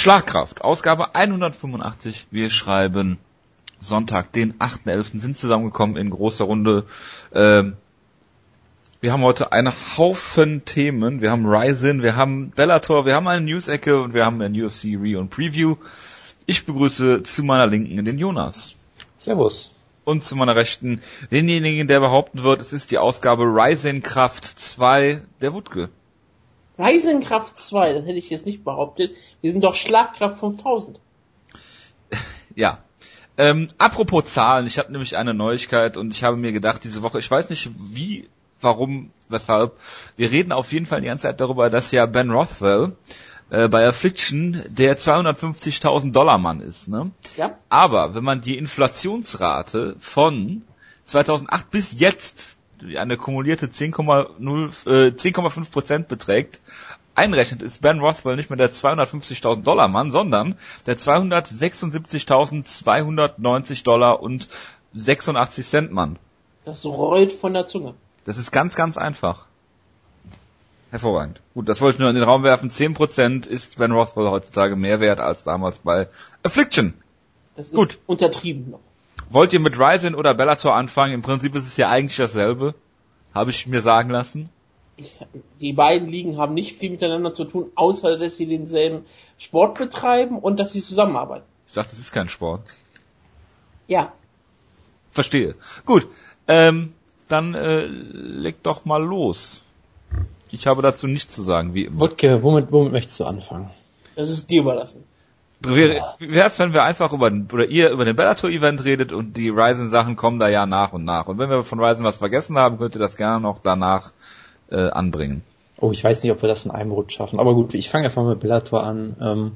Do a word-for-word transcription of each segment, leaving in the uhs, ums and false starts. Schlagkraft, Ausgabe hundertfünfundachtzig, wir schreiben Sonntag, den achten elften sind zusammengekommen in großer Runde. Ähm, wir haben heute einen Haufen Themen, wir haben Rising, wir haben Bellator, wir haben eine News-Ecke und wir haben ein U F C Re und Preview. Ich begrüße zu meiner Linken den Jonas. Servus. Und zu meiner Rechten denjenigen, der behaupten wird, es ist die Ausgabe Rising Kraft zwei, der Wutke. Rising Kraft zwei, das hätte ich jetzt nicht behauptet. Wir sind doch Schlagkraft fünftausend. Ja. Ähm, apropos Zahlen, ich habe nämlich eine Neuigkeit und ich habe mir gedacht, diese Woche, ich weiß nicht wie, warum, weshalb, wir reden auf jeden Fall die ganze Zeit darüber, dass ja Ben Rothwell äh, bei Affliction der zweihundertfünfzigtausend Dollar Mann ist, ne? Ja. Aber wenn man die Inflationsrate von zweitausendacht bis jetzt eine kumulierte zehn Komma fünf Prozent beträgt, einrechnet, ist Ben Rothwell nicht mehr der zweihundertfünfzigtausend Dollar Mann, sondern der zweihundertsechsundsiebzigtausendzweihundertneunzig Dollar und sechsundachtzig Cent Mann. Das rollt von der Zunge. Das ist ganz, ganz einfach. Hervorragend. Gut, das wollte ich nur in den Raum werfen. zehn Prozent ist Ben Rothwell heutzutage mehr wert als damals bei Affliction. Das ist gut. Untertrieben noch. Wollt ihr mit Rising oder Bellator anfangen? Im Prinzip ist es ja eigentlich dasselbe. Habe ich mir sagen lassen. Ich, die beiden Ligen haben nicht viel miteinander zu tun, außer dass sie denselben Sport betreiben und dass sie zusammenarbeiten. Ich dachte, das ist kein Sport. Ja. Verstehe. Gut, ähm, dann äh, leg doch mal los. Ich habe dazu nichts zu sagen, wie immer. Wutke, womit, womit möchtest du anfangen? Das ist dir überlassen. Wie wär's, wenn wir einfach über, oder ihr über den Bellator-Event redet und die Rising-Sachen kommen da ja nach und nach. Und wenn wir von Rising was vergessen haben, könnt ihr das gerne noch danach äh, anbringen. Oh, ich weiß nicht, ob wir das in einem Rutsch schaffen. Aber gut, ich fange einfach mit Bellator an. Ähm,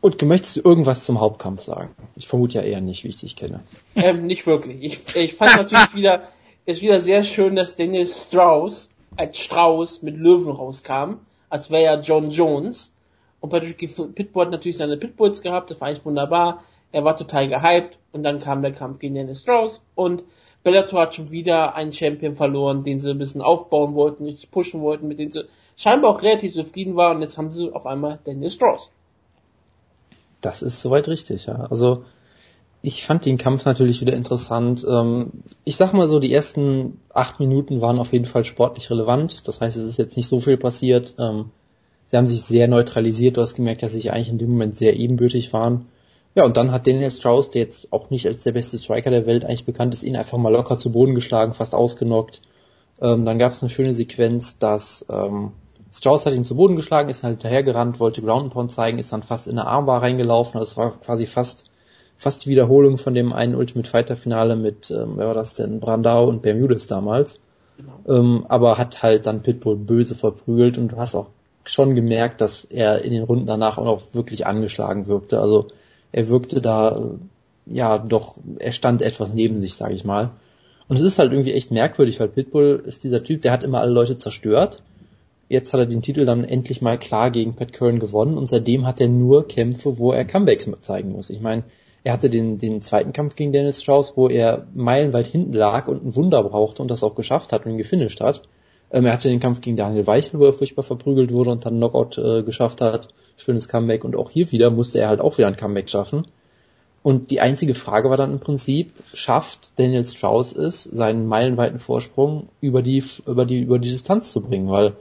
und möchtest du irgendwas zum Hauptkampf sagen? Ich vermute ja eher nicht, wie ich dich kenne. Ähm, nicht wirklich. Ich, ich fand natürlich wieder, ist wieder sehr schön, dass Dennis Strauss als Strauss mit Löwen rauskam, als wäre ja John Jones. Und Patrick Pitbull hat natürlich seine Pitbulls gehabt, das war eigentlich wunderbar. Er war total gehypt und dann kam der Kampf gegen Dennis Strauss und Bellator hat schon wieder einen Champion verloren, den sie ein bisschen aufbauen wollten, nicht pushen wollten, mit dem sie scheinbar auch relativ zufrieden waren und jetzt haben sie auf einmal Dennis Strauss. Das ist soweit richtig, ja. Also ich fand den Kampf natürlich wieder interessant. Ich sag mal so, die ersten acht Minuten waren auf jeden Fall sportlich relevant, das heißt, es ist jetzt nicht so viel passiert. Sie haben sich sehr neutralisiert, du hast gemerkt, dass sie eigentlich in dem Moment sehr ebenbürtig waren. Ja, und dann hat Dennis Strauss, der jetzt auch nicht als der beste Striker der Welt eigentlich bekannt ist, ihn einfach mal locker zu Boden geschlagen, fast ausgenockt. Ähm, dann gab es eine schöne Sequenz, dass ähm, Strauss hat ihn zu Boden geschlagen, ist halt hinterhergerannt, wollte Ground and Pound zeigen, ist dann fast in eine Armbar reingelaufen. Das war quasi fast fast die Wiederholung von dem einen Ultimate Fighter Finale mit, ähm, wer war das denn, Brandao und Bermudez damals. Genau. Ähm, aber hat halt dann Pitbull böse verprügelt und du hast auch schon gemerkt, dass er in den Runden danach auch noch wirklich angeschlagen wirkte. Also er wirkte da, ja doch, er stand etwas neben sich, sage ich mal. Und es ist halt irgendwie echt merkwürdig, weil Pitbull ist dieser Typ, der hat immer alle Leute zerstört. Jetzt hat er den Titel dann endlich mal klar gegen Pat Curran gewonnen und seitdem hat er nur Kämpfe, wo er Comebacks zeigen muss. Ich meine, er hatte den, den zweiten Kampf gegen Dennis Strauss, wo er meilenweit hinten lag und ein Wunder brauchte und das auch geschafft hat und ihn gefinisht hat. Er hatte den Kampf gegen Daniel Weichel, wo er furchtbar verprügelt wurde und dann Knockout äh, geschafft hat. Schönes Comeback. Und auch hier wieder musste er halt auch wieder ein Comeback schaffen. Und die einzige Frage war dann im Prinzip, schafft Daniel Strauss es, seinen meilenweiten Vorsprung über die, über die, über die Distanz zu bringen? Weil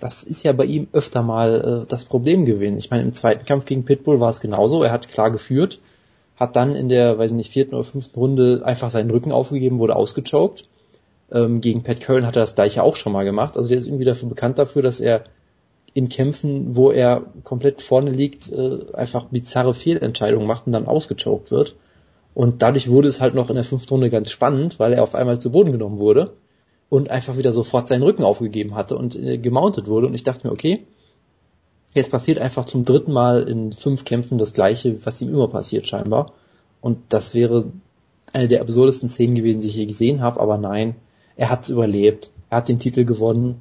das ist ja bei ihm öfter mal äh, das Problem gewesen. Ich meine, im zweiten Kampf gegen Pitbull war es genauso. Er hat klar geführt, hat dann in der, weiß ich nicht, vierten oder fünften Runde einfach seinen Rücken aufgegeben, wurde ausgechoked. Gegen Pat Curran hat er das gleiche auch schon mal gemacht. Also der ist irgendwie dafür bekannt dafür, dass er in Kämpfen, wo er komplett vorne liegt, einfach bizarre Fehlentscheidungen macht und dann ausgechoked wird. Und dadurch wurde es halt noch in der fünften Runde ganz spannend, weil er auf einmal zu Boden genommen wurde und einfach wieder sofort seinen Rücken aufgegeben hatte und gemountet wurde. Und ich dachte mir, okay, jetzt passiert einfach zum dritten Mal in fünf Kämpfen das Gleiche, was ihm immer passiert scheinbar. Und das wäre eine der absurdesten Szenen gewesen, die ich je gesehen habe, aber nein, er hat es überlebt, er hat den Titel gewonnen.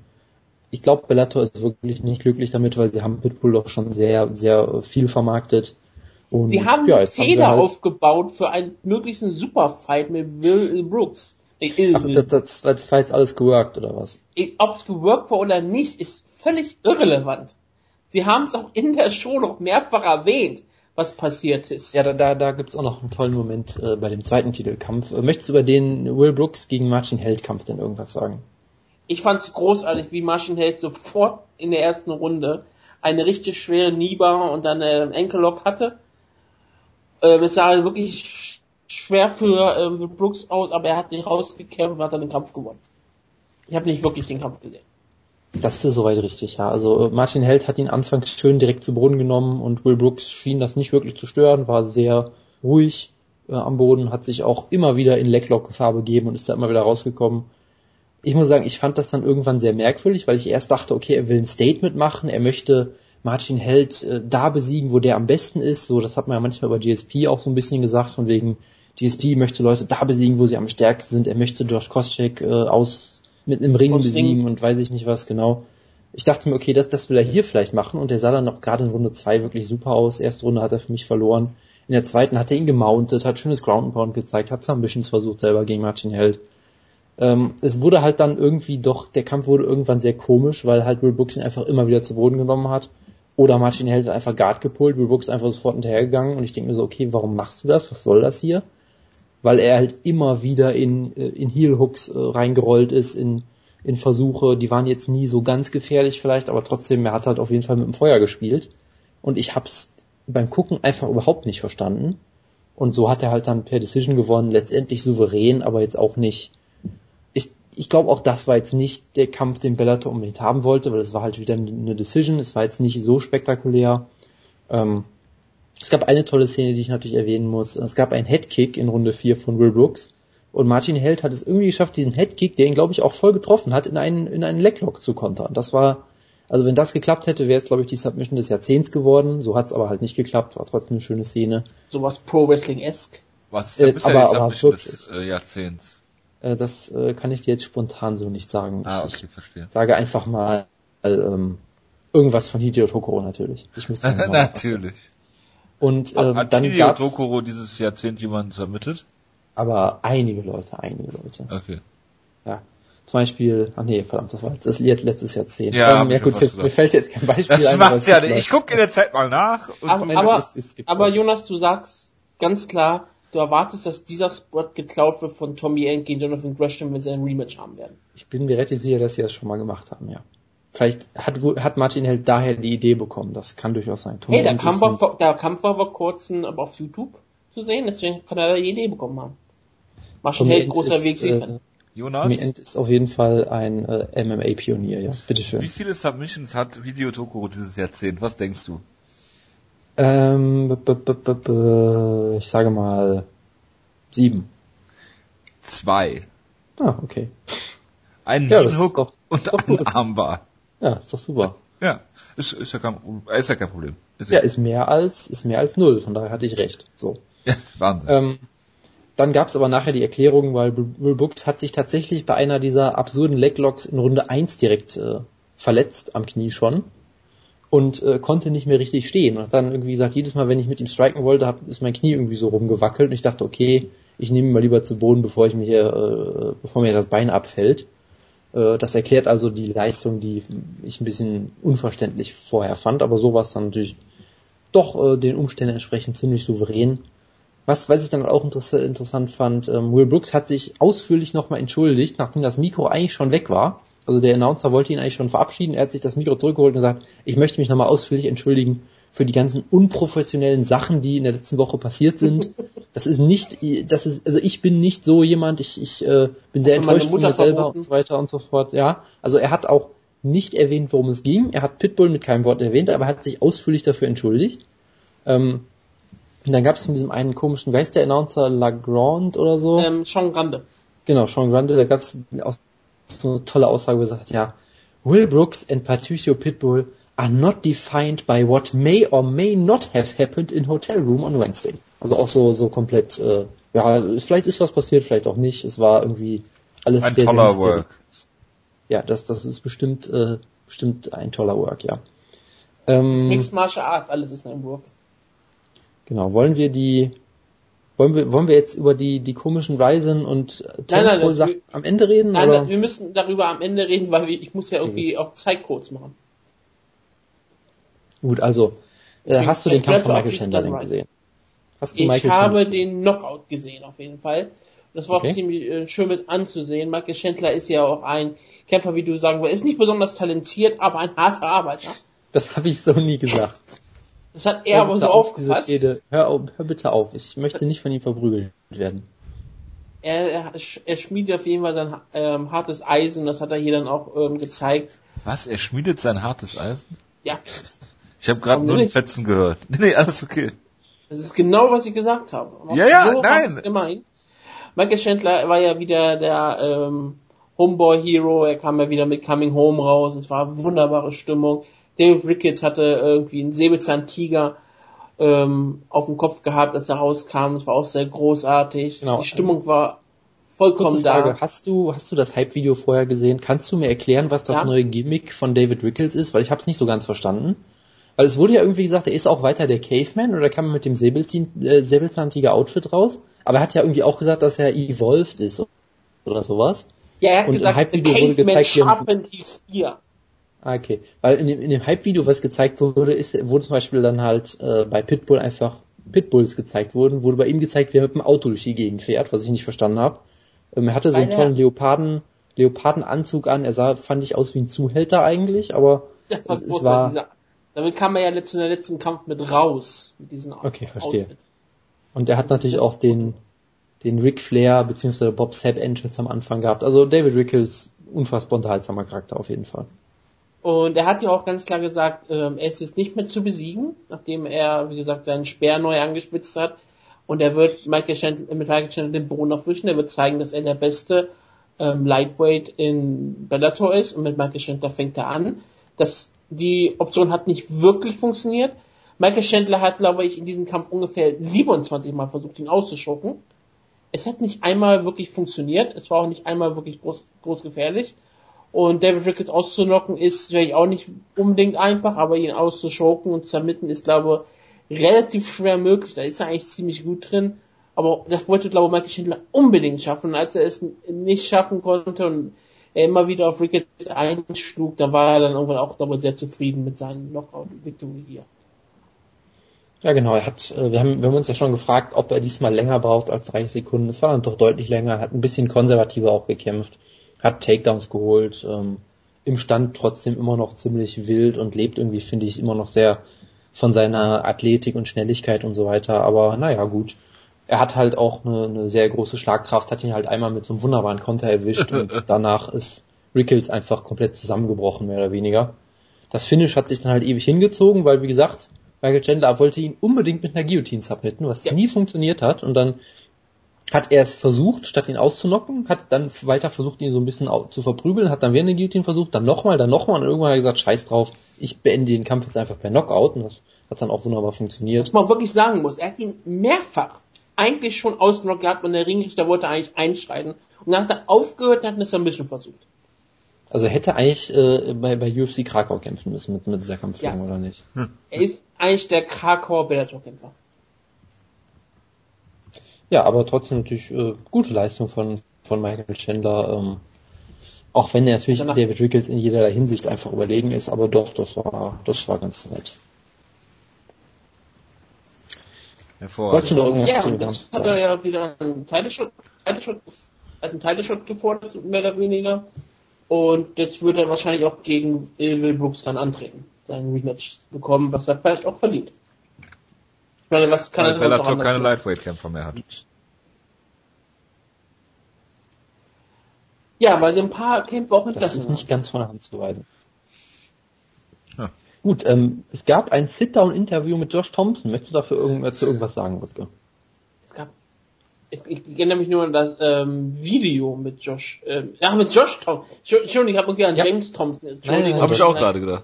Ich glaube, Bellator ist wirklich nicht glücklich damit, weil sie haben Pitbull doch schon sehr, sehr viel vermarktet. Und sie haben ja, Fehler halt aufgebaut für einen möglichen Superfight mit Will L. Brooks. Ach, das, das, das war jetzt alles geworkt, oder was? Ob es geworkt war oder nicht, ist völlig irrelevant. Sie haben es auch in der Show noch mehrfach erwähnt, was passiert ist. Ja, da, da, da gibt's auch noch einen tollen Moment äh, bei dem zweiten Titelkampf. Äh, möchtest du über den Will Brooks gegen Marcin Held Kampf denn irgendwas sagen? Ich fand's großartig, wie Marcin Held sofort in der ersten Runde eine richtig schwere Kniebar und dann einen Ankle-Lock hatte. Äh, es sah wirklich schwer für äh, Brooks aus, aber er hat sich rausgekämpft und hat dann den Kampf gewonnen. Ich habe nicht wirklich den Kampf gesehen. Das ist soweit richtig, ja. Also äh, Marcin Held hat ihn anfangs schön direkt zu Boden genommen und Will Brooks schien das nicht wirklich zu stören, war sehr ruhig äh, am Boden, hat sich auch immer wieder in Leglock-Gefahr begeben und ist da immer wieder rausgekommen. Ich muss sagen, ich fand das dann irgendwann sehr merkwürdig, weil ich erst dachte, okay, er will ein Statement machen, er möchte Marcin Held äh, da besiegen, wo der am besten ist. So, das hat man ja manchmal über G S P auch so ein bisschen gesagt, von wegen G S P möchte Leute da besiegen, wo sie am stärksten sind. Er möchte Josh Koscheck äh, aus mit einem Ring besiegen und weiß ich nicht was, genau. Ich dachte mir, okay, das, das will er hier vielleicht machen und der sah dann auch gerade in Runde zwei wirklich super aus. Erste Runde hat er für mich verloren. In der zweiten hat er ihn gemountet, hat schönes Ground and Pound gezeigt, hat Ambitions versucht selber gegen Marcin Held. Ähm, es wurde halt dann irgendwie doch, der Kampf wurde irgendwann sehr komisch, weil halt Will Brooks ihn einfach immer wieder zu Boden genommen hat. Oder Marcin Held hat einfach Guard gepullt, Will Brooks einfach sofort hinterhergegangen und ich denke mir so, okay, warum machst du das? Was soll das hier? Weil er halt immer wieder in in Heel-Hooks äh, reingerollt ist, in in Versuche, die waren jetzt nie so ganz gefährlich vielleicht, aber trotzdem, er hat halt auf jeden Fall mit dem Feuer gespielt und ich hab's beim Gucken einfach überhaupt nicht verstanden und so hat er halt dann per Decision gewonnen, letztendlich souverän, aber jetzt auch nicht, ich ich glaube auch das war jetzt nicht der Kampf, den Bellator unbedingt haben wollte, weil das war halt wieder eine Decision, es war jetzt nicht so spektakulär, ähm, es gab eine tolle Szene, die ich natürlich erwähnen muss. Es gab einen Headkick in Runde vier von Will Brooks und Marcin Held hat es irgendwie geschafft, diesen Headkick, der ihn, glaube ich, auch voll getroffen hat, in einen in einen Leglock zu kontern. Das war, also wenn das geklappt hätte, wäre es, glaube ich, die Submission des Jahrzehnts geworden. So hat es aber halt nicht geklappt. War trotzdem eine schöne Szene. Sowas Pro-Wrestling-esque. Was ist denn äh, bisher aber, die Submission aber des äh, Jahrzehnts? Äh, das äh, kann ich dir jetzt spontan so nicht sagen. Ah, okay, ich verstehe. Sage einfach mal ähm, irgendwas von Hideo Tokoro natürlich. Ich müsste natürlich. Machen. Und ähm, hat dann gab's Tokoro dieses Jahrzehnt jemanden submitted? Aber einige Leute, einige Leute. Okay. Ja, zum Beispiel, ach nee, verdammt, das war letztes, letztes Jahrzehnt. Ja, ähm, ja gut, jetzt, mir fällt jetzt kein Beispiel das ein. Das macht's ja nicht. Ich gucke in der Zeit mal nach. Und ach, aber, es ist, es gibt aber Jonas, du sagst ganz klar, du erwartest, dass dieser Spot geklaut wird von Tommy End gegen Jonathan Gresham, wenn sie ein Rematch haben werden. Ich bin mir relativ sicher, dass sie das schon mal gemacht haben, ja. Vielleicht hat, hat Marcin Held daher die Idee bekommen. Das kann durchaus sein. Tommy hey, der Kampf, war, der Kampf war vor kurzem aber auf YouTube zu sehen, deswegen kann er da die Idee bekommen haben. Marcin Held, großer Wegseefan. Äh, Jonas? Tommy End ist auf jeden Fall ein äh, M M A-Pionier, ja. Bitteschön. Wie viele Submissions hat Hideo Tokoro dieses Jahrzehnt? Was denkst du? Ähm, b- b- b- b- ich sage mal sieben. Zwei. Ah, okay. Ein ja, Hook doch, und ein Armbar. Ja, ist doch super. Ja, ist, ist, ja, kein, ist ja kein Problem. Ist ja, ja, ist mehr als ist mehr als null, von daher hatte ich recht. So. Ja, Wahnsinn. Ähm, dann gab's aber nachher die Erklärung, weil Will Brooks hat sich tatsächlich bei einer dieser absurden Leglocks in Runde eins direkt äh, verletzt, am Knie schon, und äh, konnte nicht mehr richtig stehen. Und hat dann irgendwie gesagt, jedes Mal, wenn ich mit ihm striken wollte, hab, ist mein Knie irgendwie so rumgewackelt und ich dachte, okay, ich nehme ihn mal lieber zu Boden, bevor ich mir hier, äh, bevor mir das Bein abfällt. Das erklärt also die Leistung, die ich ein bisschen unverständlich vorher fand, aber so war es dann natürlich doch äh, den Umständen entsprechend ziemlich souverän. Was, was ich dann auch interess- interessant fand, ähm, Will Brooks hat sich ausführlich nochmal entschuldigt, nachdem das Mikro eigentlich schon weg war. Also der Announcer wollte ihn eigentlich schon verabschieden, er hat sich das Mikro zurückgeholt und gesagt, ich möchte mich nochmal ausführlich entschuldigen für die ganzen unprofessionellen Sachen, die in der letzten Woche passiert sind. Das ist nicht, das ist, also ich bin nicht so jemand, ich, ich äh, bin sehr enttäuscht von mir selber und so weiter und so fort. Ja, also er hat auch nicht erwähnt, worum es ging. Er hat Pitbull mit keinem Wort erwähnt, aber er hat sich ausführlich dafür entschuldigt. Ähm, und dann gab es von diesem einen komischen, wie heißt der Announcer, Lagrande oder so? Ähm, Sean Grande. Genau, Sean Grande, da gab es so eine tolle Aussage, wo er sagt, ja, Will Brooks and Patricio Pitbull are not defined by what may or may not have happened in hotel room on Wednesday. Also auch so so komplett, äh, ja, vielleicht ist was passiert, vielleicht auch nicht. Es war irgendwie alles ein sehr, toller sehr Work. Ja, das das ist bestimmt äh, bestimmt ein toller Work, ja. Ähm, Mixed Martial Arts, alles ist ein Work. Genau, wollen wir die, wollen wir wollen wir jetzt über die die komischen Rising und Tempo-Sachen am Ende reden? Nein, oder? Wir müssen darüber am Ende reden, weil wir, ich muss ja irgendwie okay. auch Zeitcodes machen. Gut, also, äh, hast du den Kampf von Michael Chandler denn gesehen? Hast du ich Michael habe Chandler? Den Knockout gesehen, auf jeden Fall. Und das war okay. auch ziemlich äh, schön mit anzusehen. Michael Chandler ist ja auch ein Kämpfer, wie du sagen willst, ist nicht besonders talentiert, aber ein harter Arbeiter. Das habe ich so nie gesagt. Das hat er hör aber so auf, aufgefasst. Hör, hör bitte auf, ich möchte nicht von ihm verprügelt werden. Er, er, er schmiedet auf jeden Fall sein ähm, hartes Eisen, das hat er hier dann auch ähm, gezeigt. Was? Er schmiedet sein hartes Eisen? Ja. Ich habe gerade nur den Fetzen gehört. Nee, alles okay. Das ist genau, was ich gesagt habe. Ja, ja, so nein. Gemeint. Michael Chandler war ja wieder der ähm, Homeboy-Hero, er kam ja wieder mit Coming Home raus, es war eine wunderbare Stimmung. David Ricketts hatte irgendwie einen Säbelzahntiger ähm, auf dem Kopf gehabt, als er rauskam. Das war auch sehr großartig. Genau. Die Stimmung war vollkommen da. Hast du hast du das Hype-Video vorher gesehen? Kannst du mir erklären, was das ja? neue Gimmick von David Ricketts ist? Weil ich habe es nicht so ganz verstanden. Weil es wurde ja irgendwie gesagt, er ist auch weiter der Caveman oder kam mit dem Säbelzahntiger-Outfit raus. Aber er hat ja irgendwie auch gesagt, dass er evolved ist oder sowas. Ja, er hat und gesagt, der Caveman sharpened his ear. Okay, weil in dem, in dem Hype-Video, was gezeigt wurde, ist, wurde zum Beispiel dann halt äh, bei Pitbull einfach Pitbulls gezeigt wurden, wurde bei ihm gezeigt, wie er mit dem Auto durch die Gegend fährt, was ich nicht verstanden habe. Ähm, er hatte so einen tollen Leoparden, Leopardenanzug an, er sah, fand ich, aus wie ein Zuhälter eigentlich, aber das war es, es war... Dieser, damit kam er ja zu der letzten Kampf mit raus, mit diesem Outfit. Okay, verstehe. Und er hat das natürlich auch den, den Ric Flair bzw. Bob Sapp-Entrance am Anfang gehabt. Also David Ricketts, unfassbar unterhaltsamer Charakter auf jeden Fall. Und er hat ja auch ganz klar gesagt, ähm, er ist jetzt nicht mehr zu besiegen, nachdem er, wie gesagt, seinen Speer neu angespitzt hat. Und er wird Michael Chandler, mit Michael Chandler den Boden aufwischen. Er wird zeigen, dass er der beste ähm, Lightweight in Bellator ist. Und mit Michael Chandler fängt er an. Das, die Option hat nicht wirklich funktioniert. Michael Chandler hat, glaube ich, in diesem Kampf ungefähr siebenundzwanzig Mal versucht, ihn auszuschocken. Es hat nicht einmal wirklich funktioniert. Es war auch nicht einmal wirklich groß, groß gefährlich. Und David Ricketts auszunocken ist natürlich auch nicht unbedingt einfach, aber ihn auszuschoken und zermitten ist, glaube ich, relativ schwer möglich. Da ist er eigentlich ziemlich gut drin. Aber das wollte, glaube ich, Michael Chandler unbedingt schaffen. Und als er es nicht schaffen konnte und er immer wieder auf Ricketts einschlug, dann war er dann irgendwann auch, glaube ich, sehr zufrieden mit seinem Knockout-Victory hier. Ja, genau. Er hat, wir haben, wir haben uns ja schon gefragt, ob er diesmal länger braucht als dreißig Sekunden. Es war dann doch deutlich länger. Er hat ein bisschen konservativer auch gekämpft. Hat Takedowns geholt, ähm, im Stand trotzdem immer noch ziemlich wild und lebt irgendwie, finde ich, immer noch sehr von seiner Athletik und Schnelligkeit und so weiter. Aber naja, gut. Er hat halt auch eine, eine sehr große Schlagkraft, hat ihn halt einmal mit so einem wunderbaren Konter erwischt und danach ist Ricketts einfach komplett zusammengebrochen, mehr oder weniger. Das Finish hat sich dann halt ewig hingezogen, weil, wie gesagt, Michael Chandler wollte ihn unbedingt mit einer Guillotine submitten, was ja. nie funktioniert hat und dann hat er es versucht, statt ihn auszunocken, hat dann weiter versucht, ihn so ein bisschen zu verprügeln, hat dann wieder eine Guillotine versucht, dann nochmal, dann nochmal und irgendwann hat er gesagt, scheiß drauf, ich beende den Kampf jetzt einfach per Knockout und das hat dann auch wunderbar funktioniert. Was man wirklich sagen muss, er hat ihn mehrfach eigentlich schon ausgenockt gehabt und der Ringrichter wollte eigentlich einschreiten und dann hat er aufgehört und hat eine Submission versucht. Also hätte eigentlich äh, bei, bei U F C Krakau kämpfen müssen mit, mit dieser Kampfform, ja. oder nicht? Er ist eigentlich der Krakauer Bellator-Kämpfer. Ja, aber trotzdem natürlich äh, gute Leistung von von Michael Chandler, ähm, auch wenn er natürlich Danach. David Ricketts in jeder Hinsicht einfach überlegen ist, aber doch, das war das war ganz nett. Wolltest du noch irgendwas ja, zu das hat er ja wieder einen Teileshot, Teileshot, einen Teileshot gefordert, mehr oder weniger, und jetzt würde er wahrscheinlich auch gegen Will Brooks dann antreten, seinen Rematch bekommen, was er vielleicht auch verdient. Weil Bellator keine Lightweight-Kämpfer mehr hat. Ja, weil sie ein paar Kämpfe auch entlassen haben. Das ist nicht ganz von der Hand zu weisen. Ja. Gut, ähm, es gab ein Sit-Down-Interview mit Josh Thompson. Möchtest du dafür irgendwas, irgendwas sagen, Rutger? Es gab, ich, ich erinnere mich nur an das ähm, Video mit Josh. Ähm, ja, mit Josh Thompson. Entschuldigung, ich habe irgendwie an ja. James Thompson. Habe ich auch gerade gedacht.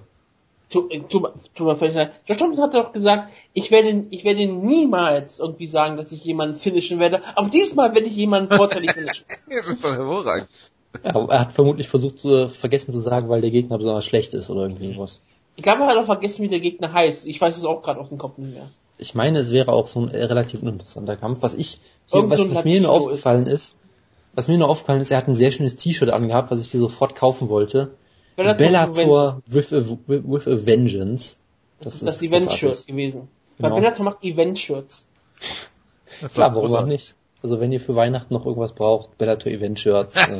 Tu, tu, tu mal völlig leid. Josh Thompson hat doch gesagt, ich werde, ich werde niemals irgendwie sagen, dass ich jemanden finishen werde, aber diesmal werde ich jemanden vorzeitig finishen. Das ist doch hervorragend. Ja, aber er hat vermutlich versucht zu, vergessen zu sagen, weil der Gegner besonders schlecht ist oder irgendwie was. Ich glaube, er hat auch vergessen, wie der Gegner heißt. Ich weiß es auch gerade aus dem Kopf nicht mehr. Ich meine, es wäre auch so ein äh, relativ uninteressanter Kampf. Was ich, hier, was, so was mir nur aufgefallen ist, ist, was mir nur aufgefallen ist, er hat ein sehr schönes T-Shirt angehabt, was ich dir sofort kaufen wollte. Bellator, Bellator with, a, with a Vengeance. Das, das ist Event-Shirt gewesen. Genau. Weil Bellator macht Event-Shirts. Klar, warum auch nicht? Also wenn ihr für Weihnachten noch irgendwas braucht, Bellator Event-Shirts. Äh,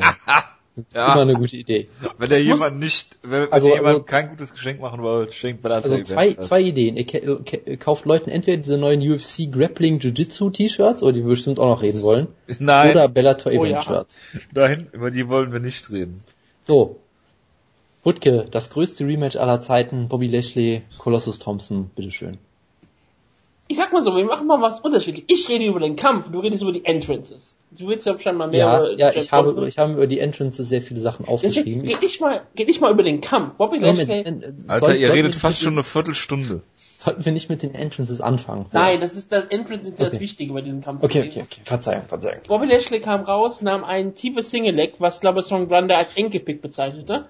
ja. Immer eine gute Idee. Wenn ihr jemand nicht, wenn, also, wenn jemand also, kein gutes Geschenk machen wollt, schenkt Bellator Event-Shirts. Also zwei, zwei Ideen. Ihr kauft Leuten entweder diese neuen U F C Grappling Jiu-Jitsu T-Shirts, oder die wir bestimmt auch noch reden wollen. Nein. Oder Bellator Event-Shirts. Oh, ja. Dahin, über die wollen wir nicht reden. So. Wutke, das größte Rematch aller Zeiten, Bobby Lashley, Colossus Thompson, bitteschön. Ich sag mal so, wir machen mal was unterschiedlich. Ich rede über den Kampf, du redest über die Entrances. Du willst ja schon mal mehr ja, über Ja, James ich Thompson. habe ich habe über die Entrances sehr viele Sachen aufgeschrieben. Deswegen geh ich mal geh ich mal über den Kampf. Bobby Lashley. Moment, äh, Alter, soll, ihr redet fast schon eine Viertelstunde. Sollten wir nicht mit den Entrances anfangen? Vielleicht? Nein, das ist das Entrances sind okay. das Wichtige bei diesem Kampf. Okay, okay, okay. Verzeihung, Verzeihung. Bobby Lashley kam raus, nahm einen tiefen Single Leg, was glaube ich Song Grande als Enkelpick bezeichnete.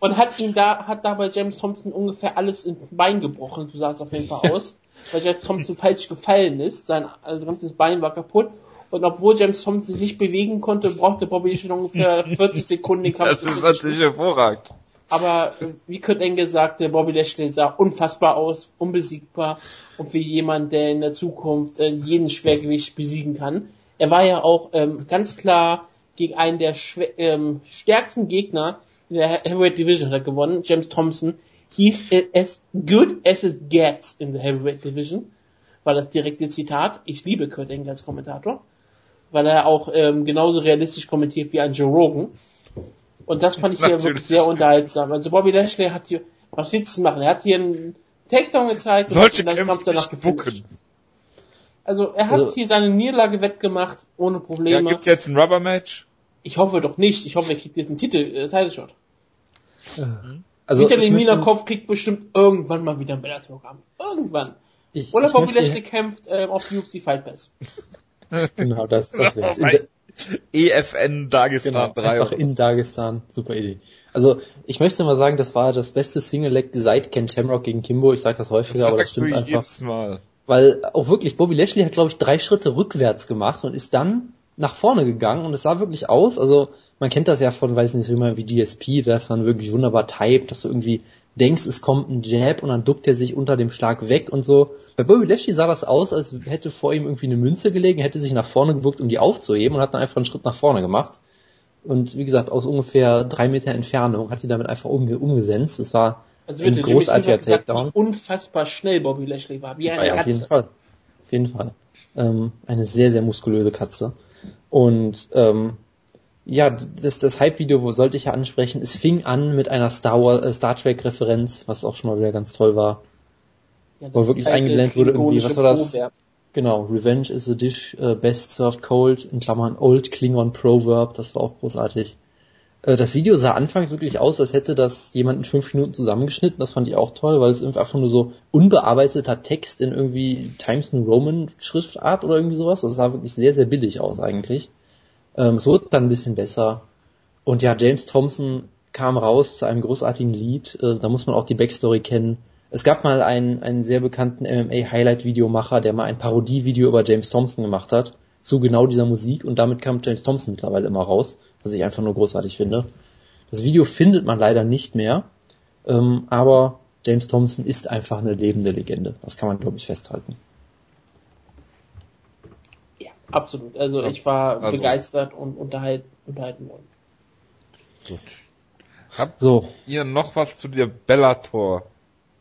Und hat ihn da hat dabei James Thompson ungefähr alles ins Bein gebrochen, so sah es auf jeden Fall aus. Weil James Thompson falsch gefallen ist, sein ganzes Bein war kaputt, und obwohl James Thompson sich nicht bewegen konnte, brauchte Bobby Lashley ungefähr vierzig Sekunden den Kampf. Das ist natürlich hervorragend. Aber wie Kurt Angle sagte, Bobby Lashley sah unfassbar aus, unbesiegbar und wie jemand, der in der Zukunft äh, jeden Schwergewicht besiegen kann. Er war ja auch ähm, ganz klar gegen einen der schwer, ähm, stärksten Gegner in der Heavyweight Division hat er gewonnen, James Thompson. He's as good as it gets in the Heavyweight Division, war das direkte Zitat. Ich liebe Kurt Angle als Kommentator, weil er auch ähm, genauso realistisch kommentiert wie ein Joe Rogan. Und das fand ich hier wirklich sehr unterhaltsam. Also Bobby Lashley hat hier, was willst du machen? Er hat hier einen Takedown gezeigt. Solche und Kämpfe danach gebucken. Also er hat also, hier seine Niederlage wettgemacht, ohne Probleme. Ja, gibt's jetzt ein Rubber-Match? Ich hoffe doch nicht. Ich hoffe, er kriegt jetzt einen Titel, äh, Title-Shot. Mhm. Also Vitali Minakov kriegt bestimmt irgendwann mal wieder ein Bellator-Programm. Irgendwann. Ich, Oder ich Bobby Lashley kämpft ähm, auf U F C Fight Pass. Genau, das, das wär's. E F N Dagestan genau, drei. Einfach in Dagestan. Super Idee. Also, ich möchte mal sagen, das war das beste Single-Leg seit Ken Shamrock gegen Kimbo. Ich sage das häufiger, das aber das stimmt einfach. Mal. Weil auch wirklich, Bobby Lashley hat, glaube ich, drei Schritte rückwärts gemacht und ist dann nach vorne gegangen und es sah wirklich aus, also man kennt das ja von, weiß nicht, wie man wie G S P, dass man wirklich wunderbar typt, dass du irgendwie denkst, es kommt ein Jab und dann duckt er sich unter dem Schlag weg und so. Bei Bobby Lashley sah das aus, als hätte vor ihm irgendwie eine Münze gelegen, hätte sich nach vorne gewuckt, um die aufzuheben und hat dann einfach einen Schritt nach vorne gemacht. Und wie gesagt, aus ungefähr drei Meter Entfernung hat sie damit einfach umge- umgesetzt. Es war also bitte, ein großartiger Takedown. Unfassbar schnell Bobby Lashley war, wie eine ja, Katze. Auf jeden Fall. Auf jeden Fall. Ähm, eine sehr, sehr muskulöse Katze. Und ähm, ja, das, das Hype-Video, wo sollte ich ja ansprechen, es fing an mit einer Star Wars, äh, Star Trek-Referenz, was auch schon mal wieder ganz toll war. Ja, wo wirklich eingeblendet wurde irgendwie, was war das? Proverb. Genau, Revenge is a dish uh, best served cold, in Klammern Old Klingon Proverb, das war auch großartig. Äh, das Video sah anfangs wirklich aus, als hätte das jemand in fünf Minuten zusammengeschnitten, das fand ich auch toll, weil es einfach nur so unbearbeiteter Text in irgendwie Times New Roman Schriftart oder irgendwie sowas, das sah wirklich sehr, sehr billig aus eigentlich. Ähm, es wurde dann ein bisschen besser. Und ja, James Thompson kam raus zu einem großartigen Lied. Äh, da muss man auch die Backstory kennen. Es gab mal einen, einen sehr bekannten M M A-Highlight-Videomacher, der mal ein Parodie-Video über James Thompson gemacht hat. Zu genau dieser Musik. Und damit kam James Thompson mittlerweile immer raus. Was ich einfach nur großartig finde. Das Video findet man leider nicht mehr. Ähm, aber James Thompson ist einfach eine lebende Legende. Das kann man, glaube ich, festhalten. Absolut, also ich war also. begeistert und unterhalt, unterhalten worden. Gut. Habt so. ihr noch was zu der Bellator?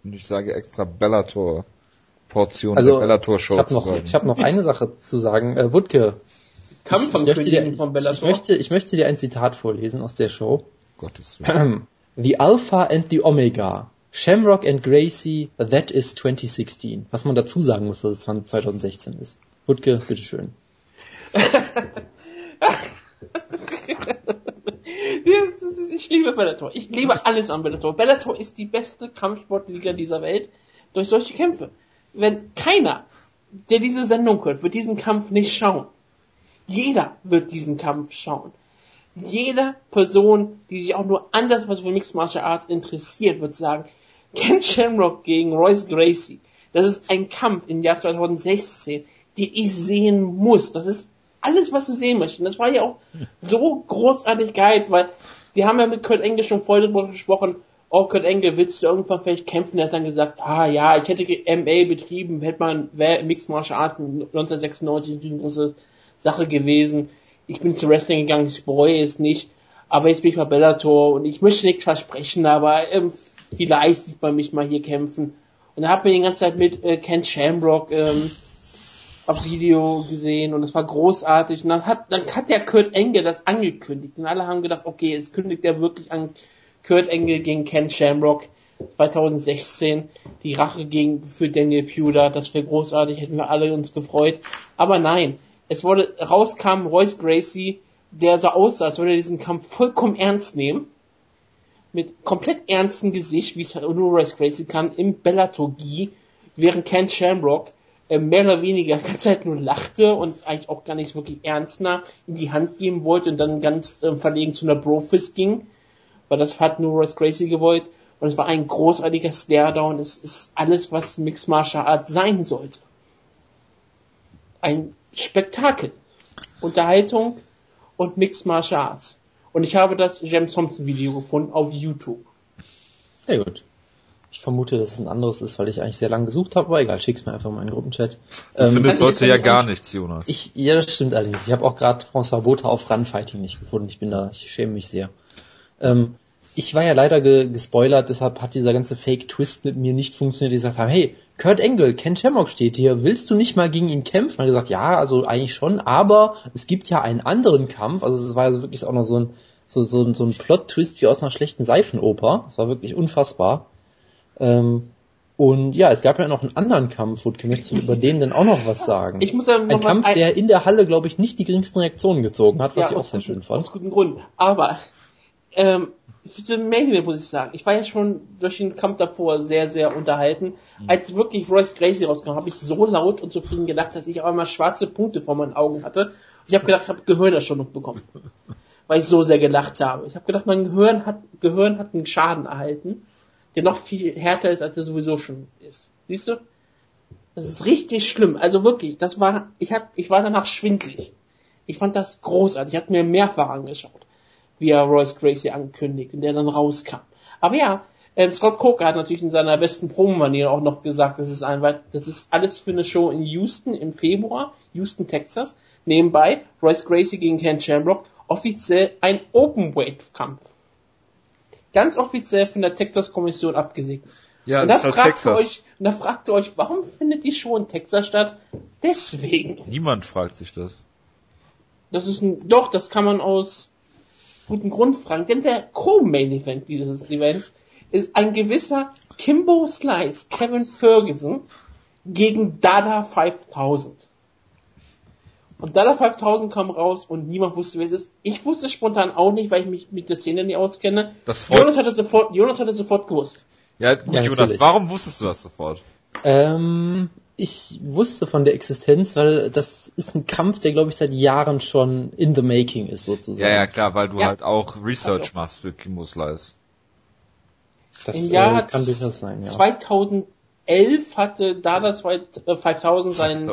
Und ich sage extra Bellator Portion also, der Bellator Show. Ich habe noch, ich habe noch eine Sache zu sagen. Äh, Wutke, Kampf von Bellator. Ich möchte, ich möchte dir ein Zitat vorlesen aus der Show. Gottes Willen. The Alpha and the Omega, Shamrock and Gracie, that is twenty sixteen. Was man dazu sagen muss, dass es zwanzig sechzehn ist. Wutke, bitteschön. Ich liebe Bellator. Ich liebe alles an Bellator. Bellator ist die beste Kampfsportliga dieser Welt durch solche Kämpfe. Wenn keiner, der diese Sendung hört, wird diesen Kampf nicht schauen. Jeder wird diesen Kampf schauen. Jede Person, die sich auch nur anders was für Mixed Martial Arts interessiert, wird sagen, Ken Shamrock gegen Royce Gracie. Das ist ein Kampf im Jahr zwanzig sechzehn, den ich sehen muss. Das ist alles, was du sehen möchtest. Und das war ja auch so großartig geil, weil die haben ja mit Kurt Angle schon vorher darüber gesprochen, auch Kurt Angle, willst du irgendwann vielleicht kämpfen? Er hat dann gesagt, ah ja, ich hätte M M A betrieben, hätte man Mixed Martial Arts neunzehnhundertsechsundneunzig eine große Sache gewesen. Ich bin zu Wrestling gegangen, ich bereue es nicht, aber jetzt bin ich bei Bellator und ich möchte nichts versprechen, aber ähm, vielleicht sieht man mich mal hier kämpfen. Und da hat man die ganze Zeit mit äh, Ken Shamrock ähm, aufs Video gesehen und das war großartig. Und dann hat dann hat der Kurt Angle das angekündigt und alle haben gedacht, okay, jetzt kündigt er wirklich an, Kurt Angle gegen Ken Shamrock zweitausendsechzehn, die Rache gegen für Daniel Piuda, das wäre großartig, hätten wir alle uns gefreut. Aber nein, es wurde, rauskam Royce Gracie, der so aussah, als würde er diesen Kampf vollkommen ernst nehmen, mit komplett ernstem Gesicht, wie es halt nur Royce Gracie kann, im Bellator-Gi, während Ken Shamrock äh, mehr oder weniger die ganze Zeit nur lachte und eigentlich auch gar nichts wirklich ernst nahm, in die Hand geben wollte und dann ganz äh, verlegen zu einer Brofist ging, weil das hat nur Royce Gracie gewollt und es war ein großartiger Staredown. Es ist alles, was Mixed Martial Arts sein sollte. Ein Spektakel, Unterhaltung und Mixed Martial Arts. Und ich habe das James Thompson Video gefunden auf YouTube. Sehr gut. Ich vermute, dass es ein anderes ist, weil ich eigentlich sehr lange gesucht habe, aber egal, schick's mir einfach mal in den Gruppenchat. Du ähm, findest also heute ja gar nichts, Jonas. Ich, ja, das stimmt allerdings. Ich habe auch gerade François Botha auf Runfighting nicht gefunden. Ich bin da, ich schäme mich sehr. Ähm, ich war ja leider ge- gespoilert, deshalb hat dieser ganze Fake-Twist mit mir nicht funktioniert. Die gesagt haben, hey, Kurt Angle, Ken Shamrock steht hier, willst du nicht mal gegen ihn kämpfen? Und er hat gesagt, ja, also eigentlich schon, aber es gibt ja einen anderen Kampf. Also es war also wirklich auch noch so ein so, so, so ein Plot-Twist wie aus einer schlechten Seifenoper. Das war wirklich unfassbar. Ähm, und ja, es gab ja noch einen anderen Kampf, und möchtest du über den denn auch noch was sagen? Ich muss ja noch ein Kampf, ein... der in der Halle, glaube ich, nicht die geringsten Reaktionen gezogen hat, was ja, ich auch sehr schön fand. Aus gutem Grund, aber... Ähm, für den Main-Event muss ich sagen, ich war ja schon durch den Kampf davor sehr, sehr unterhalten. Als wirklich Royce Gracie rauskam, habe ich so laut und zufrieden gedacht, dass ich auch einmal schwarze Punkte vor meinen Augen hatte. Ich habe gedacht, ich habe Gehirnerschütterung bekommen, weil ich so sehr gelacht habe. Ich habe gedacht, mein Gehirn hat Gehirn hat einen Schaden erhalten, der noch viel härter ist, als er sowieso schon ist. Siehst du? Das ist richtig schlimm. Also wirklich, das war, ich hab, ich war danach schwindelig. Ich fand das großartig. Ich habe mir mehrfach angeschaut, wie er Royce Gracie angekündigt und der dann rauskam. Aber ja, ähm, Scott Coker hat natürlich in seiner besten Promo-Manier auch noch gesagt, das ist ein weit, das ist alles für eine Show in Houston im Februar, Houston, Texas. Nebenbei Royce Gracie gegen Ken Shamrock, offiziell ein Open-Weight-Kampf. Ganz offiziell von der Texas-Kommission abgesegnet. Ja, und das ist halt Texas. Euch, und da fragt ihr euch, warum findet die Show in Texas statt? Deswegen. Niemand fragt sich das. Das ist ein, doch, das kann man aus guten Grund fragen, denn der Co-Main-Event dieses Events ist ein gewisser Kimbo Slice, Kevin Ferguson, gegen Dada fünftausend. Und Dada fünftausend kam raus und niemand wusste, wer es ist. Ich wusste es spontan auch nicht, weil ich mich mit der Szene nicht auskenne. Das Jonas hat es sofort, Jonas hat es sofort gewusst. Ja, gut, ja, Jonas, warum wusstest du das sofort? Ähm... Ich wusste von der Existenz, weil das ist ein Kampf, der, glaube ich, seit Jahren schon in the making ist, sozusagen. Ja, ja, klar, weil du ja halt auch Research also machst für Kimbo Slice. Das Im Jahr äh, kann durchaus sein, ja. zweitausendelf hatte Dada fünftausend seinen,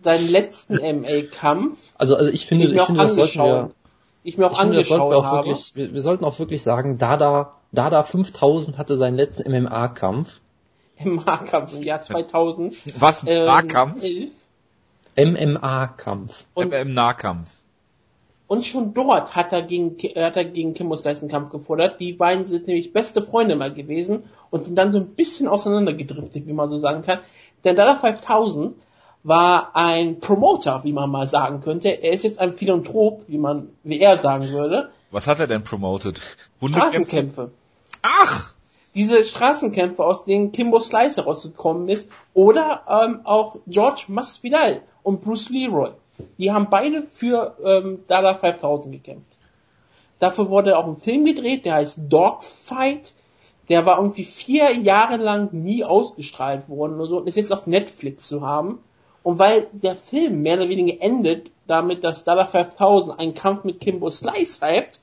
seinen letzten M M A-Kampf. Also, also ich finde, ich, ich finde, das sollten wir, ich mir auch ich angeschaut finde, auch wirklich, wir, wir sollten auch wirklich sagen, Dada, Dada fünftausend hatte seinen letzten M M A-Kampf. M M A-Kampf im Jahr zweitausend. Was? Ein ähm, Nahkampf? M M A-Kampf. M M A-Kampf. Und schon dort hat er gegen, hat er gegen Kimbo Slice einen Kampf gefordert. Die beiden sind nämlich beste Freunde mal gewesen und sind dann so ein bisschen auseinandergedriftet, wie man so sagen kann. Denn Dada fünftausend war ein Promoter, wie man mal sagen könnte. Er ist jetzt ein Philanthrop, wie man, wie er sagen würde. Was hat er denn promoted? Straßenkämpfe. Ach! Diese Straßenkämpfe, aus denen Kimbo Slice herausgekommen ist, oder ähm, auch George Masvidal und Bruce Leroy. Die haben beide für ähm, Dada fünftausend gekämpft. Dafür wurde auch ein Film gedreht, der heißt Dogfight. Der war irgendwie vier Jahre lang nie ausgestrahlt worden oder so und ist jetzt auf Netflix zu haben. Und weil der Film mehr oder weniger endet damit, dass Dada fünftausend einen Kampf mit Kimbo Slice hypt,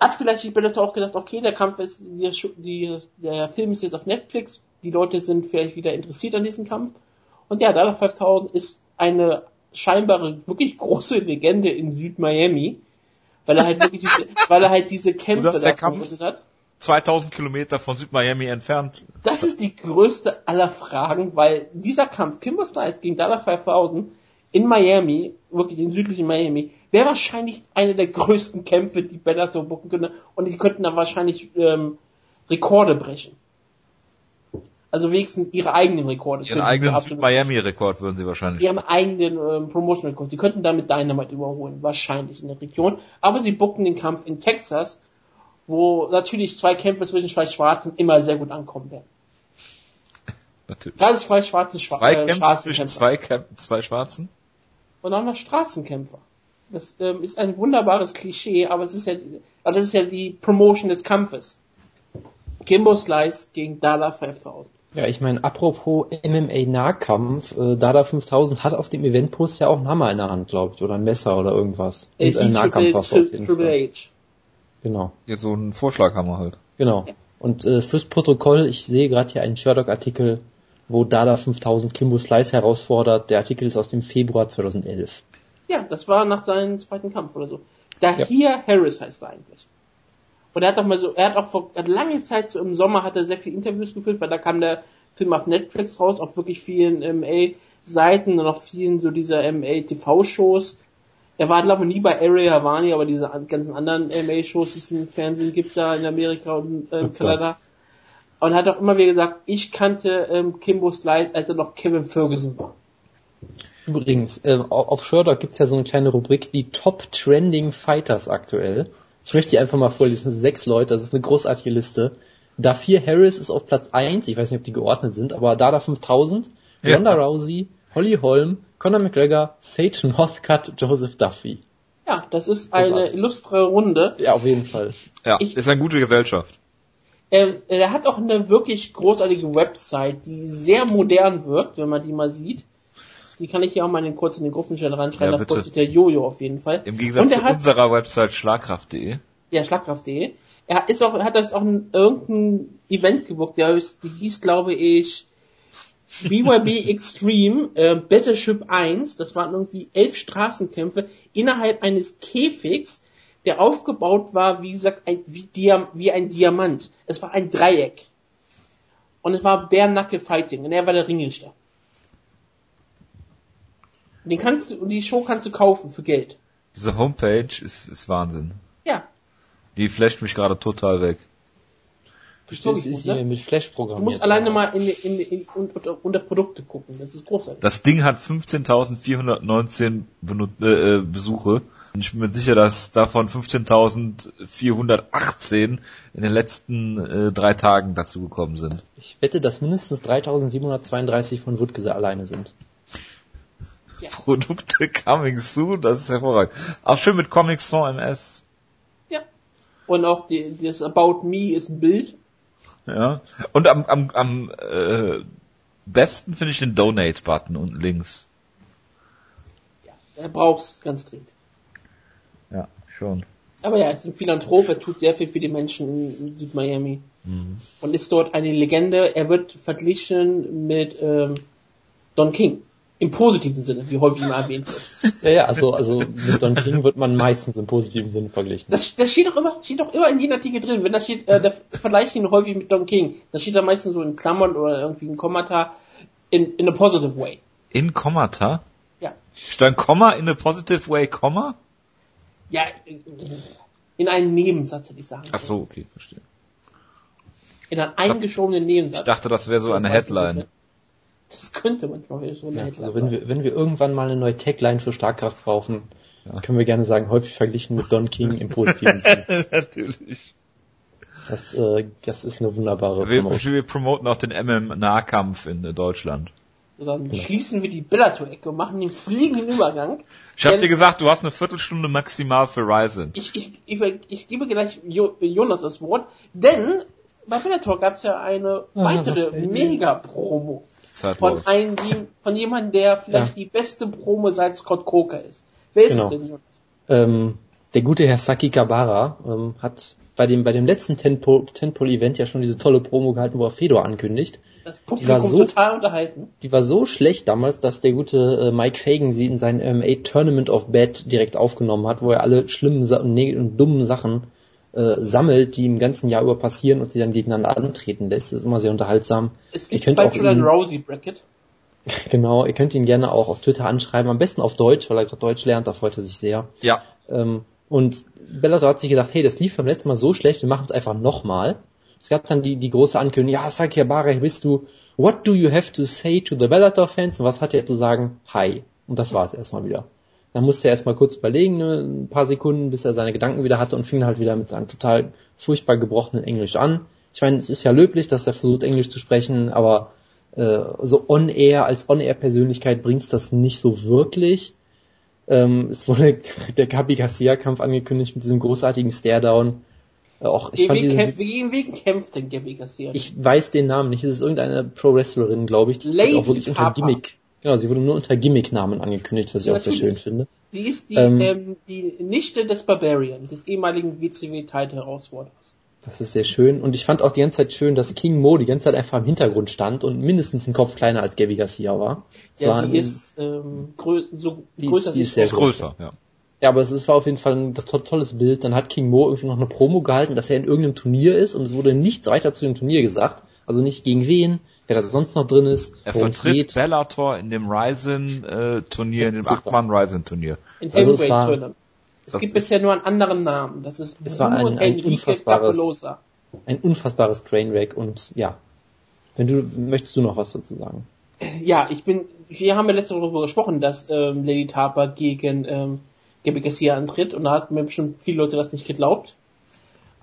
hat vielleicht die Bellator auch gedacht, okay, der Kampf ist, die, die, der Film ist jetzt auf Netflix, die Leute sind vielleicht wieder interessiert an diesem Kampf. Und ja, Dada fünftausend ist eine scheinbare, wirklich große Legende in Süd-Miami, weil er halt wirklich diese, weil er halt diese Kämpfe da promotet hat. zweitausend Kilometer von Süd-Miami entfernt. Das ist die größte aller Fragen, weil dieser Kampf Kimbo Slice gegen Dada fünftausend in Miami, wirklich in südlichen Miami, wäre wahrscheinlich einer der größten Kämpfe, die Bellator booken könnte, und die könnten dann wahrscheinlich ähm, Rekorde brechen. Also wenigstens ihre eigenen Rekorde. Ihren eigenen Miami-Rekord würden sie wahrscheinlich. Ihren eigenen ähm, Promotion-Rekord. Sie könnten damit Dynamite überholen, wahrscheinlich in der Region. Aber sie booken den Kampf in Texas, wo natürlich zwei Kämpfe zwischen zwei Schwarzen immer sehr gut ankommen werden. Natürlich. Ganz zwei schwarze Schwa- zwei äh, Kämpfe zwischen zwei, Kämp- zwei Schwarzen. Und auch noch Straßenkämpfer. Das ähm, ist ein wunderbares Klischee, aber es ist ja, also das ist ja die Promotion des Kampfes. Kimbo Slice gegen Dada fünftausend. Ja, ich meine, apropos M M A-Nahkampf, äh, Dada fünftausend hat auf dem Eventpost ja auch einen Hammer in der Hand, glaube ich, oder ein Messer oder irgendwas. Und ein Nahkampfwaffe auf jeden Fall. Genau. Jetzt so einen Vorschlaghammer halt. Genau. Ja. Und äh, fürs Protokoll, ich sehe gerade hier einen Sherdog-Artikel, wo Dada fünftausend Kimbo Slice herausfordert. Der Artikel ist aus dem Februar zweitausendelf. Ja, das war nach seinem zweiten Kampf oder so. Da ja. Hier Harris heißt er eigentlich. Und er hat doch mal so, er hat auch vor hat lange Zeit, so im Sommer hat er sehr viele Interviews geführt, weil da kam der Film auf Netflix raus, auf wirklich vielen M M A-Seiten und auf vielen so dieser M M A-T V-Shows. Er war, glaube ich, nie bei Ariel Havani, aber diese ganzen anderen M M A-Shows, die es im Fernsehen gibt, da in Amerika und äh, Kanada. Oh, und hat auch immer wieder gesagt, ich kannte ähm, Kimbo Slice, als er noch Kevin Ferguson war. Übrigens, äh, auf Sherdog gibt's ja so eine kleine Rubrik, die Top Trending Fighters aktuell. Ich möchte die einfach mal vorlesen, das sind sechs Leute, das ist eine großartige Liste. Dafür Harris ist auf Platz eins, ich weiß nicht, ob die geordnet sind, aber Dada fünftausend, ja. Ronda Rousey, Holly Holm, Conor McGregor, Sage Northcutt, Joseph Duffy. Ja, das ist eine großartig. Illustre Runde. Ja, auf jeden Fall. Ja, ich, ist eine gute Gesellschaft. Er, er hat auch eine wirklich großartige Website, die sehr modern wirkt, wenn man die mal sieht. Die kann ich hier auch mal in kurz in den Gruppenchat reinschreiben, ja, da postet der Jojo auf jeden Fall. Im Gegensatz zu hat, unserer Website Schlagkraft punkt de. Ja, Schlagkraft punkt de. Er ist auch, hat das auch ein, irgendein Event gebucht, der ist, die hieß, glaube ich, B Y B Extreme äh, Battleship eins. Das waren irgendwie elf Straßenkämpfe innerhalb eines Käfigs, der aufgebaut war, wie gesagt, ein, wie, Diam- wie ein Diamant. Es war ein Dreieck. Und es war Bare Knuckle Fighting. Und er war der Ringrichter. Den kannst du, die Show kannst du kaufen für Geld. Diese Homepage ist, ist Wahnsinn. Ja. Die flasht mich gerade total weg. Verstehst du, ne? Mit Flash programmiert. Du musst alleine mal in, in, in, unter, unter Produkte gucken. Das ist großartig. Das Ding hat fünfzehntausendvierhundertneunzehn Benu- äh, Besuche. Und ich bin mir sicher, dass davon fünfzehntausendvierhundertachtzehn in den letzten äh, drei Tagen dazu gekommen sind. Ich wette, dass mindestens dreitausendsiebenhundertzweiunddreißig von Wuttgese alleine sind. Ja. Produkte coming soon, das ist hervorragend. Auch schön mit Comics sans M S. Ja. Und auch die, das About Me ist ein Bild. Ja. Und am, am, am äh, besten finde ich den Donate-Button unten links. Ja, er braucht es ganz dringend. Ja, schon. Aber ja, er ist ein Philanthrop, er tut sehr viel für die Menschen in, in Miami. Mhm. Und ist dort eine Legende. Er wird verglichen mit ähm, Don King. Im positiven Sinne, wie häufig mal erwähnt wird. Ja, ja, also, also mit Don King wird man meistens im positiven Sinne verglichen. Das, das steht doch immer, steht doch immer in jedem Artikel drin. Wenn das steht, äh, der vergleicht ihn häufig mit Don King. Das steht da meistens so in Klammern oder irgendwie in Kommata. In, in a positive way. In Kommata? Ja. Stand Komma in a positive way, Komma? Ja, in einem Nebensatz, hätte ich sagen. Ach so, okay, verstehe. In einem eingeschobenen Nebensatz. Ich dachte, das wäre so eine Headline. Das könnte manchmal so eine ja, Headline. Also wenn wir, wenn wir irgendwann mal eine neue Tagline für Schlagkraft brauchen, ja. können wir gerne sagen, häufig verglichen mit Don King im positiven Sinne. Natürlich. Das, äh, das ist eine wunderbare wir, Promotion. Wir promoten auch den M M A-Nahkampf in äh, Deutschland. So, dann genau. Schließen wir die Bellator-Ecke und machen den fliegenden Übergang. Ich hab dir gesagt, du hast eine Viertelstunde maximal für Rising. Ich, ich, ich, ich gebe gleich jo- Jonas das Wort, denn bei Bellator gab es ja eine ah, weitere Mega-Promo. Zeitlos. Von einem, von jemandem, der vielleicht ja. die beste Promo seit Scott Coker ist. Wer ist genau. es denn? Ähm, der gute Herr Saki Kabara ähm, hat bei dem, bei dem letzten Tentpole Event ja schon diese tolle Promo gehalten, wo er Fedor ankündigt. Das Publikum die war so, total unterhalten. Die war so schlecht damals, dass der gute äh, Mike Fagan sie in seinem M M A Tournament of Bad direkt aufgenommen hat, wo er alle schlimmen Sa- und, ne- und dummen Sachen äh, sammelt, die im ganzen Jahr über passieren und die dann gegeneinander antreten lässt. Das ist immer sehr unterhaltsam. Es gibt bald schon ein Rousey-Bracket. Genau, ihr könnt ihn gerne auch auf Twitter anschreiben, am besten auf Deutsch, weil er gerade Deutsch lernt, da freut er sich sehr. Ja. Ähm, und Bellator hat sich gedacht, hey, das lief beim letzten Mal so schlecht, wir machen es einfach nochmal. Es gab dann die, die große Ankündigung, ja, sag ja, Barek, bist du, what do you have to say to the Bellator-Fans? Und was hat er zu sagen? Hi. Und das war es erstmal wieder. Dann musste er erstmal kurz überlegen, ne, ein paar Sekunden, bis er seine Gedanken wieder hatte und fing halt wieder mit seinem total furchtbar gebrochenen Englisch an. Ich meine, es ist ja löblich, dass er versucht, Englisch zu sprechen, aber äh, so on-air, als on-air-Persönlichkeit bringt's das nicht so wirklich. Ähm, es wurde der Gabi Garcia-Kampf angekündigt mit diesem großartigen Staredown. Äh, auch, ich fand diesen, kämpf, wegen, wegen kämpft denn Gabi Garcia? Ich weiß den Namen nicht. Es ist irgendeine Pro-Wrestlerin, glaube ich. Die Lady auch wirklich Papa. Unter Gimmick. Genau, sie wurde nur unter Gimmick-Namen angekündigt, was ich natürlich auch sehr schön finde. Sie ist die, ähm, ähm, die Nichte des Barbarian, des ehemaligen W C W-Title-Herausforderers. Das ist sehr schön. Und ich fand auch die ganze Zeit schön, dass King Mo die ganze Zeit einfach im Hintergrund stand und mindestens einen Kopf kleiner als Gabi Garcia war. Das ja, war die ein, ist ähm, grö- so die größer. Ist, die ist sehr größer, ja. Ja, aber es war auf jeden Fall ein to- tolles Bild. Dann hat King Mo irgendwie noch eine Promo gehalten, dass er in irgendeinem Turnier ist und es wurde nichts weiter zu dem Turnier gesagt. Also nicht gegen wen, wer da sonst noch drin ist. Er vertritt Bellator in dem Rising-Turnier, äh, in dem acht Mann Rising Turnier. In also es, war, es gibt bisher nur einen anderen Namen. Das ist es war ein, ein, unfassbares, ein unfassbares Trainwreck. Und ja, wenn du möchtest du noch was dazu sagen? Ja, ich bin. Wir haben ja letzte Woche darüber gesprochen, dass ähm, Lady Papa gegen ähm, Gabi Garcia antritt und da hat mir bestimmt viele Leute das nicht geglaubt.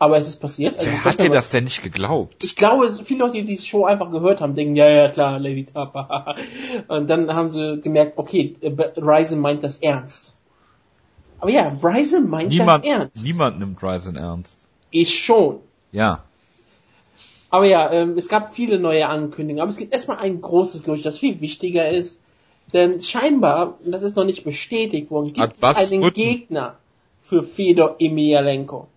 Aber es ist passiert. Also Wer hat dir das denn nicht geglaubt? Ich glaube, viele Leute, die die Show einfach gehört haben, denken, ja, ja, klar, Lady Papa. Und dann haben sie gemerkt, okay, Ryzen meint das ernst. Aber ja, Ryzen meint niemand, das ernst. Niemand nimmt Ryzen ernst. Ich schon. Ja. Aber ja, es gab viele neue Ankündigungen. Aber es gibt erstmal ein großes Gerücht, das viel wichtiger ist. Denn scheinbar, das ist noch nicht bestätigt worden, gibt es einen Rutten. Gegner für Fedor Emelianenko.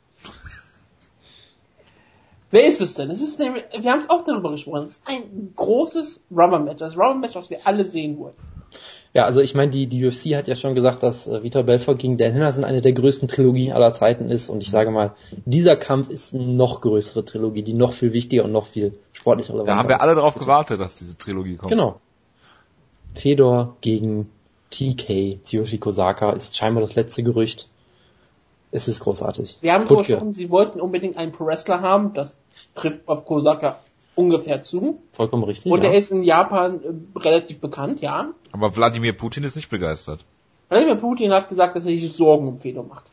Wer ist es denn? Es ist nämlich, wir haben es auch darüber gesprochen. Es ist ein großes Rubber-Match. Das Rubber-Match, was wir alle sehen wollen. Ja, also ich meine, die, die U F C hat ja schon gesagt, dass äh, Vitor Belfort gegen Dan Henderson eine der größten Trilogien aller Zeiten ist. Und ich sage mal, dieser Kampf ist eine noch größere Trilogie, die noch viel wichtiger und noch viel sportlicher relevanter ist. Da haben wir alle darauf gewartet, dass diese Trilogie kommt. Genau. Fedor gegen T K, Tsuyoshi Kosaka, ist scheinbar das letzte Gerücht. Es ist großartig. Wir haben gesprochen, sie wollten unbedingt einen Pro-Wrestler haben, das trifft auf Kosaka ungefähr zu. Vollkommen richtig. Und ja. Er ist in Japan äh, relativ bekannt, ja. Aber Wladimir Putin ist nicht begeistert. Wladimir Putin hat gesagt, dass er sich Sorgen um Fedor macht.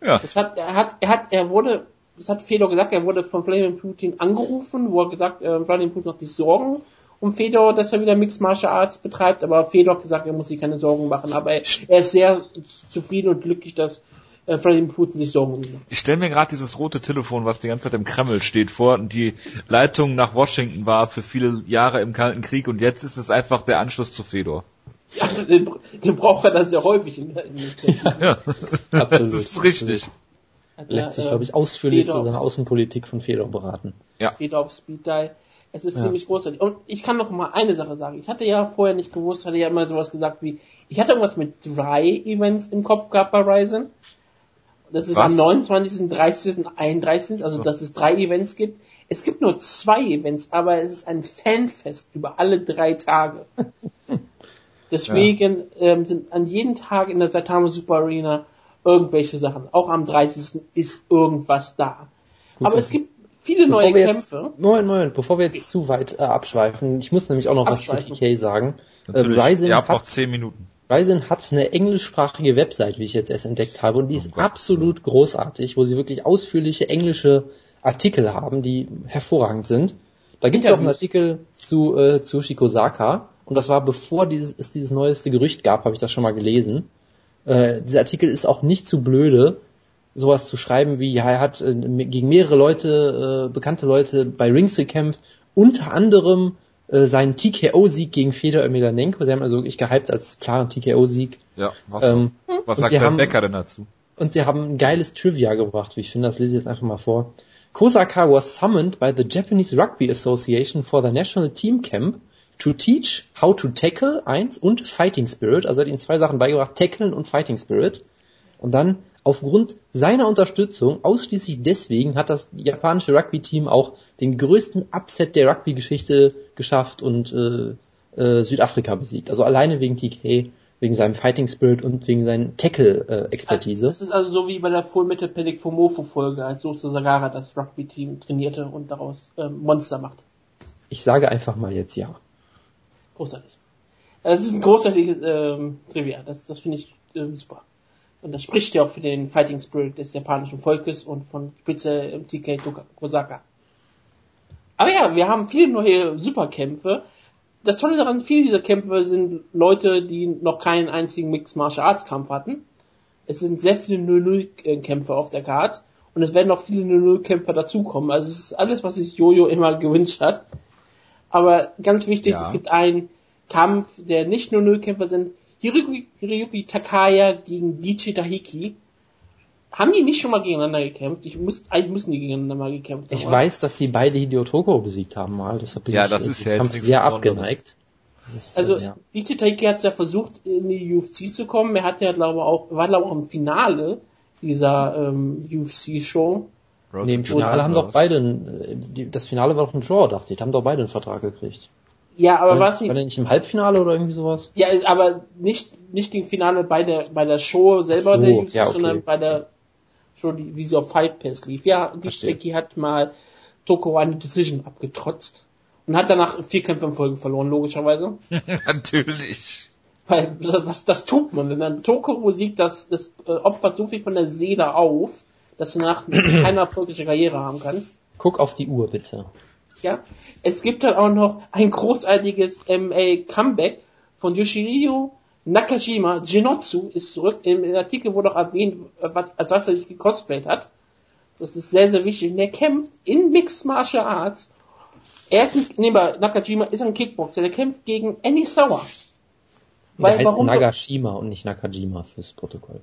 Ja. Das hat, er hat, er hat, er wurde, das hat Fedor gesagt, er wurde von Wladimir Putin angerufen, wo er gesagt, äh, Wladimir Putin hat sich Sorgen um Fedor, dass er wieder Mixed Martial Arts betreibt, aber Fedor hat gesagt, er muss sich keine Sorgen machen, aber er, er ist sehr zufrieden und glücklich, dass äh, Vladimir Putin sich Sorgen macht. Ich stelle mir gerade dieses rote Telefon, was die ganze Zeit im Kreml steht, vor und die Leitung nach Washington war für viele Jahre im Kalten Krieg und jetzt ist es einfach der Anschluss zu Fedor. Ja, den, den braucht er dann sehr häufig. In, in ja, ja. Das ist richtig. Lässt sich, glaube ich, ausführlich Fedor zu seiner Außenpolitik von Fedor beraten. Ja. Fedor auf Speed Dial. Es ist ja. ziemlich großartig. Und ich kann noch mal eine Sache sagen. Ich hatte ja vorher nicht gewusst, hatte ja immer sowas gesagt wie, ich hatte irgendwas mit drei Events im Kopf gehabt bei Ryzen. Das ist Was? am neunundzwanzigsten, dreißigsten, einunddreißigsten. Also, so. Dass es drei Events gibt. Es gibt nur zwei Events, aber es ist ein Fanfest über alle drei Tage. Deswegen ja. ähm, sind an jedem Tag in der Saitama Super Arena irgendwelche Sachen. Auch am dreißigsten ist irgendwas da. Gut, aber okay. Es gibt viele bevor neue Kämpfe. Moment, Moment, bevor wir jetzt zu weit äh, abschweifen, ich muss nämlich auch noch was zu T K sagen. Äh, Ryzen, hat, noch zehn Minuten. Ryzen hat eine englischsprachige Website, wie ich jetzt erst entdeckt habe, und die oh ist Gott. absolut großartig, wo sie wirklich ausführliche englische Artikel haben, die hervorragend sind. Da gibt es ja, auch einen Artikel zu äh, Tsuyoshi Kosaka, und das war bevor dieses, es dieses neueste Gerücht gab, habe ich das schon mal gelesen. Äh, dieser Artikel ist auch nicht zu blöde, sowas zu schreiben wie, ja, er hat äh, gegen mehrere Leute, äh, bekannte Leute bei Rings gekämpft, unter anderem äh, seinen T K O-Sieg gegen Fedor Emelianenko. Sie haben also wirklich gehypt als klaren T K O-Sieg. Ja, was, ähm, was sagt der Becker denn dazu? Und sie haben ein geiles Trivia gebracht, wie ich finde, das lese ich jetzt einfach mal vor. Kosaka was summoned by the Japanese Rugby Association for the National Team Camp to teach how to tackle, eins, und Fighting Spirit. Also hat ihnen zwei Sachen beigebracht, Tackeln und Fighting Spirit. Und dann Aufgrund seiner Unterstützung, ausschließlich deswegen, hat das japanische Rugby-Team auch den größten Upset der Rugby-Geschichte geschafft und äh, äh, Südafrika besiegt. Also alleine wegen T K, wegen seinem Fighting-Spirit und wegen seinen Tackle-Expertise. Das ist also so wie bei der Full-Metal-Panic-Fomofo-Folge, als Sosa Sagara das Rugby-Team trainierte und daraus äh, Monster macht. Ich sage einfach mal jetzt ja. Großartig. Das ist ein großartiges ähm, Trivia. Das, das finde ich äh, super. Und das spricht ja auch für den Fighting Spirit des japanischen Volkes und von Spitze T K Osaka. Aber ja, wir haben viele neue Superkämpfe. Das Tolle daran, viele dieser Kämpfe sind Leute, die noch keinen einzigen Mixed Martial Arts Kampf hatten. Es sind sehr viele null null Kämpfe auf der Card. Und es werden noch viele null null Kämpfer dazukommen. Also es ist alles, was sich Jojo immer gewünscht hat. Aber ganz wichtig, ja. Es gibt einen Kampf, der nicht null null-Kämpfer sind. Hiroyuki, Hiroyuki Takaya gegen Gichi Tahiki. Haben die nicht schon mal gegeneinander gekämpft? Ich muss, eigentlich müssen die gegeneinander mal gekämpft haben. Ich weiß, dass sie beide Hideo Toko besiegt haben mal. Deshalb bin ja, ich, das ist ja jetzt sehr abgeneigt. Ist, also, äh, ja. Gichi Tahiki hat es ja versucht, in die U F C zu kommen. Er hat ja, glaube ich, auch, war glaube ich auch im Finale dieser ähm, U F C-Show. Nee, im Finale haben doch beide, das Finale war doch ein Draw, dachte ich. Haben doch beide einen Vertrag gekriegt. Ja, aber war es nicht... War der nicht im Halbfinale oder irgendwie sowas? Ja, aber nicht, nicht im Finale bei der, bei der Show selber, so, der U F C, ja, okay. Sondern bei der Show, die, wie sie auf Fight Pass lief. Ja, die Strecke hat mal Toko eine Decision abgetrotzt und hat danach vier Kämpfe in Folge verloren, logischerweise. Natürlich. Weil, was, das tut man, wenn man Toko siegt, das, das äh, opfert so viel von der Seele auf, dass du danach keine erfolgreiche Karriere haben kannst. Guck auf die Uhr, bitte. Ja, es gibt dann auch noch ein großartiges M M A-Comeback von Yoshiryu Nakajima. Genotsu ist zurück. Im Artikel wurde auch erwähnt, was, als was er sich gecosplayt hat. Das ist sehr, sehr wichtig. Und er kämpft in Mixed Martial Arts. Er ist ein, nee, Nakajima ist ein Kickboxer. Der kämpft gegen Annie Sauer. Weil, der heißt warum Nagashima und nicht Nakajima fürs Protokoll.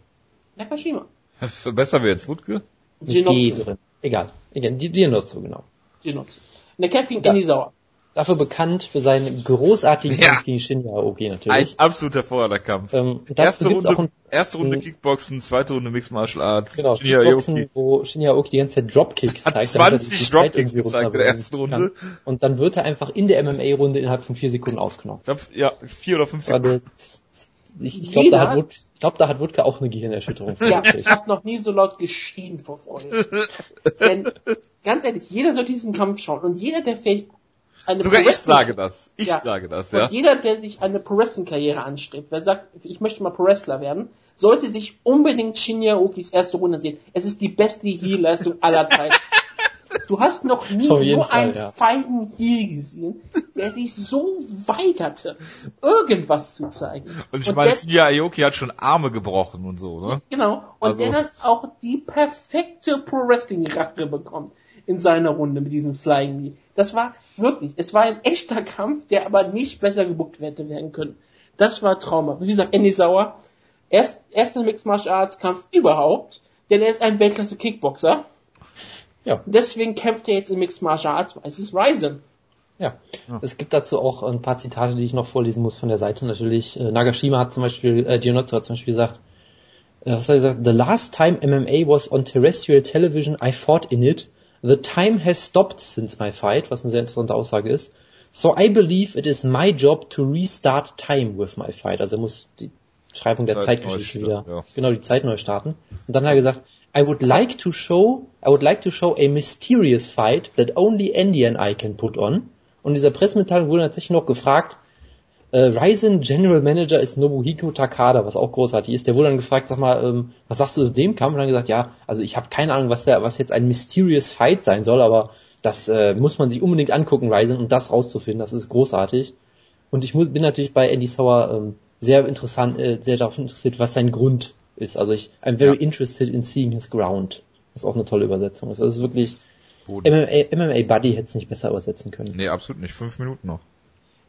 Nakajima. Verbessern wir jetzt Wutke? Genotsu. Egal. Genotsu, genau. Genotsu. Und der kämpft gegen Annie Sauer. Dafür bekannt für seinen großartigen Kampf ja. gegen Shinya Aoki natürlich. Ein absolut hervorragender Kampf. Ähm, erste, Runde, auch ein, erste Runde Kickboxen, zweite Runde Mixed Martial Arts. Genau, Shinya Aoki. Wo Shinya Aoki die ganze Zeit Dropkicks hat zeigt. zwanzig Dropkicks gezeigt in der ersten Runde. Kann. Und dann wird er einfach in der M M A-Runde innerhalb von vier Sekunden aufknockt. Ja, vier oder fünf Sekunden. Ich, ich glaube, da, glaub, da hat Wutke auch eine Gehirnerschütterung. Ja, ich habe noch nie so laut geschrien vor Freude. Denn, ganz ehrlich, jeder soll diesen Kampf schauen. Und jeder, der fähig eine Sogar Pro- ich sage das. Ich ja. sage das, ja. Und jeder, der sich eine Pro-Wrestling-Karriere anstrebt, der sagt, ich möchte mal Pro-Wrestler werden, sollte sich unbedingt Shinya Aokis erste Runde sehen. Es ist die beste Heel-Leistung aller Zeiten. Du hast noch nie so Fall, einen ja. feigen Heel gesehen, der sich so weigerte, irgendwas zu zeigen. Und ich und meine, Shinya Aoki hat schon Arme gebrochen und so, ne? Genau. Und also. Der dann auch die perfekte Pro-Wrestling-Rache bekommt in seiner Runde mit diesem Flying Knee. Das war wirklich, es war ein echter Kampf, der aber nicht besser gebookt hätte werden können. Das war Trauma. Wie gesagt, Andy Sauer, erst, erster Mixed Martial Arts Kampf überhaupt, denn er ist ein Weltklasse Kickboxer. Ja. Deswegen kämpft er jetzt in Mixed Martial Arts, weil es ist Rising. Ja. ja, es gibt dazu auch ein paar Zitate, die ich noch vorlesen muss von der Seite natürlich. Äh, Nagashima hat zum Beispiel, äh, Gionotso hat zum Beispiel gesagt, äh, was hat er gesagt? The last time M M A was on terrestrial television, I fought in it. The time has stopped since my fight, was eine sehr interessante Aussage ist. So I believe it is my job to restart time with my fight. Also er muss die Schreibung der Zeit Zeitgeschichte wieder, ja. genau, die Zeit neu starten. Und dann hat er gesagt, I would like to show, I would like to show a mysterious fight that only Andy and I can put on. Und in dieser Pressemitteilung wurde tatsächlich noch gefragt, äh, Rising General Manager ist Nobuhiko Takada, was auch großartig ist. Der wurde dann gefragt, sag mal, ähm, was sagst du zu dem Kampf? Und dann gesagt, ja, also ich habe keine Ahnung, was der, was jetzt ein mysterious Fight sein soll, aber das äh, muss man sich unbedingt angucken, Rising, um das rauszufinden. Das ist großartig. Und ich mu- bin natürlich bei Andy Sauer ähm, sehr interessant, äh, sehr darauf interessiert, was sein Grund ist. Also ich, I'm very ja. interested in seeing his ground. Was auch eine tolle Übersetzung ist. Also wirklich, M M A Buddy hätte es nicht besser übersetzen können. Nee, absolut nicht. Fünf Minuten noch.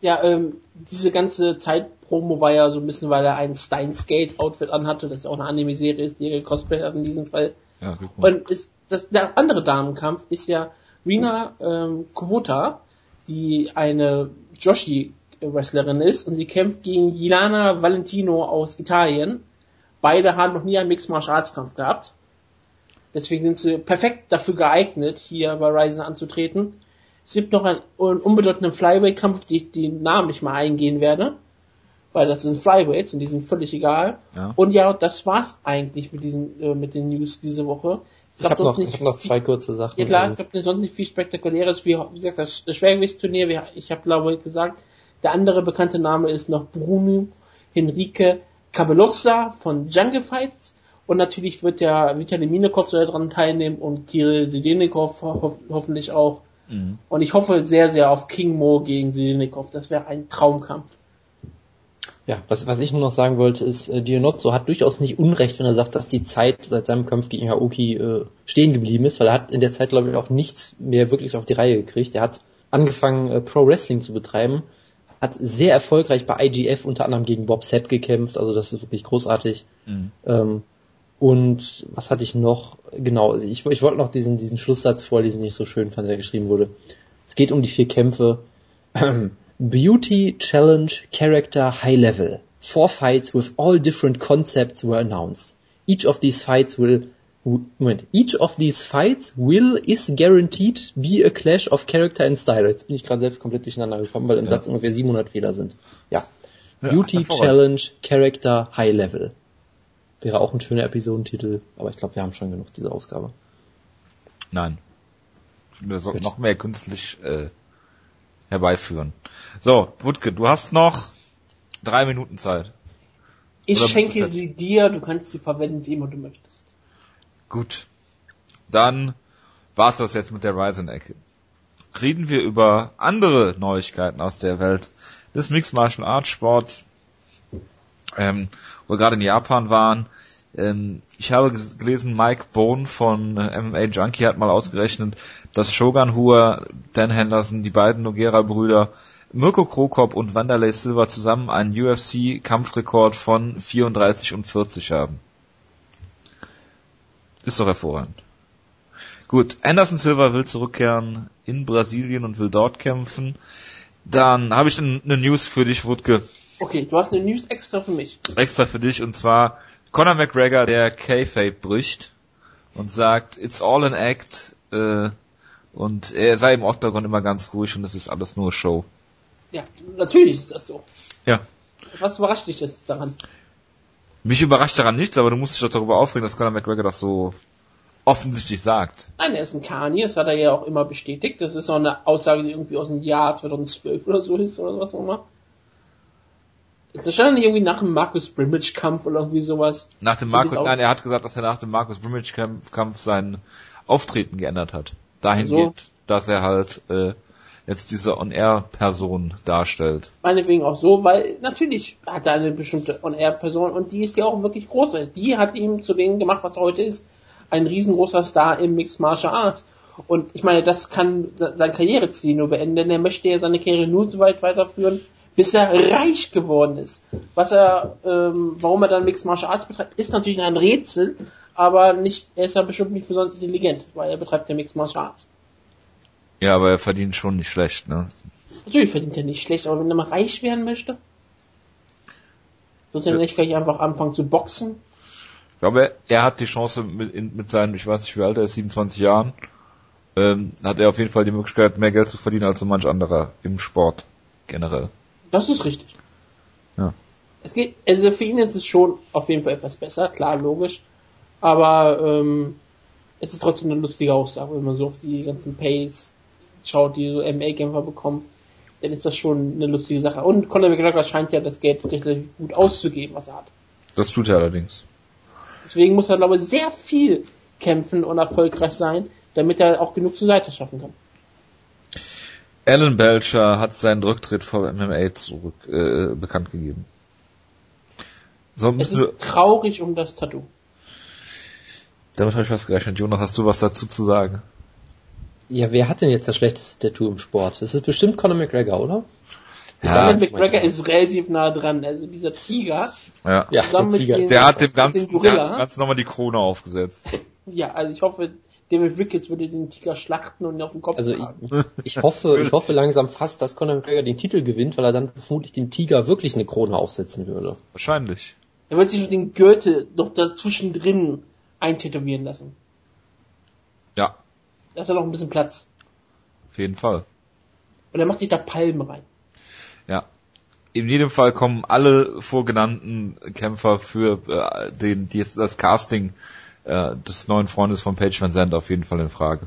Ja, ähm, diese ganze Zeit-Promo war ja so ein bisschen, weil er ein Steins Gate-Outfit anhatte, das ja auch eine Anime-Serie ist, die ihre Cosplay hat in diesem Fall. Ja, gut. Und ist, das, der andere Damenkampf ist ja Rina ähm, Kubota, die eine Joshi-Wrestlerin ist und sie kämpft gegen Jelena Valentino aus Italien. Beide haben noch nie einen Mixed Martial Arts Kampf gehabt. Deswegen sind sie perfekt dafür geeignet, hier bei Rising anzutreten. Es gibt noch einen unbedeutenden Flyweight-Kampf, auf den ich den Namen nicht mal eingehen werde. Weil das sind Flyweights und die sind völlig egal. Ja. Und ja, das war's eigentlich mit diesen äh, mit den News diese Woche. Es gab ich habe noch, hab noch zwei kurze Sachen. Ja klar, also. Es gab nicht sonst nicht viel Spektakuläres. Wie, wie gesagt, das Schwergewichtsturnier, ich habe glaube ich gesagt, der andere bekannte Name ist noch Bruno Henrique Cabelosa von Jungle Fights. Und natürlich wird der Vitali Minekov soll daran teilnehmen und Kirill Sedenikov ho- hoffentlich auch. Mhm. Und ich hoffe sehr, sehr auf King Mo gegen Sedenikov. Das wäre ein Traumkampf. Ja, was, was ich nur noch sagen wollte, ist, äh, Dionotso hat durchaus nicht Unrecht, wenn er sagt, dass die Zeit seit seinem Kampf gegen Aoki äh, stehen geblieben ist, weil er hat in der Zeit, glaube ich, auch nichts mehr wirklich auf die Reihe gekriegt. Er hat angefangen, äh, Pro-Wrestling zu betreiben, hat sehr erfolgreich bei I G F unter anderem gegen Bob Sapp gekämpft, also das ist wirklich großartig. Mhm. Ähm, und was hatte ich noch? Genau, ich, ich wollte noch diesen, diesen Schlusssatz vorlesen, den ich so schön fand, der geschrieben wurde. Es geht um die vier Kämpfe. Beauty, Challenge, Character, High Level. Four fights with all different concepts were announced. Each of these fights will, Moment, each of these fights will is guaranteed be a clash of character and style. Jetzt bin ich gerade selbst komplett durcheinander gekommen, weil im ja. Satz ungefähr siebenhundert Fehler sind. Ja. ja Beauty, Challenge, Character, High Level. Wäre auch ein schöner Episodentitel, aber ich glaube, wir haben schon genug diese Ausgabe. Nein. Wir sollten noch mehr künstlich, äh, herbeiführen. So, Wutke, du hast noch drei Minuten Zeit. Ich Oder schenke sie dir, du kannst sie verwenden, wie immer du möchtest. Gut. Dann war's das jetzt mit der Rising-Ecke. Reden wir über andere Neuigkeiten aus der Welt des Mixed Martial Arts Sport, ähm, wo wir gerade in Japan waren. Ähm, ich habe gelesen, Mike Bone von M M A Junkie hat mal ausgerechnet, dass Shogun Hua, Dan Henderson, die beiden Nogueira-Brüder, Mirko Krokop und Wanderlei Silva zusammen einen U F C-Kampfrekord von vierunddreißig und vierzig haben. Ist doch hervorragend. Gut, Anderson Silva will zurückkehren in Brasilien und will dort kämpfen. Dann habe ich eine News für dich, Wutke. Okay, du hast eine News extra für mich. Extra für dich, und zwar Conor McGregor, der K-Fape bricht und sagt, it's all an act, äh, und er sei im Octagon immer ganz ruhig und es ist alles nur Show. Ja, natürlich ist das so. Ja. Was überrascht dich jetzt daran? Mich überrascht daran nichts, aber du musst dich doch darüber aufregen, dass Conor McGregor das so offensichtlich sagt. Nein, er ist ein Kani, das hat er ja auch immer bestätigt. Das ist so eine Aussage, die irgendwie aus dem Jahr zweitausendzwölf oder so ist oder was auch immer. Ist das schon nicht irgendwie nach dem Marcus Brimage-Kampf oder irgendwie sowas? Nach dem Marcus, nein, er hat gesagt, dass er nach dem Marcus Brimage-Kampf sein Auftreten geändert hat. Dahin so. Geht, dass er halt äh, jetzt diese On-Air-Person darstellt. Meinetwegen auch so, weil natürlich hat er eine bestimmte On-Air-Person und die ist ja auch wirklich groß. Die hat ihm zu dem gemacht, was er heute ist. Ein riesengroßer Star im Mixed Martial Arts. Und ich meine, das kann sein Karriereziel nur beenden, denn er möchte ja seine Karriere nur so weit weiterführen, bis er reich geworden ist. Was er, ähm, warum er dann Mixed Martial Arts betreibt, ist natürlich ein Rätsel, aber nicht, er ist ja bestimmt nicht besonders intelligent, weil er betreibt ja Mixed Martial Arts. Ja, aber er verdient schon nicht schlecht, ne? Natürlich verdient er nicht schlecht, aber wenn er mal reich werden möchte, sollte er ja. nicht vielleicht einfach anfangen zu boxen? Ich glaube, er hat die Chance mit, mit seinen, ich weiß nicht wie alt er ist, siebenundzwanzig Jahren, ähm, hat er auf jeden Fall die Möglichkeit, mehr Geld zu verdienen als so manch anderer im Sport generell. Das ist richtig. Ja. Es geht, also für ihn ist es schon auf jeden Fall etwas besser, klar, logisch. Aber ähm, es ist trotzdem eine lustige Aussage, wenn man so auf die ganzen Pays schaut, die so M M A-Kämpfer bekommen, dann ist das schon eine lustige Sache. Und Conor McGregor scheint ja das Geld richtig gut auszugeben, was er hat. Das tut er allerdings. Deswegen muss er, glaube ich, sehr viel kämpfen und erfolgreich sein, damit er auch genug zur Seite schaffen kann. Alan Belcher hat seinen Rücktritt vor M M A zurück äh, bekannt gegeben. So, es ist wir... traurig um das Tattoo. Damit habe ich was gerechnet. Jonas, hast du was dazu zu sagen? Ja, wer hat denn jetzt das schlechteste Tattoo im Sport? Das ist bestimmt Conor McGregor, oder? Ja, Conor McGregor ist relativ nah dran. Also dieser Tiger. Ja, ja der Tiger. Den, der hat dem ganzen, ganzen nochmal die Krone aufgesetzt. Ja, also ich hoffe... David Ricketts würde den Tiger schlachten und ihn auf den Kopf also tragen. Also ich, ich hoffe, ich hoffe langsam fast, dass Conor McGregor den Titel gewinnt, weil er dann vermutlich dem Tiger wirklich eine Krone aufsetzen würde. Wahrscheinlich. Er wird sich den Gürtel noch dazwischen drin eintätowieren lassen. Ja. Da ist ja noch ein bisschen Platz. Auf jeden Fall. Und er macht sich da Palmen rein. Ja. In jedem Fall kommen alle vorgenannten Kämpfer für äh, den, die, das Casting äh, des neuen Freundes von Paige VanZant auf jeden Fall in Frage.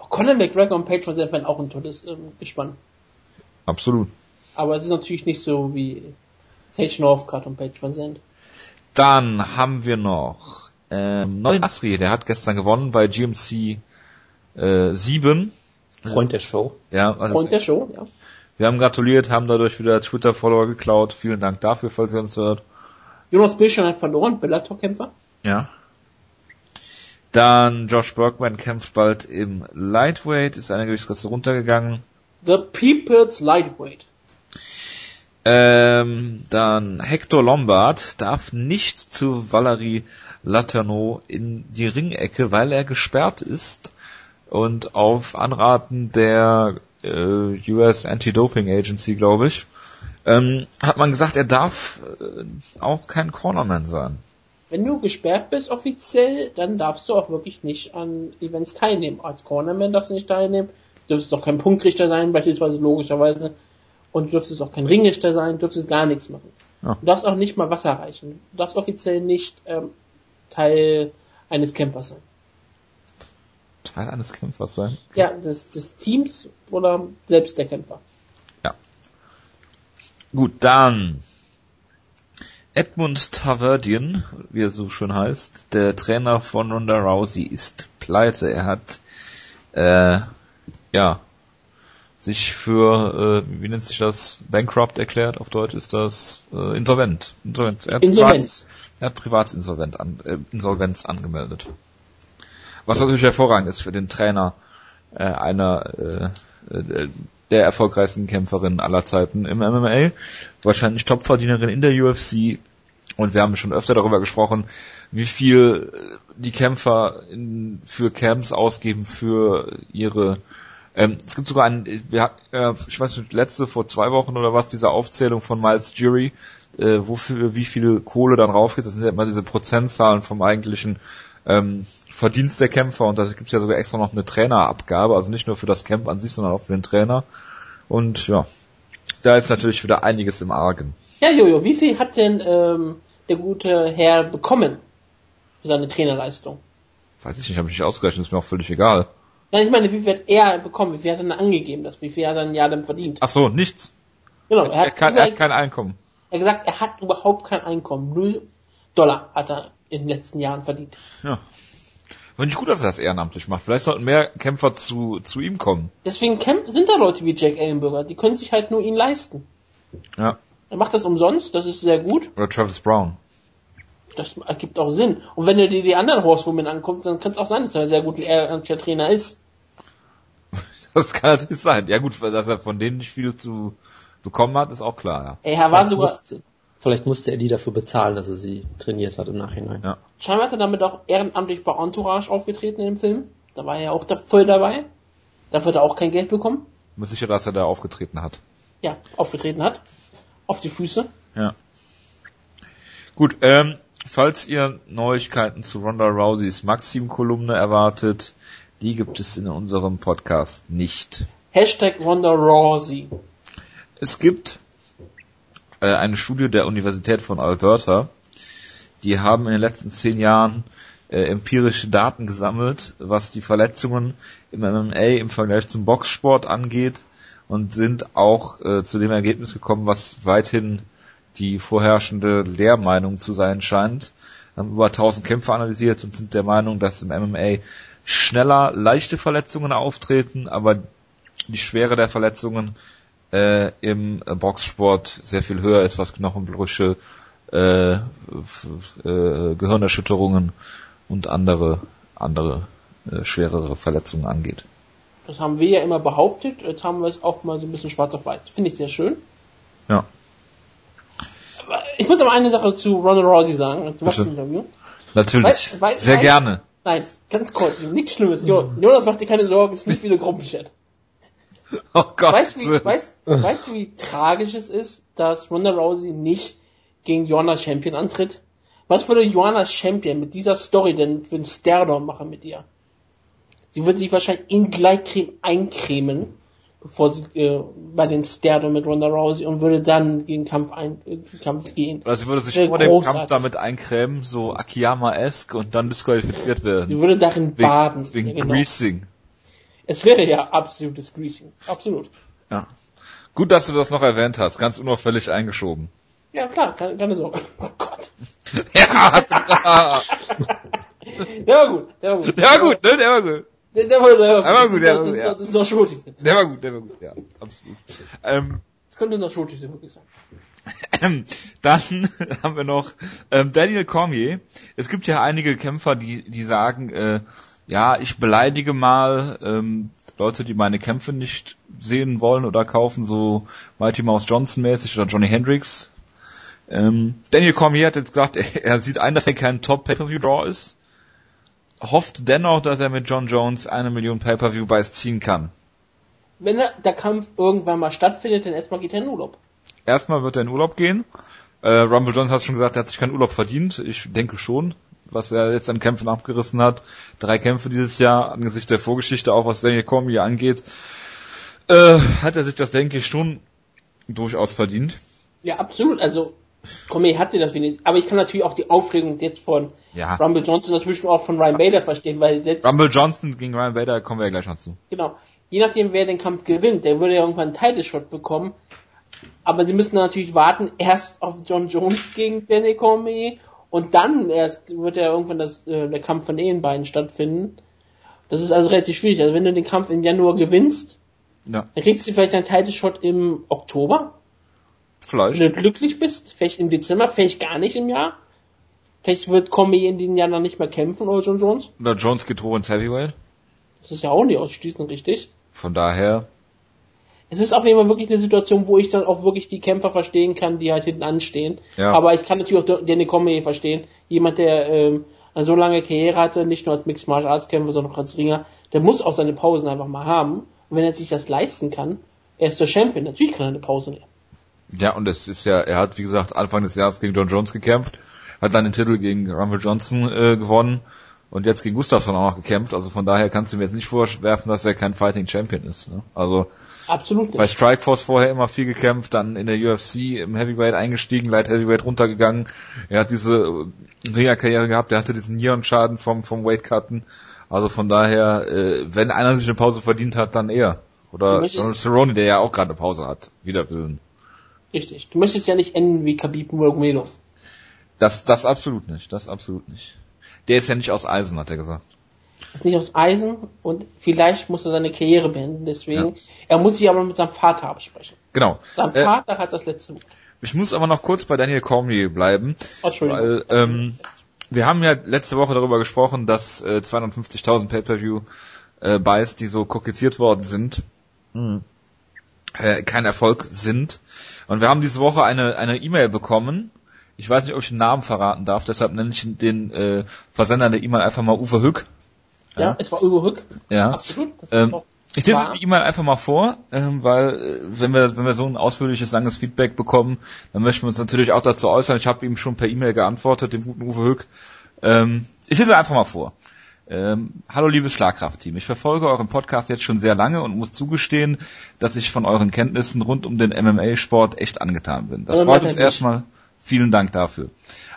Oh, Conor McGregor und Paige VanZant werden auch ein tolles ähm, Gespann. Absolut. Aber es ist natürlich nicht so wie Sage Northcutt und Paige VanZant. Dann haben wir noch ähm, Norin Nasri, der hat gestern gewonnen bei G M C äh, sieben. Freund der Show. Ja, also Freund der Show, ja. Wir haben gratuliert, haben dadurch wieder Twitter-Follower geklaut. Vielen Dank dafür, falls ihr uns hört. Jonas Bilschon hat verloren, Bellator-Kämpfer. Ja. Dann Josh Bergman kämpft bald im Lightweight, ist eine Gewichtsklasse runtergegangen. The People's Lightweight. Ähm, dann Hector Lombard darf nicht zu Valerie Letourneau in die Ringecke, weil er gesperrt ist und auf Anraten der U S Anti-Doping Agency, glaube ich, ähm, hat man gesagt, er darf äh, auch kein Cornerman sein. Wenn du gesperrt bist offiziell, dann darfst du auch wirklich nicht an Events teilnehmen. Als Cornerman darfst du nicht teilnehmen, dürftest auch kein Punktrichter sein, beispielsweise logischerweise, und dürftest auch kein Ringrichter sein, dürftest gar nichts machen. Ja. Du darfst auch nicht mal Wasser reichen. Du darfst offiziell nicht ähm, Teil eines Kämpfers sein. Teil eines Kämpfers sein? Ja, des, des Teams oder selbst der Kämpfer. Ja. Gut, dann Edmund Taverdian, wie er so schön heißt, der Trainer von Ronda Rousey, ist pleite. Er hat äh, ja sich für, äh, wie nennt sich das, bankrupt erklärt, auf Deutsch ist das äh, insolvent. Insolvent. Er hat Insolvenz. Privat, er hat Privatsinsolvenz an, äh, Insolvenz angemeldet. Was natürlich hervorragend ist für den Trainer äh, einer äh, der erfolgreichsten Kämpferin aller Zeiten im M M A, wahrscheinlich Topverdienerin in der U F C, und wir haben schon öfter darüber gesprochen, wie viel die Kämpfer in, für Camps ausgeben für ihre ähm, es gibt sogar einen, wir, äh, ich weiß nicht, letzte vor zwei Wochen oder was, diese Aufzählung von Miles Jury, äh, wofür wie viel Kohle dann raufgeht, das sind ja immer diese Prozentzahlen vom eigentlichen ähm, Verdienst der Kämpfer, und da gibt's ja sogar extra noch eine Trainerabgabe, also nicht nur für das Camp an sich, sondern auch für den Trainer. Und ja, da ist natürlich wieder einiges im Argen. Ja, Jojo, wie viel hat denn ähm, der gute Herr bekommen für seine Trainerleistung? Weiß ich nicht, habe ich nicht ausgerechnet, ist mir auch völlig egal. Nein, ich meine, wie viel hat er bekommen, wie viel hat er denn angegeben, das, wie viel hat er denn ja dann verdient? Ach so, nichts. Genau, er, er, hat kein, er hat kein Einkommen. Er hat gesagt, er hat überhaupt kein Einkommen. Null Dollar hat er in den letzten Jahren verdient. Ja. Finde ich gut, dass er das ehrenamtlich macht. Vielleicht sollten mehr Kämpfer zu, zu ihm kommen. Deswegen sind da Leute wie Jack Ellenberger. Die können sich halt nur ihn leisten. Ja. Er macht das umsonst, das ist sehr gut. Oder Travis Brown. Das ergibt auch Sinn. Und wenn du dir die anderen Horsewomen anguckst, dann kann es auch sein, dass er ein sehr guter ehrenamtlicher Trainer ist. Das kann natürlich sein. Ja gut, dass er von denen nicht viel zu bekommen hat, ist auch klar. Ja. Er war sogar... Vielleicht musste er die dafür bezahlen, dass er sie trainiert hat im Nachhinein. Ja. Scheinbar hat er damit auch ehrenamtlich bei Entourage aufgetreten in dem Film. Da war er ja auch da voll dabei. Dafür hat er auch kein Geld bekommen. Ich bin sicher, dass er da aufgetreten hat. Ja, aufgetreten hat. Auf die Füße. Ja. Gut, ähm, falls ihr Neuigkeiten zu Ronda Rouseys Maxim-Kolumne erwartet, die gibt es in unserem Podcast nicht. Hashtag Ronda Rousey. Es gibt eine Studie der Universität von Alberta. Die haben in den letzten zehn Jahren äh, empirische Daten gesammelt, was die Verletzungen im M M A im Vergleich zum Boxsport angeht, und sind auch äh, zu dem Ergebnis gekommen, was weithin die vorherrschende Lehrmeinung zu sein scheint. Haben über tausend Kämpfer analysiert und sind der Meinung, dass im M M A schneller leichte Verletzungen auftreten, aber die Schwere der Verletzungen Äh, im Boxsport sehr viel höher ist, was Knochenbrüche, äh, f- f- äh, Gehirnerschütterungen und andere andere äh, schwerere Verletzungen angeht. Das haben wir ja immer behauptet, jetzt haben wir es auch mal so ein bisschen schwarz auf weiß. Finde ich sehr schön. Ja. Aber ich muss aber eine Sache zu Ronda Rousey sagen. Du machst das Interview. Natürlich. Weiß, weiß, sehr weiß, gerne. Nein, ganz kurz, nichts Schlimmes. Jonas, mach dir keine Sorgen, es ist nicht wieder Gruppenchat. Oh Gott. Weißt du, wie, weißt, weißt, wie tragisch es ist, dass Ronda Rousey nicht gegen Joanna Champion antritt. Was würde Joanna Champion mit dieser Story denn für einen Stardom machen mit ihr? Sie würde sich wahrscheinlich in Gleitcreme eincremen, bevor sie äh, bei den Stardom mit Ronda Rousey, und würde dann gegen Kampf, ein, äh, Kampf gehen. Oder sie würde sich vor dem Kampf damit eincremen, so Akiyama-esque, und dann disqualifiziert werden. Sie würde darin wegen, baden. Wegen genau. Greasing. Es wäre ja absolutes Greasing. Absolut. Ja. Gut, dass du das noch erwähnt hast. Ganz unauffällig eingeschoben. Ja, klar. Keine, keine Sorge. Oh Gott. Ja, klar. Der war gut. Der war gut. Der war gut, ne? Der war gut. Der, der, war, der, war, der war gut, der war gut. Das ist noch schuldig. Der war gut, der war gut, ja, absolut. Ähm, das könnte noch schuldig wirklich sein. Ähm, dann haben wir noch ähm, Daniel Cormier. Es gibt ja einige Kämpfer, die die sagen, äh, ja, ich beleidige mal ähm, Leute, die meine Kämpfe nicht sehen wollen oder kaufen, so Mighty Mouse Johnson mäßig oder Johnny Hendricks. Ähm, Daniel Cormier hat jetzt gesagt, er, er sieht ein, dass er kein Top-Pay-Per-View-Draw ist. Hofft dennoch, dass er mit John Jones eine Million Pay-Per-View-Buys ziehen kann. Wenn der Kampf irgendwann mal stattfindet, dann erstmal geht er in Urlaub. Erstmal wird er in Urlaub gehen. Äh, Rumble Johnson hat schon gesagt, er hat sich keinen Urlaub verdient. Ich denke schon, was er jetzt an Kämpfen abgerissen hat. Drei Kämpfe dieses Jahr, angesichts der Vorgeschichte, auch was Daniel Cormier angeht, äh, hat er sich das, denke ich, schon durchaus verdient. Ja, absolut. Also Cormier hatte das wenig, aber ich kann natürlich auch die Aufregung jetzt von ja. Rumble Johnson, natürlich auch von Ryan Bader verstehen, weil Rumble Johnson gegen Ryan Bader kommen wir ja gleich noch zu. Genau. Je nachdem, wer den Kampf gewinnt, der würde ja irgendwann einen Title-Shot bekommen, aber sie müssen natürlich warten, erst auf John Jones gegen Daniel Cormier, und dann erst wird ja irgendwann das, äh, der Kampf von den beiden stattfinden. Das ist also relativ schwierig. Also wenn du den Kampf im Januar gewinnst, ja. dann kriegst du vielleicht einen Title-Shot im Oktober. Vielleicht. Wenn du glücklich bist, vielleicht im Dezember, vielleicht gar nicht im Jahr. Vielleicht wird Cormier in diesem Jahr noch nicht mehr kämpfen, oder John Jones. Na, Jones geht hoch ins Heavyweight. Das ist ja auch nicht ausschließen, richtig? Von daher. Es ist auf jeden Fall wirklich eine Situation, wo ich dann auch wirklich die Kämpfer verstehen kann, die halt hinten anstehen. Ja. Aber ich kann natürlich auch Daniel Cormier verstehen. Jemand, der ähm, eine so lange Karriere hatte, nicht nur als Mixed Martial Arts Kämpfer, sondern auch als Ringer, der muss auch seine Pausen einfach mal haben. Und wenn er sich das leisten kann, er ist der Champion. Natürlich kann er eine Pause nehmen. Ja, und es ist ja, er hat, wie gesagt, Anfang des Jahres gegen John Jones gekämpft, hat dann den Titel gegen Rumble Johnson äh, gewonnen und jetzt gegen Gustafsson auch noch gekämpft. Also von daher kannst du ihm jetzt nicht vorwerfen, dass er kein Fighting Champion ist. Ne? Also absolut nicht. Bei Strikeforce vorher immer viel gekämpft, dann in der U F C im Heavyweight eingestiegen, Light Heavyweight runtergegangen. Er hat diese Ringer-Karriere gehabt, er hatte diesen Nierenschaden vom vom Weightcutten. Also von daher, äh, wenn einer sich eine Pause verdient hat, dann er. Oder Donald Cerrone, der ja auch gerade eine Pause hat, wieder bilden. Richtig. Du möchtest ja nicht enden wie Khabib Nurmagomedov. Das, das absolut nicht. Das absolut nicht. Der ist ja nicht aus Eisen, hat er gesagt. Ist nicht aus Eisen, und vielleicht muss er seine Karriere beenden. Deswegen. Ja. Er muss sich aber mit seinem Vater absprechen. Genau. Sein äh, Vater hat das letzte Wort. Ich muss aber noch kurz bei Daniel Cormier bleiben. Oh, Entschuldigung. Weil, ähm, wir haben ja letzte Woche darüber gesprochen, dass äh, zweihundertfünfzigtausend Pay-per-View äh, Buys, die so kokettiert worden sind, mhm. äh, kein Erfolg sind. Und wir haben diese Woche eine eine E-Mail bekommen. Ich weiß nicht, ob ich den Namen verraten darf, deshalb nenne ich den äh, Versender der E-Mail einfach mal Uwe Hück. Ja, ja, es war Uwe Hück. Ja. Absolut. Das ähm, ist auch ich lese die E-Mail einfach mal vor, ähm, weil äh, wenn wir wenn wir so ein ausführliches, langes Feedback bekommen, dann möchten wir uns natürlich auch dazu äußern. Ich habe ihm schon per E-Mail geantwortet, dem guten Uwe Hück. Ähm, ich lese einfach mal vor. Ähm, Hallo liebes Schlagkraft-Team, ich verfolge euren Podcast jetzt schon sehr lange und muss zugestehen, dass ich von euren Kenntnissen rund um den M M A-Sport echt angetan bin. Das freut uns erstmal. Vielen Dank dafür.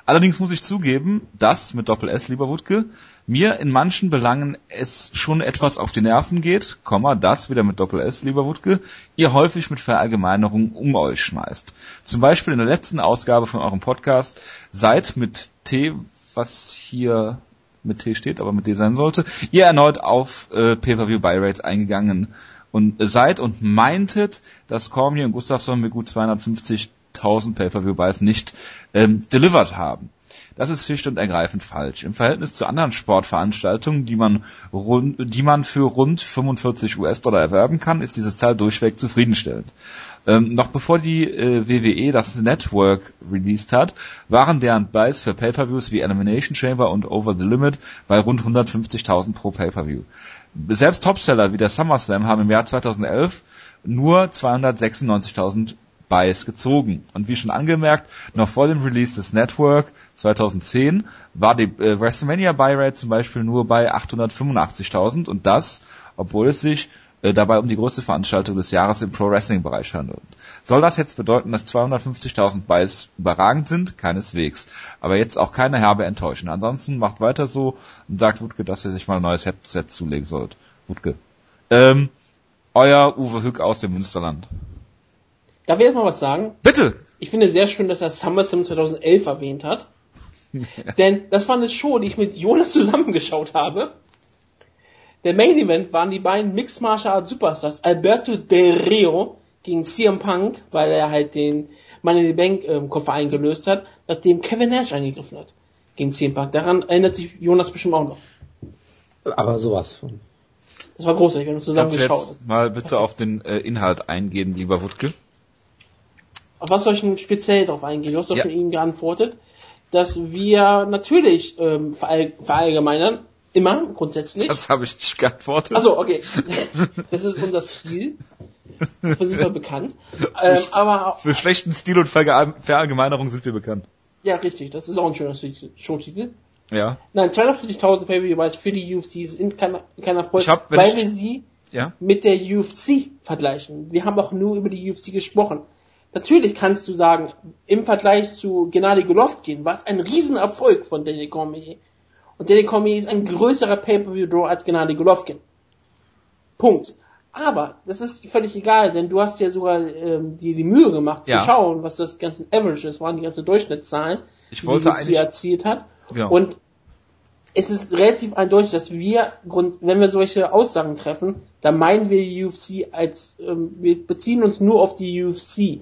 Allerdings muss ich zugeben, dass, mit Doppel-S, lieber Wutke, mir in manchen Belangen es schon etwas auf die Nerven geht, Komma, das, wieder mit Doppel-S, lieber Wutke, ihr häufig mit Verallgemeinerungen um euch schmeißt. Zum Beispiel in der letzten Ausgabe von eurem Podcast seid mit T, was hier mit T steht, aber mit D sein sollte, ihr erneut auf äh, Pay-Per-View-Buy-Rates eingegangen und äh, seid und meintet, dass Cormier und Gustafsson mit gut zweihundertfünfzigtausend Pay-Per-View-Buys nicht ähm, delivered haben. Das ist schlicht und ergreifend falsch. Im Verhältnis zu anderen Sportveranstaltungen, die man, rund, die man für rund fünfundvierzig US-Dollar erwerben kann, ist diese Zahl durchweg zufriedenstellend. Ähm, noch bevor die äh, W W E das Network released hat, waren deren Buys für Pay-Per-Views wie Elimination Chamber und Over the Limit bei rund hundertfünfzigtausend pro Pay-Per-View. Selbst Topseller wie der SummerSlam haben im Jahr zweitausendelf nur zweihundertsechsundneunzigtausend Bias gezogen. Und wie schon angemerkt, noch vor dem Release des Network zweitausendzehn war die äh, WrestleMania Buy Rate zum Beispiel nur bei achthundertfünfundachtzigtausend und das, obwohl es sich äh, dabei um die größte Veranstaltung des Jahres im Pro-Wrestling-Bereich handelt. Soll das jetzt bedeuten, dass zweihundertfünfzigtausend Buys überragend sind? Keineswegs. Aber jetzt auch keine herbe enttäuschen. Ansonsten macht weiter so und sagt Wutke, dass ihr sich mal ein neues Headset zulegen sollt. Wutke. Ähm, euer Uwe Hück aus dem Münsterland. Darf ich jetzt mal was sagen? Bitte! Ich finde sehr schön, dass er SummerSlam zweitausendelf erwähnt hat. Ja. Denn das war eine Show, die ich mit Jonas zusammengeschaut habe. Der Main Event waren die beiden Mixed Martial Arts Superstars Alberto Del Rio gegen C M Punk, weil er halt den Money in the Bank äh, Koffer eingelöst hat, nachdem Kevin Nash eingegriffen hat gegen C M Punk. Daran erinnert sich Jonas bestimmt auch noch. Aber sowas von. Das war großartig, wir haben zusammen geschaut. Kannst du jetzt mal bitte auf den äh, Inhalt eingehen, lieber Wutke? Auf was soll ich denn speziell drauf eingehen? Du hast doch ja. schon ihm geantwortet, dass wir natürlich ähm, verall- verallgemeinern, immer, grundsätzlich. Das habe ich nicht geantwortet. Achso, okay. Das ist unser Stil. Dafür sind wir bekannt. Für, ähm, aber für schlechten Stil und Verge- Verallgemeinerung sind wir bekannt. Ja, richtig. Das ist auch ein schöner Showtitel. Ja. Nein, zweihundertfünfzigtausend Pay-Per-View für die U F C sind keiner keiner Erfolg, weil wir sie ja? mit der U F C vergleichen. Wir haben auch nur über die U F C gesprochen. Natürlich kannst du sagen, im Vergleich zu Gennady Golovkin war es ein Riesenerfolg von Daniel Cormier. Und Daniel Cormier ist ein größerer Pay-Per-View-Draw als Gennady Golovkin. Punkt. Aber das ist völlig egal, denn du hast ja sogar ähm, dir die Mühe gemacht, ja. zu schauen, was das ganze Averages waren, die ganzen Durchschnittszahlen, ich wollte die sie erzielt hat. Ja. Und es ist relativ eindeutig, dass wir, wenn wir solche Aussagen treffen, dann meinen wir die U F C als, ähm, wir beziehen uns nur auf die U F C.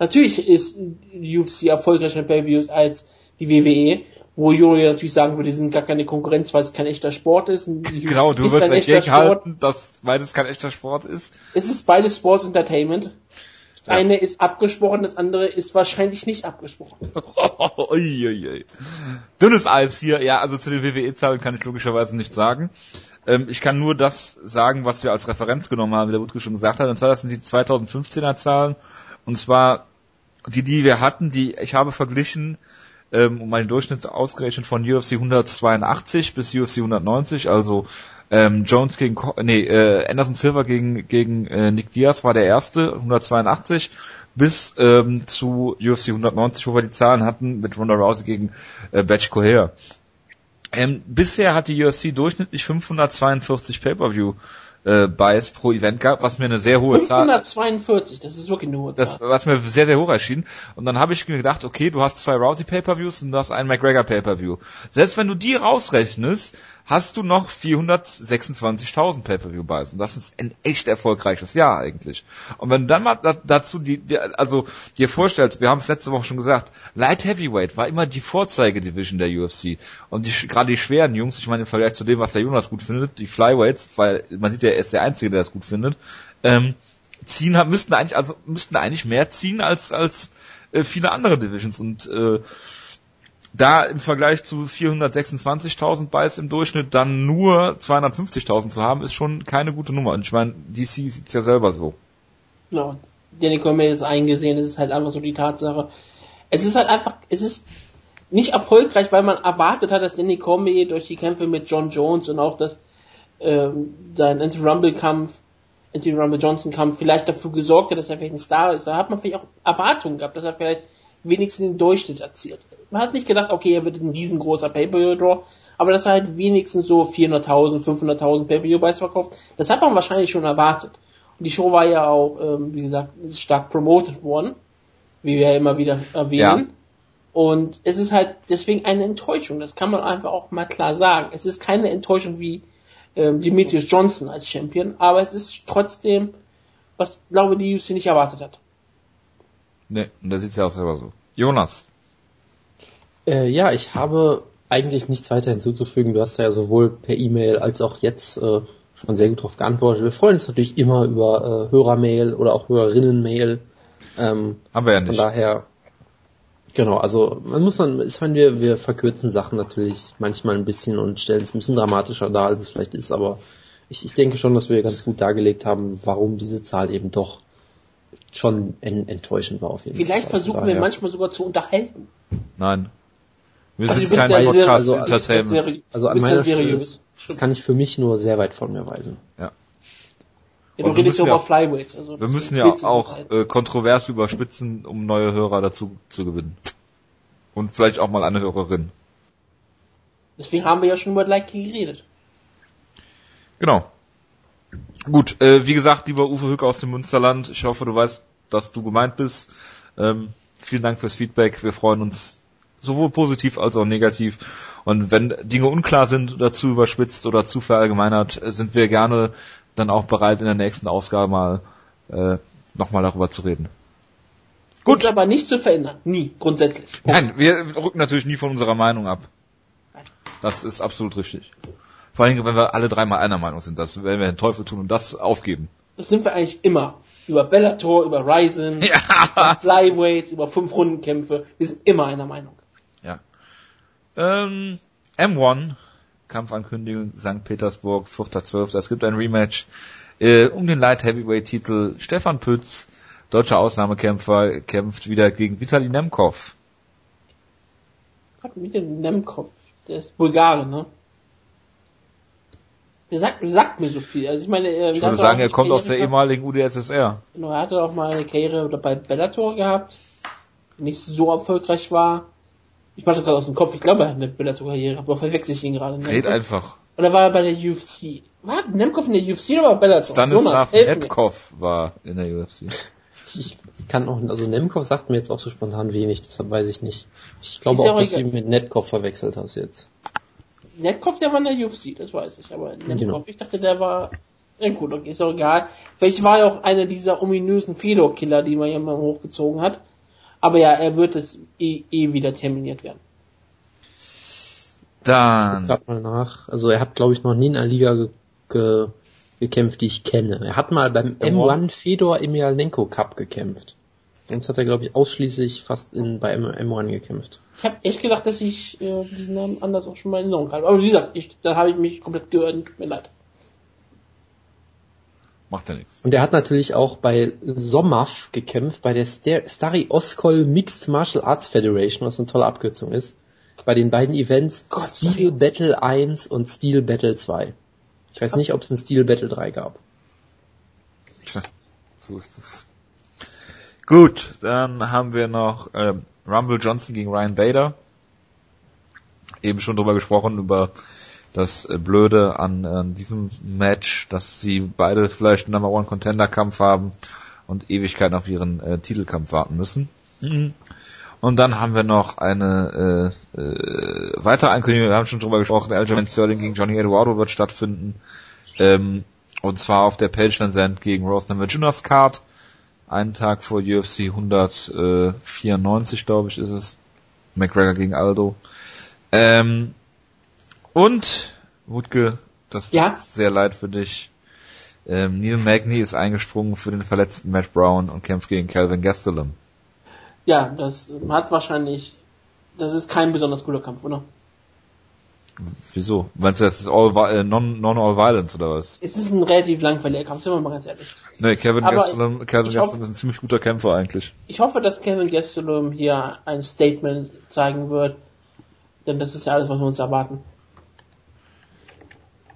Natürlich ist die U F C erfolgreicher in Pay-Per-Views als die W W E, wo Juri natürlich sagen würde, die sind gar keine Konkurrenz, weil es kein echter Sport ist. Genau, du wirst dagegen halten, dass beides kein echter Sport ist. Es ist beides Sports Entertainment. Das ja. eine ist abgesprochen, das andere ist wahrscheinlich nicht abgesprochen. Uiuiui. Dünnes Eis hier. Ja, also zu den W W E-Zahlen kann ich logischerweise nichts sagen. Ähm, ich kann nur das sagen, was wir als Referenz genommen haben, wie der Wutke schon gesagt hat. Und zwar, das sind die zweitausendfünfzehner-Zahlen. Und zwar die, die wir hatten, die ich habe verglichen, um meinen Durchschnitt ausgerechnet von U F C hundertzweiundachtzig bis U F C hundertneunzig, also ähm, Jones gegen nee äh, Anderson Silva gegen gegen äh, Nick Diaz war der erste hundertzweiundachtzig bis ähm, zu U F C hundertneunzig, wo wir die Zahlen hatten mit Ronda Rousey gegen äh, Batch Coher. Ähm, bisher hat die U F C durchschnittlich fünfhundertzweiundvierzig Pay-per-View äh, Buys pro Event gehabt, was mir eine sehr hohe Zahl... fünfhundertzweiundvierzig, das ist wirklich eine hohe Zahl. Das, was mir sehr, sehr hoch erschien. Und dann habe ich mir gedacht, okay, du hast zwei Rousey Pay-per-Views und du hast einen McGregor Pay-per-View. Selbst wenn du die rausrechnest, hast du noch vierhundertsechsundzwanzigtausend Pay-per-View Buys. Und das ist ein echt erfolgreiches Jahr eigentlich. Und wenn du dann mal da, dazu die, die, also dir vorstellst, wir haben es letzte Woche schon gesagt, Light Heavyweight war immer die Vorzeigedivision der U F C. Und die gerade die schweren Jungs, ich meine im Vergleich zu dem, was der Jonas gut findet, die Flyweights, weil man sieht ja, er ist der Einzige, der das gut findet, ähm, ziehen müssten eigentlich, also müssten eigentlich mehr ziehen als als äh, viele andere Divisions und äh, da im Vergleich zu vierhundertsechsundzwanzigtausend Buys im Durchschnitt dann nur zweihundertfünfzigtausend zu haben, ist schon keine gute Nummer. Und ich meine, D C sieht's ja selber so. Genau. Danny Cormier ist eingesehen, es ist halt einfach so die Tatsache. Es ist halt einfach, es ist nicht erfolgreich, weil man erwartet hat, dass Danny Cormier durch die Kämpfe mit John Jones und auch das ähm, sein Anti-Rumble-Kampf, Anti-Rumble-Johnson-Kampf vielleicht dafür gesorgt hat, dass er vielleicht ein Star ist. Da hat man vielleicht auch Erwartungen gehabt, dass er vielleicht wenigstens den Durchschnitt erzielt. Man hat nicht gedacht, okay, er wird ein riesengroßer Pay-Per-View-Draw, aber dass er halt wenigstens so vierhunderttausend, fünfhunderttausend Pay-Per-View-Buys verkauft, das hat man wahrscheinlich schon erwartet. Und die Show war ja auch, ähm, wie gesagt, stark promoted worden, wie wir ja immer wieder erwähnen. Ja. Und es ist halt deswegen eine Enttäuschung, das kann man einfach auch mal klar sagen. Es ist keine Enttäuschung wie ähm, Demetrius Johnson als Champion, aber es ist trotzdem, was, glaube ich, die U F C nicht erwartet hat. Ne, und da sieht's ja auch selber so. Jonas? Äh, ja, ich habe eigentlich nichts weiter hinzuzufügen. Du hast ja sowohl per E-Mail als auch jetzt äh, schon sehr gut drauf geantwortet. Wir freuen uns natürlich immer über äh, Hörermail oder auch Hörerinnenmail. Ähm, aber ja nicht. Von daher, genau, also man muss dann, ich meine, wir, wir verkürzen Sachen natürlich manchmal ein bisschen und stellen es ein bisschen dramatischer dar, als es vielleicht ist, aber ich, ich denke schon, dass wir ganz gut dargelegt haben, warum diese Zahl eben doch schon en- enttäuschend war auf jeden Fall. Vielleicht versuchen wir manchmal sogar zu unterhalten. Nein. Wir also sind kein ja Podcast Entertainment. Also, also, seri- also an meiner Stelle, das kann ich für mich nur sehr weit von mir weisen. Ja. Ja, du redest ja über Flyweights. Also wir müssen ja auch äh, kontrovers überspitzen, um neue Hörer dazu zu gewinnen. Und vielleicht auch mal eine Hörerin. Deswegen haben wir ja schon über Likely geredet. Genau. Gut, äh, wie gesagt, lieber Uwe Hück aus dem Münsterland, ich hoffe, du weißt, dass du gemeint bist. Ähm, vielen Dank fürs Feedback. Wir freuen uns sowohl positiv als auch negativ. Und wenn Dinge unklar sind oder zu überspitzt oder zu verallgemeinert, sind wir gerne dann auch bereit, in der nächsten Ausgabe mal äh, nochmal darüber zu reden. Gut, aber nicht zu verändern. Nie, grundsätzlich. Nein, wir rücken natürlich nie von unserer Meinung ab. Das ist absolut richtig. Vor allem, wenn wir alle dreimal einer Meinung sind, das werden wir den Teufel tun und das aufgeben. Das sind wir eigentlich immer. Über Bellator, über Rising, ja. über Flyweight, über fünf Runden Kämpfe. Wir sind immer einer Meinung. Ja. Ähm, M eins, Kampfankündigung, Sankt Petersburg, vierter zwölfter Es gibt ein Rematch äh, um den Light Heavyweight-Titel. Stefan Pütz, deutscher Ausnahmekämpfer, kämpft wieder gegen Vitali Nemkov. Gott, Vitali Nemkov, der ist Bulgare, ne? Der sagt, sagt mir so viel. Also ich meine, äh, ich würde sagen, er kommt Karriere aus der gehabt. ehemaligen U d S S R. Genau, er hatte auch mal eine Karriere bei Bellator gehabt, die nicht so erfolgreich war. Ich mache das gerade aus dem Kopf. Ich glaube, er hat eine Bellator-Karriere, aber verwechsel ich ihn gerade. Red einfach. Oder war er bei der U F C? War Nemkov in der U F C oder war Bellator? Stanislav Netkov war in der U F C. Ich kann auch, also Nemkov sagt mir jetzt auch so spontan wenig, deshalb weiß ich nicht. Ich glaube auch, auch, dass du ihn mit Netkov verwechselt hast jetzt. Netkov, der war in der U F C, das weiß ich, aber Netkov, genau. Ich dachte, der war, na gut, okay, ist auch egal. Vielleicht war er auch einer dieser ominösen Fedor-Killer, die man ja mal hochgezogen hat. Aber ja, er wird es eh, eh wieder terminiert werden. Dann. Ich guck grad mal nach. Also er hat, glaube ich, noch nie in einer Liga ge- ge- gekämpft, die ich kenne. Er hat mal beim M eins Fedor Emelianenko Cup gekämpft. Sonst hat er, glaube ich, ausschließlich fast in, bei M eins gekämpft. Ich habe echt gedacht, dass ich äh, diesen Namen anders auch schon mal erinnern kann. Aber wie gesagt, ich, dann habe ich mich komplett gehört, tut mir leid. Macht ja nichts. Und er hat natürlich auch bei Somaf gekämpft, bei der Star- Stary Oskol Mixed Martial Arts Federation, was eine tolle Abkürzung ist. Bei den beiden Events Gott, Steel Battle eins und Steel Battle zwei. Ich weiß nicht, ob es ein Steel Battle drei gab. Tja, so ist es. Gut, dann haben wir noch ähm, Rumble Johnson gegen Ryan Bader. Eben schon drüber gesprochen, über das äh, Blöde an äh, diesem Match, dass sie beide vielleicht einen Number One Contender Kampf haben und Ewigkeiten auf ihren äh, Titelkampf warten müssen. Mhm. Und dann haben wir noch eine äh, äh, weitere Ankündigung, wir haben schon drüber gesprochen, Aljamain Sterling gegen Johnny Eduardo wird stattfinden. Ähm, und zwar auf der Page and Sand gegen Rose Namajunas Juniors Card. Einen Tag vor U F C hundertvierundneunzig, glaube ich, ist es. McGregor gegen Aldo. Ähm, und, Wutke, das ja. tut sehr leid für dich. Ähm, Neil Magny ist eingesprungen für den verletzten Matt Brown und kämpft gegen Calvin Gastelum. Ja, das hat wahrscheinlich... Das ist kein besonders guter Kampf, oder? Wieso? Meinst du, das ist all, äh, non, non-all-violence oder was? Es ist ein relativ langweiliger Kampf, sind wir mal ganz ehrlich. Nee, Kevin Gastelum, Kevin Gastelum ist ein ziemlich guter Kämpfer eigentlich. Ich hoffe, dass Kevin Gastelum hier ein Statement zeigen wird, denn das ist ja alles, was wir uns erwarten.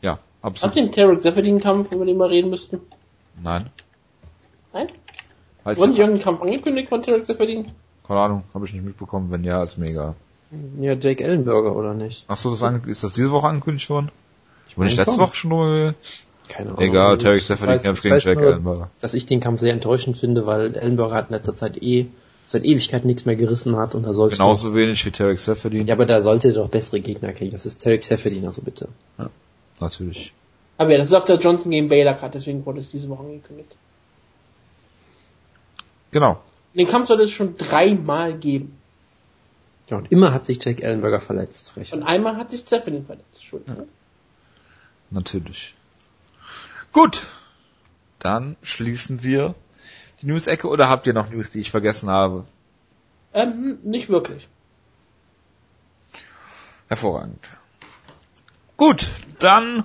Ja, absolut. Habt ihr den Tarek Zafedin-Kampf, über den wir reden müssten? Nein. Nein? Heißt Wurde nicht irgendein Kampf angekündigt von Tarek Zafedin? Keine Ahnung, habe ich nicht mitbekommen, wenn ja, ist mega. Ja, Jake Ellenberger, oder nicht? Achso, das an- ist das diese Woche angekündigt worden? Ich meine, ich letzte Woche schon nur... Keine Ahnung. Egal, Terry Stephanie kämpft gegen Jake Ellenberger. Dass ich den Kampf sehr enttäuschend finde, weil Ellenberger hat in letzter Zeit eh seit Ewigkeit nichts mehr gerissen hat und da sollte... Genauso wenig wie Terry Stephanie. Ja, aber da sollte er doch bessere Gegner kriegen. Das ist Terry Stephanie, also bitte. Ja, natürlich. Aber ja, das ist auf der Johnson gegen Baylor Card, deswegen wurde es diese Woche angekündigt. Genau. Den Kampf sollte es schon dreimal geben. Ja, und immer hat sich Jake Ellenberger verletzt. Frech. Und einmal hat sich Zeffelin verletzt. Entschuldigung. Ja. Natürlich. Gut. Dann schließen wir die News-Ecke. Oder habt ihr noch News, die ich vergessen habe? Ähm, nicht wirklich. Hervorragend. Gut, dann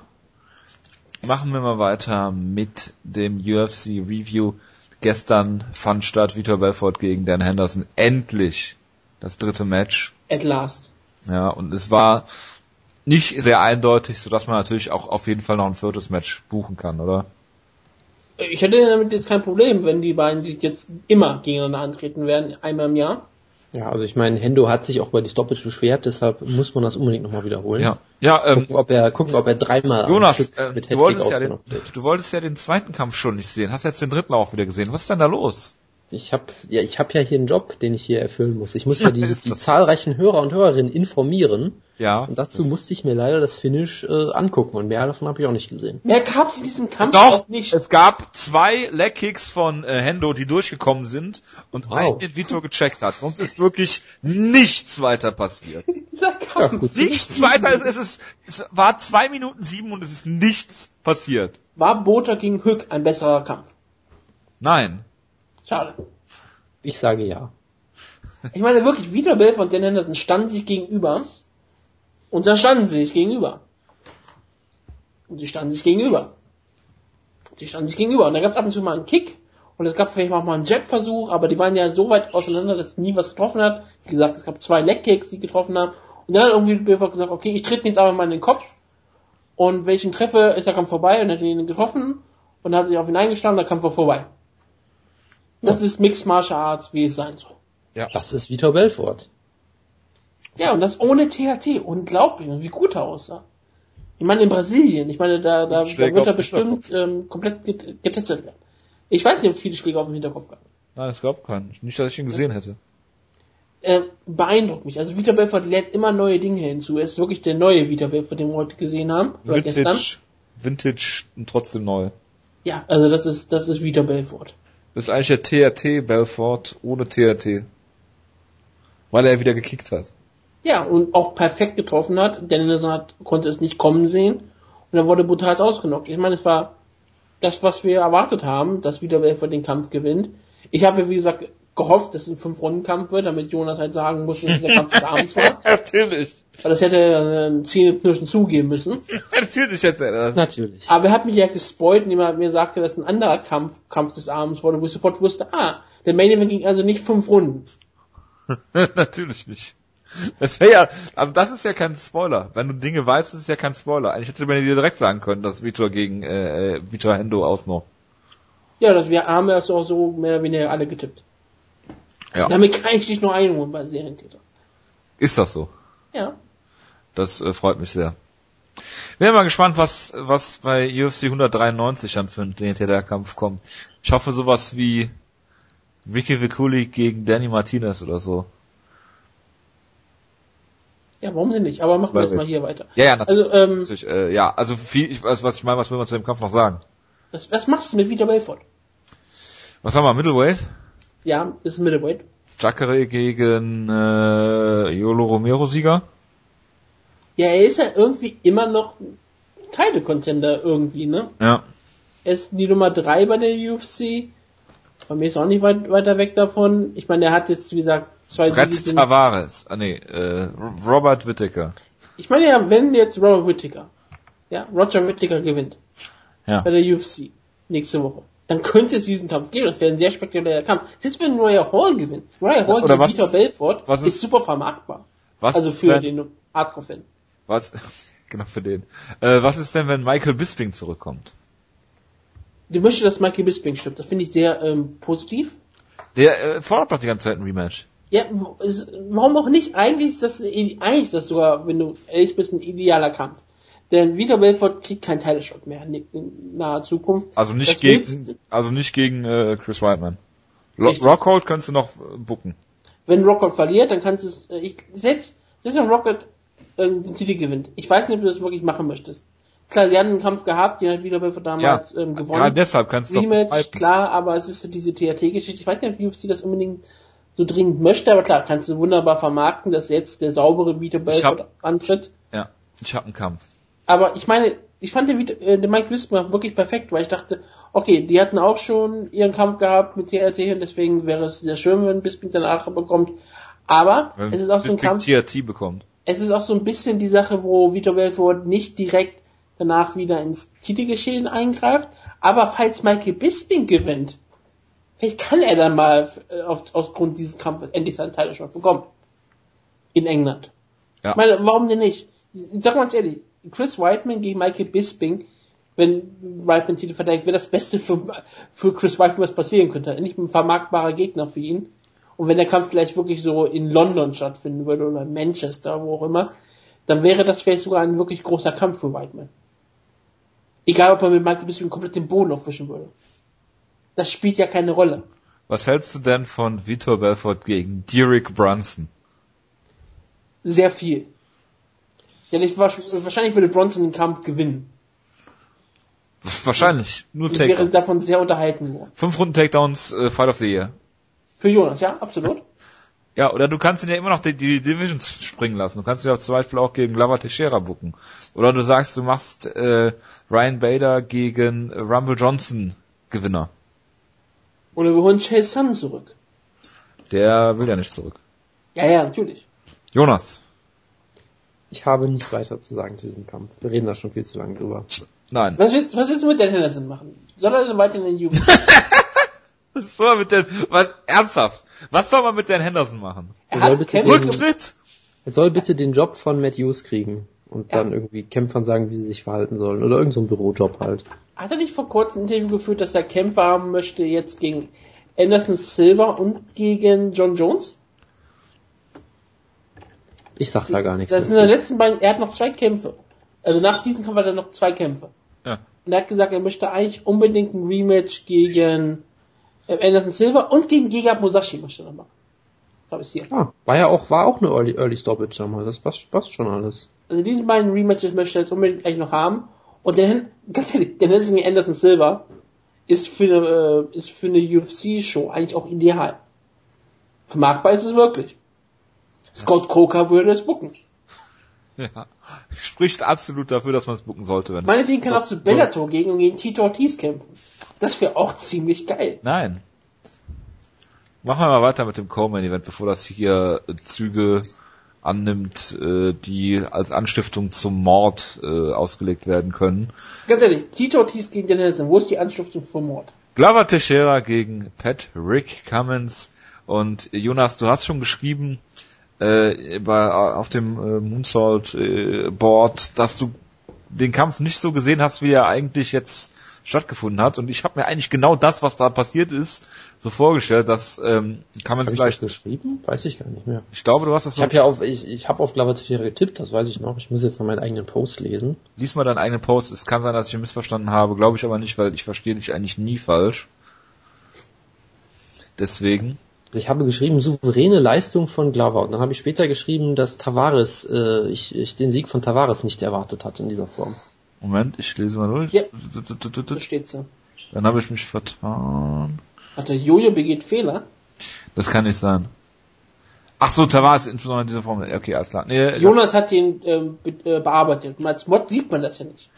machen wir mal weiter mit dem U F C Review. Gestern fand statt Vitor Belfort gegen Dan Henderson. Endlich das dritte Match. At last. Ja, und es war nicht sehr eindeutig, sodass man natürlich auch auf jeden Fall noch ein viertes Match buchen kann, oder? Ich hätte damit jetzt kein Problem, wenn die beiden sich jetzt immer gegeneinander antreten werden, einmal im Jahr. Ja, also ich meine, Hendo hat sich auch bei die Stoppage beschwert, deshalb muss man das unbedingt nochmal wiederholen. Ja, ja ähm, gucken, ob er, gucken, ob er dreimal Jonas, äh, mit du wolltest, ja den, du wolltest ja den zweiten Kampf schon nicht sehen, hast jetzt den dritten auch wieder gesehen. Was ist denn da los? Ich habe ja, ich hab ja hier einen Job, den ich hier erfüllen muss. Ich muss ja die, die zahlreichen Hörer und Hörerinnen informieren. Ja. Und dazu musste ich mir leider das Finish äh, angucken und mehr davon habe ich auch nicht gesehen. Mehr gab es in diesem Kampf Doch, auch nicht. Es gab zwei Leg-Kicks von äh, Hendo, die durchgekommen sind und wow. ein den Vitor gecheckt hat. Sonst ist wirklich nichts weiter passiert. Dieser Kampf. Ja, gut, nichts weiter. Es, ist, es war zwei Minuten sieben und es ist nichts passiert. War Botha gegen Hück ein besserer Kampf? Nein. Schade. Ich sage ja. Ich meine wirklich, Vitor Belfort und Dan Henderson standen sich gegenüber und dann standen sie sich gegenüber. Und sie standen sich gegenüber. Sie standen sich gegenüber. Und dann gab es ab und zu mal einen Kick und es gab vielleicht auch mal einen Jab-Versuch, aber die waren ja so weit auseinander, dass nie was getroffen hat. Wie gesagt, es gab zwei Leg-Kicks, die getroffen haben. Und dann hat irgendwie Belfort gesagt, okay, ich trete jetzt einfach mal in den Kopf und wenn ich ihn treffe, ist der Kampf vorbei und hat ihn getroffen und dann hat sich auf ihn eingestanden und der Kampf war vorbei. Das ist Mixed Martial Arts, wie es sein soll. Ja. Das ist Vitor Belfort. Ja, und das ohne T H T. Unglaublich, wie gut er aussah. Ich meine, in Brasilien, ich meine, da, da, da wird er bestimmt ähm, komplett getestet werden. Ich weiß nicht, ob viele Schläge auf dem Hinterkopf gab. Nein, es gab keinen. Nicht, dass ich ihn gesehen hätte. Äh, beeindruckt mich. Also Vitor Belfort lernt immer neue Dinge hinzu. Er ist wirklich der neue Vitor Belfort, den wir heute gesehen haben. Oder Vintage, gestern. Vintage und trotzdem neu. Ja, also das ist, das ist Vitor Belfort. Das ist eigentlich der T R T Belfort ohne T R T. Weil er wieder gekickt hat. Ja, und auch perfekt getroffen hat. Dennison hat, konnte es nicht kommen sehen. Und dann wurde brutal ausgenockt. Ich meine, es war das, was wir erwartet haben, dass Vitor Belfort den Kampf gewinnt. Ich habe, wie gesagt, gehofft, dass es ein Fünf-Runden-Kampf wird, damit Jonas halt sagen muss, dass es der Kampf des Abends war. Natürlich. Weil das hätte er dann Zähneknirschen zugeben müssen. Natürlich hätte er das. Natürlich. Aber er hat mich ja gespoilt, indem er mir sagte, dass ein anderer Kampf, Kampf des Abends wurde, wo ich sofort wusste, ah, der Main Event ging also nicht fünf Runden. Natürlich nicht. Das wäre ja, also das ist ja kein Spoiler. Wenn du Dinge weißt, das ist ja kein Spoiler. Eigentlich hätte man dir direkt sagen können, dass Vitor gegen, äh, Vitor Hendo ausnockt. Ja, das wir haben das auch so mehr oder weniger alle getippt. Ja. Damit kann ich dich nur einholen bei Serientäter. Ist das so? Ja. Das äh, freut mich sehr. Bin mal gespannt, was was bei U F C hundertdreiundneunzig dann für einen Serientäterkampf kommt. Ich hoffe sowas wie Ricky Viculi gegen Danny Martinez oder so. Ja, warum denn nicht? Aber machen wir erstmal hier weiter. Ja, ja, natürlich. Also, ähm, natürlich äh, ja, also viel, ich weiß, was ich meine, was will man zu dem Kampf noch sagen? Was, was machst du mit Vitor Belfort? Was haben wir, Middleweight? Ja, ist ein Middleweight. Jacare gegen äh, Yolo Romero-Sieger. Ja, er ist ja irgendwie immer noch Title-Contender irgendwie, ne? Ja. Er ist die Nummer drei bei der U F C. Bei mir ist er auch nicht weit, weiter weg davon. Ich meine, er hat jetzt, wie gesagt, zwei Siege. Fred Tavares. Ah, nee, äh, Robert Whittaker. Ich meine ja, wenn jetzt Robert Whittaker, ja, Roger Whittaker gewinnt. Ja. Bei der U F C. Nächste Woche. Dann könnte es diesen Kampf geben. Das wäre ein sehr spektakulärer Kampf. Selbst wenn Royal Hall gewinnt. Royal Hall oder gegen Vitor Belfort ist, ist super vermarktbar. Was also für wenn, den Hardcore-Fan. Was? Genau, für den. Äh, was ist denn, wenn Michael Bisping zurückkommt? Du möchtest, dass Michael Bisping stirbt. Das finde ich sehr ähm, positiv. Der äh, fordert doch die ganze Zeit ein Rematch. Ja, ist, warum auch nicht? Eigentlich ist das, eigentlich ist das sogar, wenn du ehrlich bist, ein idealer Kampf. Denn Vitor Belfort kriegt keinen Title-Shot mehr in naher Zukunft. Also nicht das gegen, also nicht gegen äh, Chris Weidman. Lo- Rockhold kannst du noch äh, bucken. Wenn Rockhold verliert, dann kannst du es, äh, ich, selbst, selbst wenn Rockhold äh, den Titel gewinnt. Ich weiß nicht, ob du das wirklich machen möchtest. Klar, sie hatten einen Kampf gehabt, den hat Vitor Belfort damals ja, ähm, gewonnen. Ja, deshalb kannst du es klar, aber es ist diese T H T-Geschichte. Ich weiß nicht, ob die U F C das unbedingt so dringend möchte, aber klar, kannst du wunderbar vermarkten, dass jetzt der saubere Vitor Belfort antritt. Ja, ich hab einen Kampf. Aber ich meine, ich fand den, äh, den Mike Bisping wirklich perfekt, weil ich dachte, okay, die hatten auch schon ihren Kampf gehabt mit T R T und deswegen wäre es sehr schön, wenn Bisping danach bekommt. Aber wenn es ist auch Bisping so ein Kampf, T R T bekommt. Es ist auch so ein bisschen die Sache, wo Vitor Belfort nicht direkt danach wieder ins Titelgeschehen eingreift. Aber falls Michael Bisping gewinnt, Vielleicht kann er dann mal auf, aufgrund dieses Kampfes endlich seinen Titelshot bekommen. In England. Ja. Ich meine, warum denn nicht? Ich sag mal ganz ehrlich, Chris Weidman gegen Michael Bisping, wenn Weidman Titel verteidigt, wäre das Beste für, für Chris Weidman, was passieren könnte. Nicht ein vermarktbarer Gegner für ihn. Und wenn der Kampf vielleicht wirklich so in London stattfinden würde oder Manchester, wo auch immer, dann wäre das vielleicht sogar ein wirklich großer Kampf für Weidman. Egal, ob er mit Michael Bisping komplett den Boden aufwischen würde. Das spielt ja keine Rolle. Was hältst du denn von Vitor Belfort gegen Derrick Brunson? Sehr viel. Ja, ich, wahrscheinlich würde Brunson den Kampf gewinnen. Wahrscheinlich. Nur Takedowns. Ich wäre davon sehr unterhalten worden. Fünf Runden Takedowns, äh, Fight of the Year. Für Jonas, ja, absolut. Ja, oder du kannst ihn ja immer noch die, die Divisions springen lassen. Du kannst ihn ja zum Beispiel auch gegen Glover Teixeira booken. Oder du sagst, du machst äh, Ryan Bader gegen Rumble Johnson Gewinner. Oder wir holen Chael Sonnen zurück. Der will ja nicht zurück. Ja, ja, natürlich. Jonas. Ich habe nichts weiter zu sagen zu diesem Kampf. Wir reden da schon viel zu lange drüber. Nein. Was willst, was willst du mit Dan Henderson machen? Soll er denn weiter in den Jugend? Was soll man mit Dan, was, ernsthaft? Was soll man mit Dan Henderson machen? Er, er soll bitte den, er soll bitte den Job von Matt Hughes kriegen. Und ja, dann irgendwie Kämpfern sagen, wie sie sich verhalten sollen. Oder irgend so ein Bürojob halt. Hat er nicht vor kurzem ein Interview geführt, dass er Kämpfer haben möchte jetzt gegen Anderson Silva und gegen John Jones? Ich sag da gar nichts. Das sind in den letzten beiden, er hat noch zwei Kämpfe. Also nach diesem Kampf hat er noch zwei Kämpfe. Ja. Und er hat gesagt, er möchte eigentlich unbedingt ein Rematch gegen Anderson Silva und gegen Gegard Musashi möchte er noch machen. Glaube ich hier. Ah, war ja auch, war auch eine Early, Early Stoppage damals. Das passt, passt schon alles. Also diese beiden Rematches möchte er jetzt unbedingt gleich noch haben. Und der, ganz ehrlich, der Henderson gegen Anderson Silva ist für eine, ist für eine U F C-Show eigentlich auch ideal. Vermarktbar ist es wirklich. Scott Coker würde es booken. Ja, spricht absolut dafür, dass man es booken sollte. Wenn meinetwegen es kann auch zu Bellator so gehen und gegen Tito Ortiz kämpfen. Das wäre auch ziemlich geil. Nein. Machen wir mal weiter mit dem Co-Main-Event, bevor das hier Züge annimmt, die als Anstiftung zum Mord ausgelegt werden können. Ganz ehrlich, Tito Ortiz gegen Dan Henderson, wo ist die Anstiftung vom Mord? Glover Teixeira gegen Patrick Cummins. Und Jonas, du hast schon geschrieben, Äh, bei, auf dem äh, Moonsault-Board, äh, dass du den Kampf nicht so gesehen hast, wie er eigentlich jetzt stattgefunden hat. Und ich habe mir eigentlich genau das, was da passiert ist, so vorgestellt, dass ähm, kann man vielleicht geschrieben? Weiß ich gar nicht mehr. Ich glaube, du hast das. Ich habe ja auf, ich, ich habe auf Glover Teixeira getippt, das weiß ich noch. Ich muss jetzt noch meinen eigenen Post lesen. Lies mal deinen eigenen Post. Es kann sein, dass ich ihn missverstanden habe, glaube ich aber nicht, weil ich verstehe dich eigentlich nie falsch. Deswegen. Ich habe geschrieben, souveräne Leistung von Glover. Und dann habe ich später geschrieben, dass Tavares, äh, ich, ich den Sieg von Tavares nicht erwartet hatte in dieser Form. Moment, ich lese mal durch. Ja, da steht's ja. Dann habe ich mich vertan. Hat der Jojo begeht Fehler? Das kann nicht sein. Ach so, Tavares insbesondere in dieser Form. Okay, alles klar. Nee, Jonas hat den ähm, be- äh, bearbeitet. Und als Mod sieht man das ja nicht.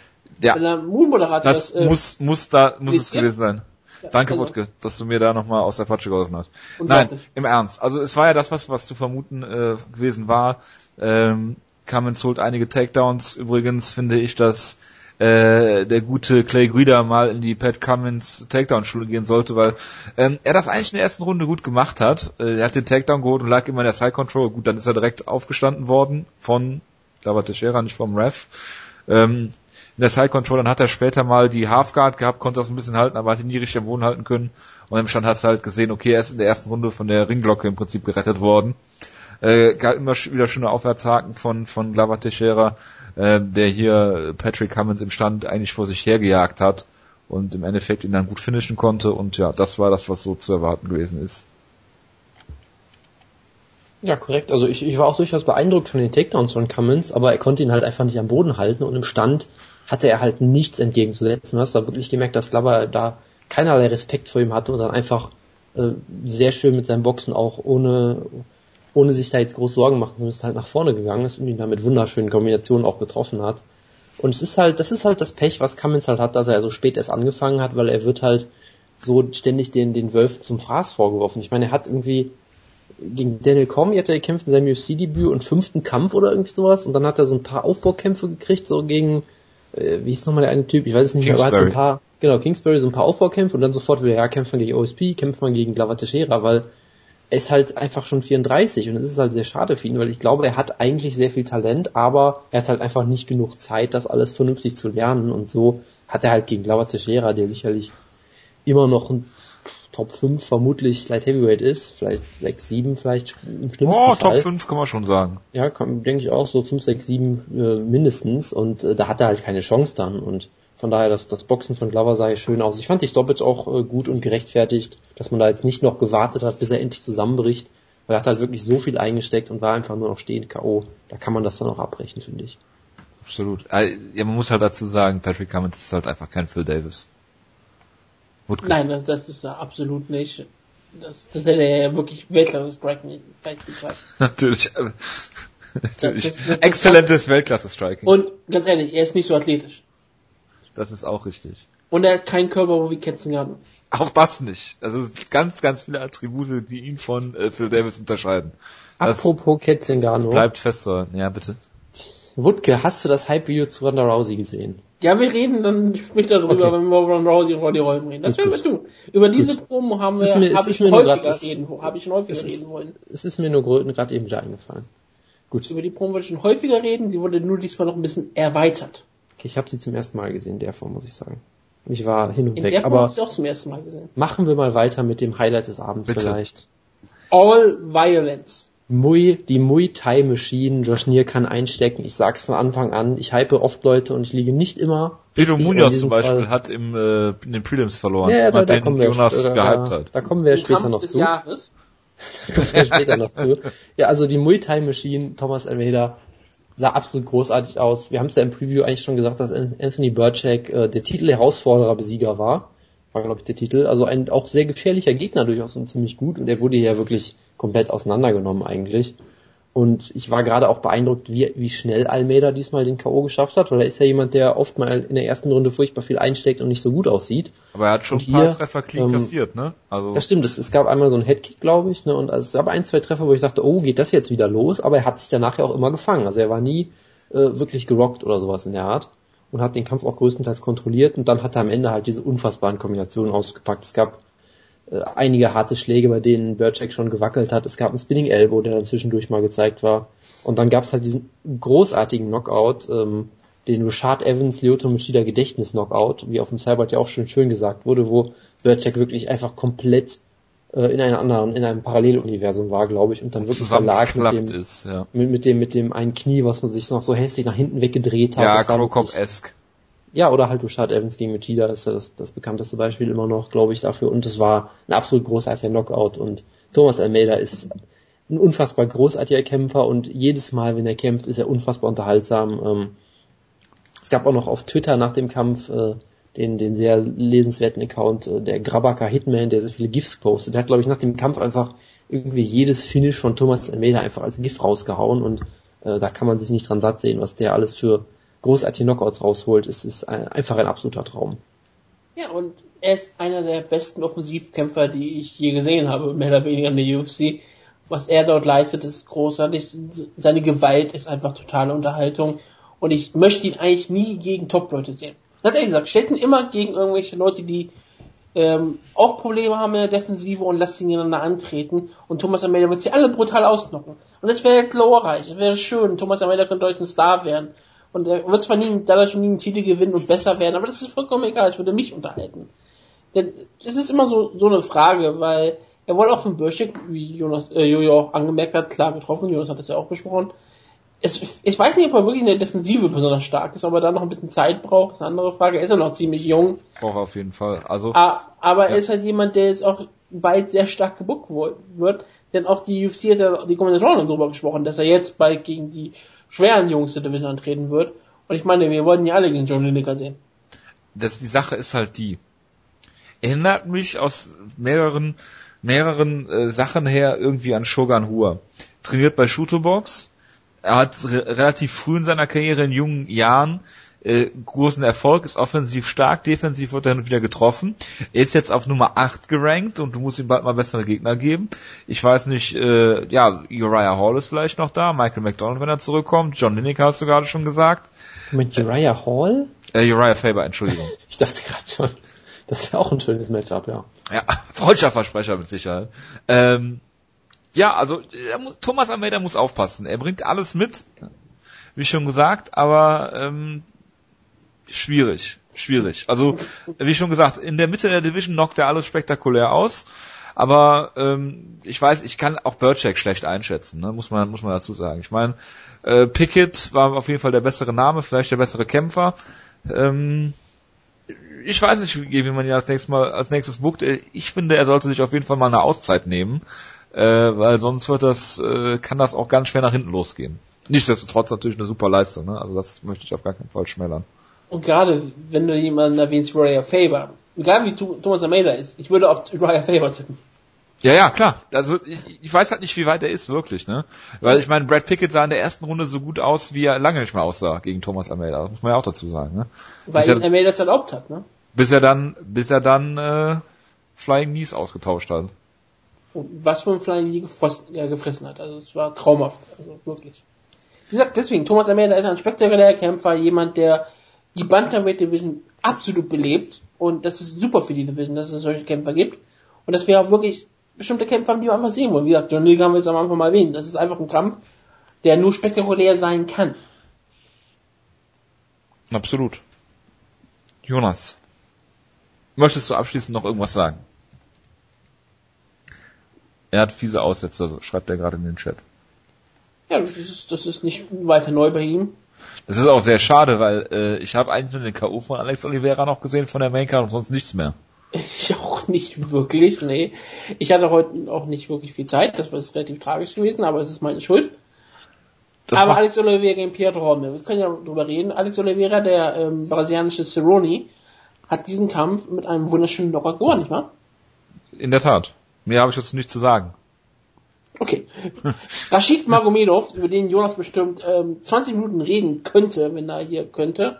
Ja. Wenn der Moon-Moderator das, das äh, muss, muss da, muss es gewesen sein. Ja, danke, also. Wutke, dass du mir da nochmal aus der Patsche geholfen hast. Nein, im Ernst. Also es war ja das, was, was zu vermuten äh, gewesen war. Ähm, Cummins holt einige Takedowns. Übrigens finde ich, dass äh, der gute Clay Guida mal in die Pat Cummins Takedown-Schule gehen sollte, weil ähm, er das eigentlich in der ersten Runde gut gemacht hat. Äh, er hat den Takedown geholt und lag immer in der Side-Control. Gut, dann ist er direkt aufgestanden worden von Glover Teixeira, nicht vom Ref. Ähm, In der Side-Control, dann hat er später mal die Half-Guard gehabt, konnte das ein bisschen halten, aber hat ihn nie richtig am Boden halten können. Und im Stand hast du halt gesehen, okay, er ist in der ersten Runde von der Ringglocke im Prinzip gerettet worden. Äh, gab immer wieder schöne Aufwärtshaken von von Glover Teixeira, äh, der hier Patrick Cummins im Stand eigentlich vor sich hergejagt hat und im Endeffekt ihn dann gut finishen konnte. Und ja, das war das, was so zu erwarten gewesen ist. Ja, korrekt. Also ich, ich war auch durchaus beeindruckt von den Takedowns von Cummins, aber er konnte ihn halt einfach nicht am Boden halten und im Stand hatte er halt nichts entgegenzusetzen. Du hast da wirklich gemerkt, dass Glover da keinerlei Respekt vor ihm hatte und dann einfach äh, sehr schön mit seinem Boxen auch ohne ohne sich da jetzt groß Sorgen machen zu müssen, halt nach vorne gegangen ist und ihn da mit wunderschönen Kombinationen auch getroffen hat. Und es ist halt, das ist halt das Pech, was Cummins halt hat, dass er so spät erst angefangen hat, weil er wird halt so ständig den den Wölfen zum Fraß vorgeworfen. Ich meine, er hat irgendwie gegen Daniel Cormier hat er gekämpft in seinem U F C-Debüt und fünften Kampf oder irgendwie sowas und dann hat er so ein paar Aufbaukämpfe gekriegt, so gegen wie ist nochmal der eine Typ? Ich weiß es nicht, Kingsbury. Aber er hat so ein paar Genau, Kingsbury so ein paar Aufbaukämpfe und dann sofort wieder, ja, kämpft man gegen O S P, kämpft man gegen Glover Teixeira, weil er ist halt einfach schon vierunddreißig und es ist halt sehr schade für ihn, weil ich glaube, er hat eigentlich sehr viel Talent, aber er hat halt einfach nicht genug Zeit, das alles vernünftig zu lernen, und so hat er halt gegen Glover Teixeira, der sicherlich immer noch ein Top fünf vermutlich Light Heavyweight ist, vielleicht sechs, sieben, vielleicht im schlimmsten oh, Fall. Top fünf kann man schon sagen. Ja, kann, denke ich auch, so fünf, sechs, sieben äh, mindestens, und äh, da hat er halt keine Chance dann, und von daher, das, das Boxen von Glover sah ja schön aus. Ich fand die Stoppage auch äh, gut und gerechtfertigt, dass man da jetzt nicht noch gewartet hat, bis er endlich zusammenbricht, weil er hat halt wirklich so viel eingesteckt und war einfach nur noch stehend K O. Da kann man das dann auch abbrechen, finde ich. Absolut. Ja, man muss halt dazu sagen, Patrick Cummins ist halt einfach kein Phil Davis. Wutke. Nein, das, das ist er absolut nicht. Das, das hätte er ja wirklich Weltklasse-Striking gezeigt. Natürlich. Natürlich. Das, das, das, Exzellentes Weltklasse-Striking. Und ganz ehrlich, er ist nicht so athletisch. Das ist auch richtig. Und er hat keinen Körper wie Ketzengarten. Auch das nicht. Also ganz, ganz viele Attribute, die ihn von äh, Phil Davis unterscheiden. Das Apropos Ketzengarten. Bleibt fest so. Ja, bitte. Wutke, hast du das Hype-Video zu Ronda Rousey gesehen? Ja, wir reden dann später darüber, okay, wenn wir über Ronda Rousey und Roddy Holm reden. Das werden wir tun. Über diese gut. Promo haben wir, mir, hab ich mir häufiger grad, reden, hab ich häufiger reden ist, wollen. Es ist mir nur gerade eben wieder eingefallen. Gut. Über die Promo wollte ich schon häufiger reden, sie wurde nur diesmal noch ein bisschen erweitert. Okay, ich habe sie zum ersten Mal gesehen, in der Form, muss ich sagen. Ich war hin und in weg. In der Form habe ich sie auch zum ersten Mal gesehen. Machen wir mal weiter mit dem Highlight des Abends, bitte, vielleicht. All Violence. Mui, die Muay Thai Machine, Josh Neal kann einstecken, ich sag's von Anfang an, ich hype oft Leute und ich liege nicht immer. Pedro Munoz zum Beispiel Fall. hat im, äh, in den Prelims verloren, ja, ja, weil da, da den Jonas gehypt hat. Da, da kommen wir später noch zu. Da kommen wir später noch zu. Ja, also die Muay Thai Machine, Thomas Almeida, sah absolut großartig aus. Wir haben es ja im Preview eigentlich schon gesagt, dass Anthony Burchak äh, der Titel Herausforderer Besieger war. War, glaube ich, der Titel. Also ein auch sehr gefährlicher Gegner durchaus und ziemlich gut, und er wurde ja wirklich komplett auseinandergenommen eigentlich. Und ich war gerade auch beeindruckt, wie, wie schnell Almeida diesmal den K O geschafft hat, weil er ist ja jemand, der oft mal in der ersten Runde furchtbar viel einsteckt und nicht so gut aussieht. Aber er hat schon und ein paar hier, Treffer clean ähm, kassiert, ne? Also das stimmt, es, es gab einmal so einen Headkick, glaube ich, ne? Und es gab ein, zwei Treffer, wo ich dachte, oh, geht das jetzt wieder los? Aber er hat sich danach ja auch immer gefangen. Also er war nie äh, wirklich gerockt oder sowas in der Art und hat den Kampf auch größtenteils kontrolliert, und dann hat er am Ende halt diese unfassbaren Kombinationen ausgepackt. Es gab einige harte Schläge, bei denen Burchak schon gewackelt hat. Es gab einen Spinning Elbow, der dann zwischendurch mal gezeigt war. Und dann gab es halt diesen großartigen Knockout, ähm, den Rashad Evans, Lyoto Machida Gedächtnis-Knockout, wie auf dem Cyborg ja auch schon schön gesagt wurde, wo Burchak wirklich einfach komplett äh, in einer anderen, in einem Paralleluniversum war, glaube ich, und dann wirklich verlag mit dem, ist, ja. mit, mit dem, mit dem einen Knie, was man sich noch so hässlich nach hinten weggedreht hat. Ja, Krokop-esque. Ja, oder halt Rashad Evans gegen Machida ist ja das, das bekannteste Beispiel immer noch, glaube ich, dafür. Und es war ein absolut großartiger Knockout. Und Thomas Almeida ist ein unfassbar großartiger Kämpfer. Und jedes Mal, wenn er kämpft, ist er unfassbar unterhaltsam. Es gab auch noch auf Twitter nach dem Kampf den, den sehr lesenswerten Account, der Grabaka Hitman, der sehr viele GIFs postet. Der hat, glaube ich, nach dem Kampf einfach irgendwie jedes Finish von Thomas Almeida einfach als GIF rausgehauen. Und äh, da kann man sich nicht dran satt sehen, was der alles für großartige Knockouts rausholt. Es ist einfach ein absoluter Traum. Ja, und er ist einer der besten Offensivkämpfer, die ich je gesehen habe, mehr oder weniger in der U F C. Was er dort leistet, ist großartig. Seine Gewalt ist einfach totale Unterhaltung. Und ich möchte ihn eigentlich nie gegen Top-Leute sehen. Ganz ehrlich gesagt, stellt ihn immer gegen irgendwelche Leute, die ähm, auch Probleme haben in der Defensive, und lasst ihn gegeneinander antreten. Und Thomas Almeida wird sie alle brutal ausknocken. Und das wäre glorreich, das wäre schön. Thomas Almeida könnte euch ein Star werden. Und er wird zwar nie, dadurch nie einen Titel gewinnen und besser werden, aber das ist vollkommen egal, es würde mich unterhalten. Denn es ist immer so, so eine Frage, weil er wurde auch von Burchak, wie Jonas, äh, Jojo auch angemerkt hat, klar getroffen, Jonas hat das ja auch besprochen. Es, ich weiß nicht, ob er wirklich in der Defensive besonders stark ist, ob er da noch ein bisschen Zeit braucht, ist eine andere Frage. Er ist ja noch ziemlich jung. Braucht er auf jeden Fall. Also, aber, aber ja. Er ist halt jemand, der jetzt auch bald sehr stark gebuckt wird, denn auch die U F C hat ja, die Kommentatoren darüber gesprochen, dass er jetzt bald gegen die schweren Jungs der Division antreten wird. Und ich meine, wir wollten ja alle gegen John Lineker sehen. Das, die Sache ist halt die. Erinnert mich aus mehreren, mehreren äh, Sachen her irgendwie an Shogun Hua. Trainiert bei Shootobox. Er hat re- relativ früh in seiner Karriere, in jungen Jahren, äh, großen Erfolg, ist offensiv stark, defensiv wird er wieder getroffen. Er ist jetzt auf Nummer acht gerankt und du musst ihm bald mal bessere Gegner geben. Ich weiß nicht, äh, ja, Uriah Hall ist vielleicht noch da, Michael McDonald, wenn er zurückkommt, John Lineker hast du gerade schon gesagt. Mit Uriah Hall? Äh, Uriah Faber, Entschuldigung. Ich dachte gerade schon. Das wäre auch ein schönes Matchup, ja. Ja, Freundschaftsversprecher mit Sicherheit. Ähm, ja, also muss, Thomas Almeida muss aufpassen. Er bringt alles mit, wie schon gesagt, aber ähm, schwierig, schwierig. Also, wie schon gesagt, in der Mitte der Division knockt er alles spektakulär aus, aber ähm, ich weiß, ich kann auch Burchak schlecht einschätzen, ne? muss man muss man dazu sagen. Ich meine, äh, Pickett war auf jeden Fall der bessere Name, vielleicht der bessere Kämpfer. Ähm, Ich weiß nicht, wie man ihn als nächstes mal, als nächstes bookt. Ich finde, er sollte sich auf jeden Fall mal eine Auszeit nehmen, äh, weil sonst wird das, äh, kann das auch ganz schwer nach hinten losgehen. Nichtsdestotrotz natürlich eine super Leistung, ne? Also das möchte ich auf gar keinen Fall schmälern. Und gerade, wenn du jemanden erwähnst, Uriah Faber, egal wie Thomas Almeida ist, ich würde auf Uriah Faber tippen. Ja, ja, klar. Also ich, ich weiß halt nicht, wie weit er ist wirklich, ne? Weil ich meine, Brad Pickett sah in der ersten Runde so gut aus, wie er lange nicht mehr aussah gegen Thomas Almeida. Das muss man ja auch dazu sagen, ne? Weil ihn Almeida es erlaubt hat, ne? Bis er dann, bis er dann äh, Flying Knees ausgetauscht hat. Und was für ein Flying Knee gefressen, ja, gefressen hat. Also es war traumhaft, also wirklich. Wie gesagt, deswegen, Thomas Almeida ist ein spektakulärer Kämpfer, jemand, der die Bantamweight Division absolut belebt, und das ist super für die Division, dass es solche Kämpfer gibt. Und das wäre auch wirklich bestimmte Kämpfe haben, die wir einfach sehen wollen. Wie gesagt, John Liger haben wir jetzt am Anfang mal erwähnt. Das ist einfach ein Kampf, der nur spektakulär sein kann. Absolut. Jonas, möchtest du abschließend noch irgendwas sagen? Er hat fiese Aussetzer, schreibt er gerade in den Chat. Ja, das ist, das ist nicht weiter neu bei ihm. Das ist auch sehr schade, weil äh, ich habe eigentlich nur den K O von Alex Oliveira noch gesehen von der Maincard und sonst nichts mehr. Ich auch nicht wirklich, nee. Ich hatte heute auch nicht wirklich viel Zeit, das war relativ tragisch gewesen, aber es ist meine Schuld. Das aber Alex Oliveira gegen Piotr Hormel, wir können ja drüber reden. Alex Oliveira, der ähm, brasilianische Cerrone, hat diesen Kampf mit einem wunderschönen Knockout gewonnen, nicht wahr? In der Tat. Mehr habe ich jetzt nichts zu sagen. Okay. Rashid Magomedov, über den Jonas bestimmt ähm, zwanzig Minuten reden könnte, wenn er hier könnte.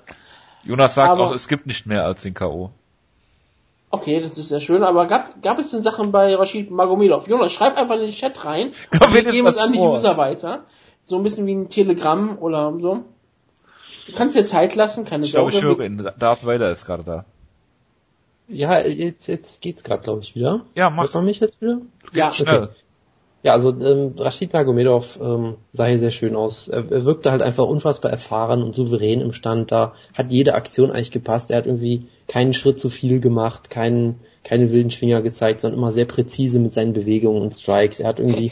Jonas sagt aber auch, es gibt nicht mehr als den K O. Okay, das ist sehr schön, aber gab gab es denn Sachen bei Rashid Magomedov? Jonas, schreib einfach in den Chat rein. Glaub, wir geben es an die User weiter. So ein bisschen wie ein Telegramm oder so. Du kannst dir Zeit lassen, keine Sorge. Ich glaube, ich höre ihn. Darth Vader ist gerade da. Ja, jetzt jetzt geht's gerade, glaube ich, wieder. Ja, machst du mich jetzt wieder? Ja, schnell. Okay. Ja, also ähm, Rashid Magomedov ähm, sah hier sehr schön aus. Er, er wirkte halt einfach unfassbar erfahren und souverän im Stand da. Hat jede Aktion eigentlich gepasst. Er hat irgendwie keinen Schritt zu viel gemacht, keinen keine wilden Schwinger gezeigt, sondern immer sehr präzise mit seinen Bewegungen und Strikes. Er hat irgendwie...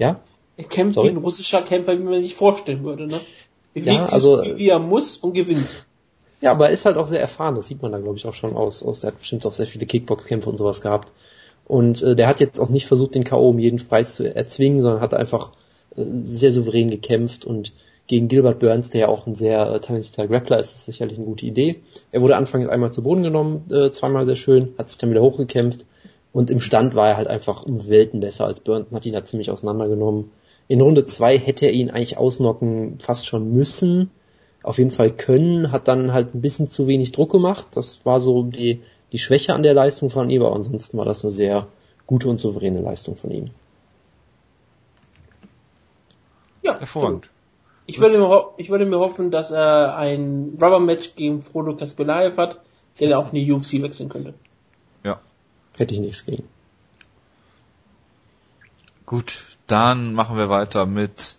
Ja? Er kämpft wie ein russischer Kämpfer, wie man sich vorstellen würde, ne? Bewegt ja, also, sich, wie er muss und gewinnt. Ja, aber er ist halt auch sehr erfahren. Das sieht man da, glaube ich, auch schon aus. aus. Er hat bestimmt auch sehr viele Kickbox-Kämpfe und sowas gehabt. Und äh, der hat jetzt auch nicht versucht, den K O um jeden Preis zu erzwingen, sondern hat einfach äh, sehr souverän gekämpft. Und gegen Gilbert Burns, der ja auch ein sehr äh, talentierter Grappler ist, ist sicherlich eine gute Idee. Er wurde anfangs einmal zu Boden genommen, äh, zweimal sehr schön, hat sich dann wieder hochgekämpft. Und im Stand war er halt einfach um Welten besser als Burns und hat ihn da ziemlich auseinandergenommen. In Runde zwei hätte er ihn eigentlich ausnocken fast schon müssen, auf jeden Fall können, hat dann halt ein bisschen zu wenig Druck gemacht. Das war so die... die Schwäche an der Leistung von ihm, aber ansonsten war das eine sehr gute und souveräne Leistung von ihm. Ja, hervorragend. Ich würde, mir ho- ich würde mir hoffen, dass er ein Rubber-Match gegen Frodo Kaspelaev hat, der auch in die U F C wechseln könnte. Ja. Hätte ich nichts gegen. Gut, dann machen wir weiter mit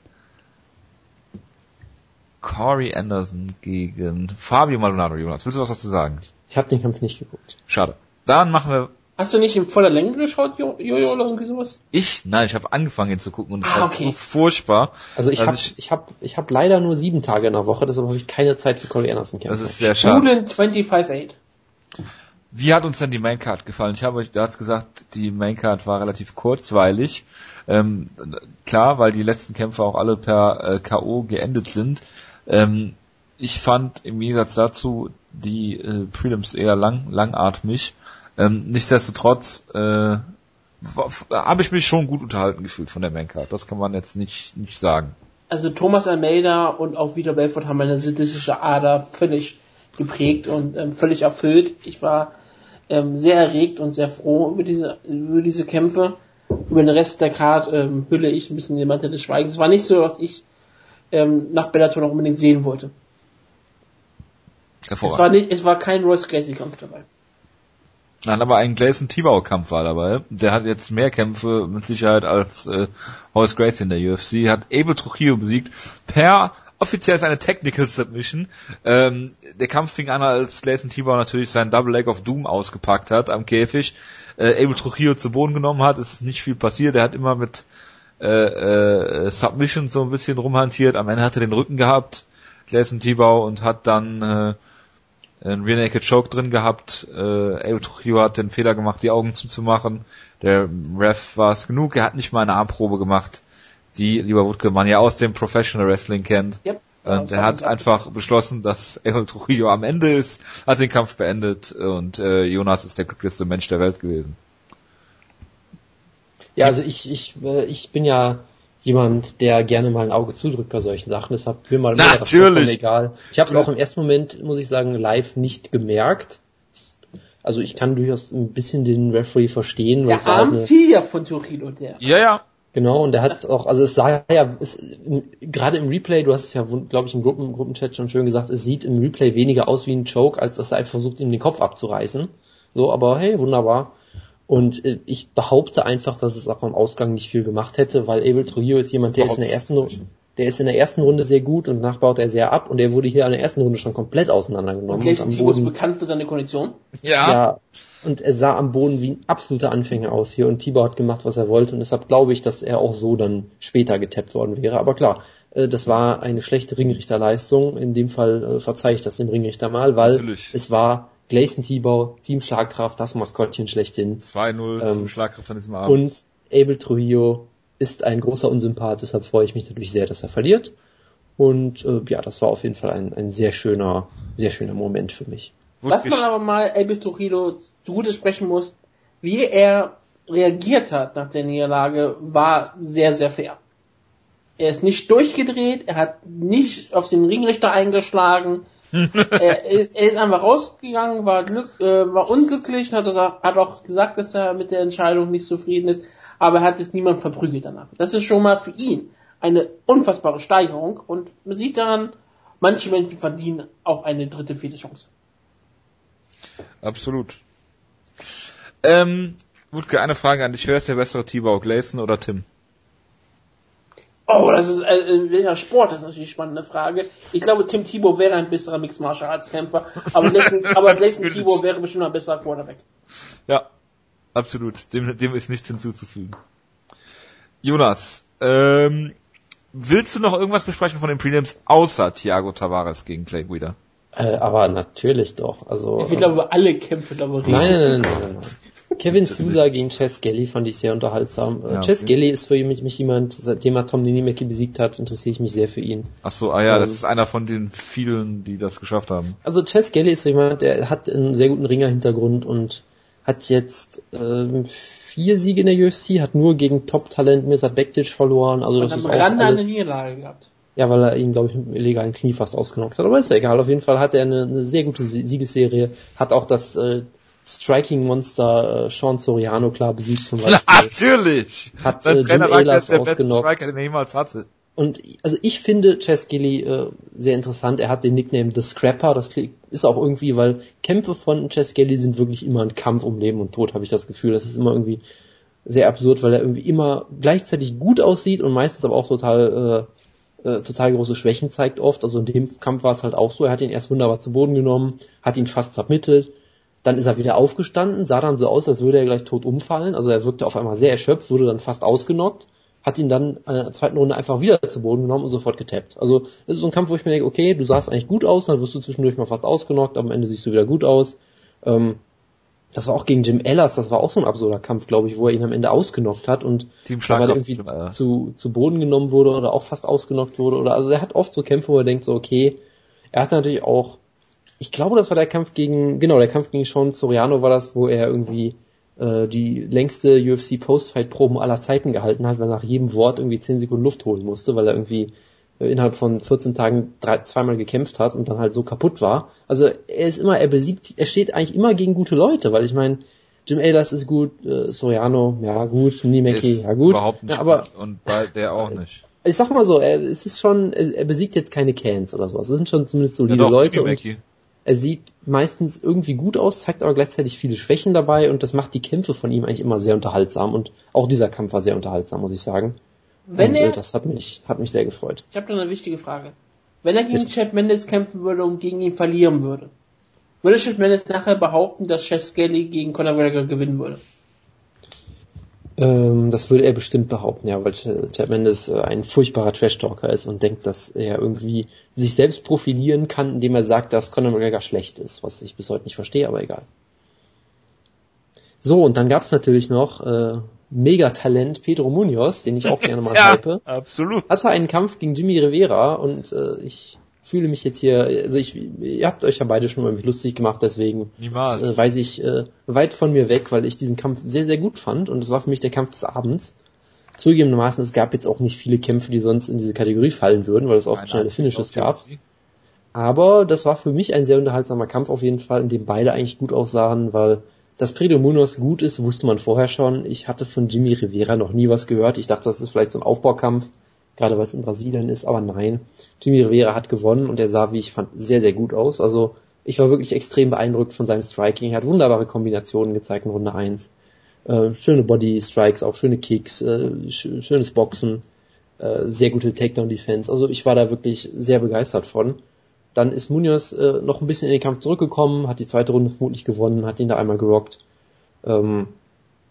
Corey Anderson gegen Fabio Maldonado. Jonas, willst du was dazu sagen? Ich habe den Kampf nicht geguckt. Schade. Dann machen wir... Hast du nicht in voller Länge geschaut, Jojo, jo- oder irgendwie sowas? Ich? Nein, ich habe angefangen ihn zu gucken und es ah, war okay. So furchtbar. Also ich habe ich, ich hab, ich hab leider nur sieben Tage in der Woche, deshalb habe ich keine Zeit für Corey Anderson kämpfen. Das ist sehr Student schade. Student fünfundfünfzig Komma acht. Wie hat uns denn die Maincard gefallen? Ich habe euch da gesagt, die Maincard war relativ kurzweilig. Ähm, klar, weil die letzten Kämpfe auch alle per äh, K O geendet sind. Ähm, ich fand im Gegensatz dazu die äh, Prelims eher lang, langatmig. Ähm, nichtsdestotrotz äh, habe ich mich schon gut unterhalten gefühlt von der Maincard. Das kann man jetzt nicht nicht sagen. Also Thomas Almeida und auch Vitor Belfort haben meine sadistische Ader völlig geprägt und ähm, völlig erfüllt. Ich war ähm, sehr erregt und sehr froh über diese über diese Kämpfe. Über den Rest der Card ähm, hülle ich ein bisschen den Mantel des Schweigens. Es war nicht so, dass ich ähm, nach Bellator noch unbedingt sehen wollte. Es war, nicht, es war kein Royce Gracie Kampf dabei. Nein, aber ein Gleason-Tibau-Kampf war dabei. Der hat jetzt mehr Kämpfe mit Sicherheit als äh, Royce Gracie in der U F C. Hat Abel Trujillo besiegt. Per offiziell ist eine Technical Submission. Ähm, der Kampf fing an, als Gleason Tibau natürlich seinen Double Leg of Doom ausgepackt hat am Käfig. Äh, Abel Trujillo zu Boden genommen hat. Es ist nicht viel passiert. Er hat immer mit äh, äh, Submission so ein bisschen rumhantiert. Am Ende hat er den Rücken gehabt, Gleason Tibau, und hat dann... Äh, einen Rear Naked Choke drin gehabt. äh, El Trujillo hat den Fehler gemacht, die Augen zuzumachen, der Ref war es genug, er hat nicht mal eine Armprobe gemacht, die, lieber Wutke, man ja aus dem Professional Wrestling kennt, yep. Und er hat einfach beschlossen, dass El Trujillo am Ende ist, hat den Kampf beendet, und äh, Jonas ist der glücklichste Mensch der Welt gewesen. Ja, also ich, ich, äh, ich bin ja jemand, der gerne mal ein Auge zudrückt bei solchen Sachen, deshalb mir mal natürlich egal. Ich habe es auch im ersten Moment, muss ich sagen, live nicht gemerkt. Also ich kann durchaus ein bisschen den Referee verstehen. Weil der Arm halt vier von Torino, der. Ja, ja. Genau, und der hat es auch, also es sah ja, gerade im Replay, du hast es ja, glaube ich, im Gruppen, Gruppenchat schon schön gesagt, es sieht im Replay weniger aus wie ein Choke, als dass er einfach versucht, ihm den Kopf abzureißen. So, aber hey, wunderbar. Und ich behaupte einfach, dass es auch am Ausgang nicht viel gemacht hätte, weil Abel Trujillo ist jemand, der ist in der ersten Runde, der ist in der ersten Runde sehr gut und danach baut er sehr ab, und er wurde hier in der ersten Runde schon komplett auseinandergenommen. Und am Boden ist bekannt für seine Kondition. Ja. Ja. Und er sah am Boden wie ein absoluter Anfänger aus hier, und Tibau hat gemacht, was er wollte, und deshalb glaube ich, dass er auch so dann später getappt worden wäre. Aber klar, das war eine schlechte Ringrichterleistung. In dem Fall verzeihe ich das dem Ringrichter mal, weil natürlich, es war Gleason Tibau, Team Schlagkraft, das Maskottchen schlechthin. zwei null, ähm, Team Schlagkraft an diesem Abend. Und Abel Trujillo ist ein großer Unsympath, deshalb freue ich mich natürlich sehr, dass er verliert. Und äh, ja, das war auf jeden Fall ein, ein sehr schöner, sehr schöner Moment für mich. Was man aber mal Abel Trujillo zugute sprechen muss, wie er reagiert hat nach der Niederlage, war sehr, sehr fair. Er ist nicht durchgedreht, er hat nicht auf den Ringrichter eingeschlagen, er, ist, er ist einfach rausgegangen, war, glück, äh, war unglücklich, hat, das auch, hat auch gesagt, dass er mit der Entscheidung nicht zufrieden ist, aber er hat jetzt niemand verprügelt danach. Das ist schon mal für ihn eine unfassbare Steigerung, und man sieht daran, manche Menschen verdienen auch eine dritte, vierte Chance. Absolut. Ähm, Wutke, eine Frage an dich. Wer ist der bessere Tibau, Gleason oder Tim? Oh, das ist, äh, welcher Sport, das ist natürlich eine spannende Frage. Ich glaube, Tim Tebow wäre ein besserer Mixed Martial Arts Kämpfer, aber Gleason, aber Gleason Tebow wäre bestimmt ein besserer Quarterback. Ja, absolut. Dem, dem ist nichts hinzuzufügen. Jonas, ähm, willst du noch irgendwas besprechen von den Prelims außer Thiago Tavares gegen Clay Guida? Äh, aber natürlich doch, also. Ich will glaube über alle Kämpfe da reden. Nein, nein, nein, nein, nein, nein. Kevin Sousa gegen Chess Gelly fand ich sehr unterhaltsam. Ja, Chess okay. Gelly ist für mich, mich jemand, seitdem er Tom Ninimeki besiegt hat, interessiere ich mich sehr für ihn. Ach so, ah ja, ähm, das ist einer von den vielen, die das geschafft haben. Also Chess Gelly ist so jemand, der hat einen sehr guten Ringer-Hintergrund und hat jetzt ähm, vier Siege in der U F C, hat nur gegen Top-Talent Mirsad Bektic verloren. Also und das ist auch alles... eine Niederlage gehabt. Ja, weil er ihn, glaube ich, mit einem illegalen Knie fast ausgenockt hat. Aber ist ja egal. Auf jeden Fall hat er eine, eine sehr gute Siegesserie. Hat auch das äh, Striking-Monster äh, Sean Soriano klar besiegt zum Beispiel. Natürlich! Hat äh, Jim Ehlers ausgenockt. Den er jemals hatte. Und also ich finde Chess Gilly äh, sehr interessant. Er hat den Nickname The Scrapper. Das ist auch irgendwie, weil Kämpfe von Chess Gilly sind wirklich immer ein Kampf um Leben und Tod, habe ich das Gefühl. Das ist immer irgendwie sehr absurd, weil er irgendwie immer gleichzeitig gut aussieht und meistens aber auch total... Äh, total große Schwächen zeigt oft, also in dem Kampf war es halt auch so, er hat ihn erst wunderbar zu Boden genommen, hat ihn fast submitted, dann ist er wieder aufgestanden, sah dann so aus, als würde er gleich tot umfallen, also er wirkte auf einmal sehr erschöpft, wurde dann fast ausgenockt, hat ihn dann in der zweiten Runde einfach wieder zu Boden genommen und sofort getappt. Also das ist so ein Kampf, wo ich mir denke, okay, du sahst eigentlich gut aus, dann wirst du zwischendurch mal fast ausgenockt, aber am Ende siehst du wieder gut aus. Ähm, das war auch gegen Jim Ehlers, das war auch so ein absurder Kampf, glaube ich, wo er ihn am Ende ausgenockt hat und dabei irgendwie zu, zu Boden genommen wurde oder auch fast ausgenockt wurde, oder, also er hat oft so Kämpfe, wo er denkt so, okay, er hat natürlich auch, ich glaube, das war der Kampf gegen, genau, der Kampf gegen Sean Soriano war das, wo er irgendwie, äh, die längste U F C Post-Fight-Proben aller Zeiten gehalten hat, weil er nach jedem Wort irgendwie zehn Sekunden Luft holen musste, weil er irgendwie innerhalb von vierzehn Tagen drei, zweimal gekämpft hat und dann halt so kaputt war. Also er ist immer, er besiegt, er steht eigentlich immer gegen gute Leute, weil ich meine, Jim Ehlers ist gut, äh, Soriano, ja gut, Nimeki, ja gut. Überhaupt nicht, ja, aber und bei der auch nicht. Ich sag mal so, er, es ist schon, er, er besiegt jetzt keine Cans oder sowas. Es sind schon zumindest solide ja, doch, Leute. Und, Er sieht meistens irgendwie gut aus, zeigt aber gleichzeitig viele Schwächen dabei und das macht die Kämpfe von ihm eigentlich immer sehr unterhaltsam und auch dieser Kampf war sehr unterhaltsam, muss ich sagen. Wenn und, er, das hat mich, hat mich sehr gefreut. Ich habe da eine wichtige Frage. Wenn er gegen Bitte. Chad Mendes kämpfen würde und gegen ihn verlieren würde, würde Chad Mendes nachher behaupten, dass Chad Skelly gegen Conor McGregor gewinnen würde? Ähm, das würde er bestimmt behaupten, ja, weil Chad Mendes ein furchtbarer Trash-Talker ist und denkt, dass er irgendwie sich selbst profilieren kann, indem er sagt, dass Conor McGregor schlecht ist, was ich bis heute nicht verstehe, aber egal. So, und dann gab's natürlich noch äh, Megatalent Pedro Munoz, den ich auch gerne mal ja, hype. Absolut. Hatte einen Kampf gegen Jimmy Rivera und äh, ich fühle mich jetzt hier, also ich, ihr habt euch ja beide schon über mich lustig gemacht, deswegen Niemals. Das, äh, weiß ich äh, weit von mir weg, weil ich diesen Kampf sehr, sehr gut fand und es war für mich der Kampf des Abends. Zugegebenermaßen, es gab jetzt auch nicht viele Kämpfe, die sonst in diese Kategorie fallen würden, weil es oft schnell Finishes gab. Aber das war für mich ein sehr unterhaltsamer Kampf auf jeden Fall, in dem beide eigentlich gut aussahen, weil dass Pedro Munoz gut ist, wusste man vorher schon. Ich hatte von Jimmy Rivera noch nie was gehört. Ich dachte, das ist vielleicht so ein Aufbaukampf, gerade weil es in Brasilien ist, aber nein. Jimmy Rivera hat gewonnen und er sah, wie ich fand, sehr, sehr gut aus. Also ich war wirklich extrem beeindruckt von seinem Striking. Er hat wunderbare Kombinationen gezeigt in Runde eins. Äh, schöne Body-Strikes, auch schöne Kicks, äh, sch- schönes Boxen, äh, sehr gute Takedown-Defense. Also ich war da wirklich sehr begeistert von. Dann ist Munoz äh, noch ein bisschen in den Kampf zurückgekommen, hat die zweite Runde vermutlich gewonnen, hat ihn da einmal gerockt. Ähm,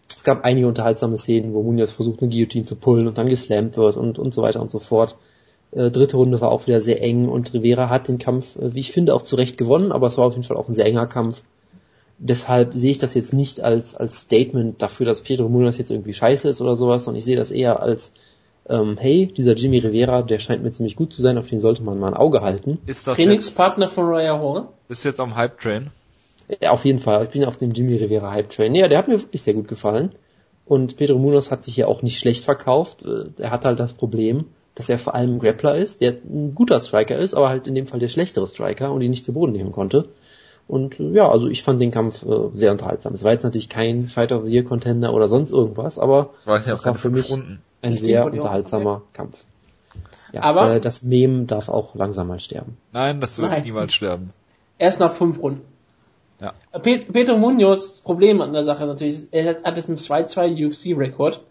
es gab einige unterhaltsame Szenen, wo Munoz versucht, eine Guillotine zu pullen und dann geslammt wird und, und so weiter und so fort. Äh, dritte Runde war auch wieder sehr eng und Rivera hat den Kampf, äh, wie ich finde, auch zu Recht gewonnen, aber es war auf jeden Fall auch ein sehr enger Kampf. Deshalb sehe ich das jetzt nicht als, als Statement dafür, dass Pedro Munoz jetzt irgendwie scheiße ist oder sowas, sondern ich sehe das eher als Ähm, hey, dieser Jimmy Rivera, der scheint mir ziemlich gut zu sein, auf den sollte man mal ein Auge halten. Ist das Trainingspartner jetzt, von Roya Horn? Bist du jetzt am Hype-Train? Ja, auf jeden Fall. Ich bin auf dem Jimmy Rivera Hype-Train. Ja, der hat mir wirklich sehr gut gefallen. Und Pedro Munoz hat sich ja auch nicht schlecht verkauft. Er hat halt das Problem, dass er vor allem ein Grappler ist, der ein guter Striker ist, aber halt in dem Fall der schlechtere Striker und ihn nicht zu Boden nehmen konnte. Und ja, also ich fand den Kampf äh, sehr unterhaltsam. Es war jetzt natürlich kein Fight of the Year Contender oder sonst irgendwas, aber es ja, war für mich Runden. ein ich sehr unterhaltsamer Kampf. Ja, aber äh, das Meme darf auch langsam mal sterben. Nein, das wird Nein. niemals sterben. Erst nach fünf Runden. Ja. Pet- Pedro Munoz, Problem an der Sache natürlich, er hat, hat jetzt einen zwei zwei U F C-Rekord.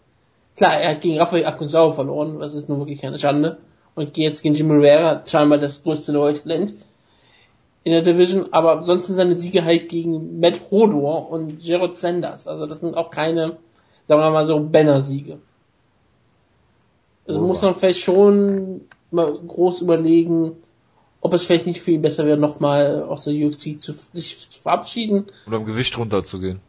Klar, er hat gegen Rafael Akunzao verloren, das ist nun wirklich keine Schande. Und geht jetzt gegen Jimmy Rivera, scheinbar das größte neue Talent in der Division, aber ansonsten seine Siege halt gegen Matt Hodor und Gerald Sanders. Also das sind auch keine, sagen wir mal so, Banner-Siege. Also oh, muss man vielleicht schon mal groß überlegen, ob es vielleicht nicht viel besser wäre, nochmal aus der U F C zu, sich zu verabschieden. Oder im Gewicht runterzugehen.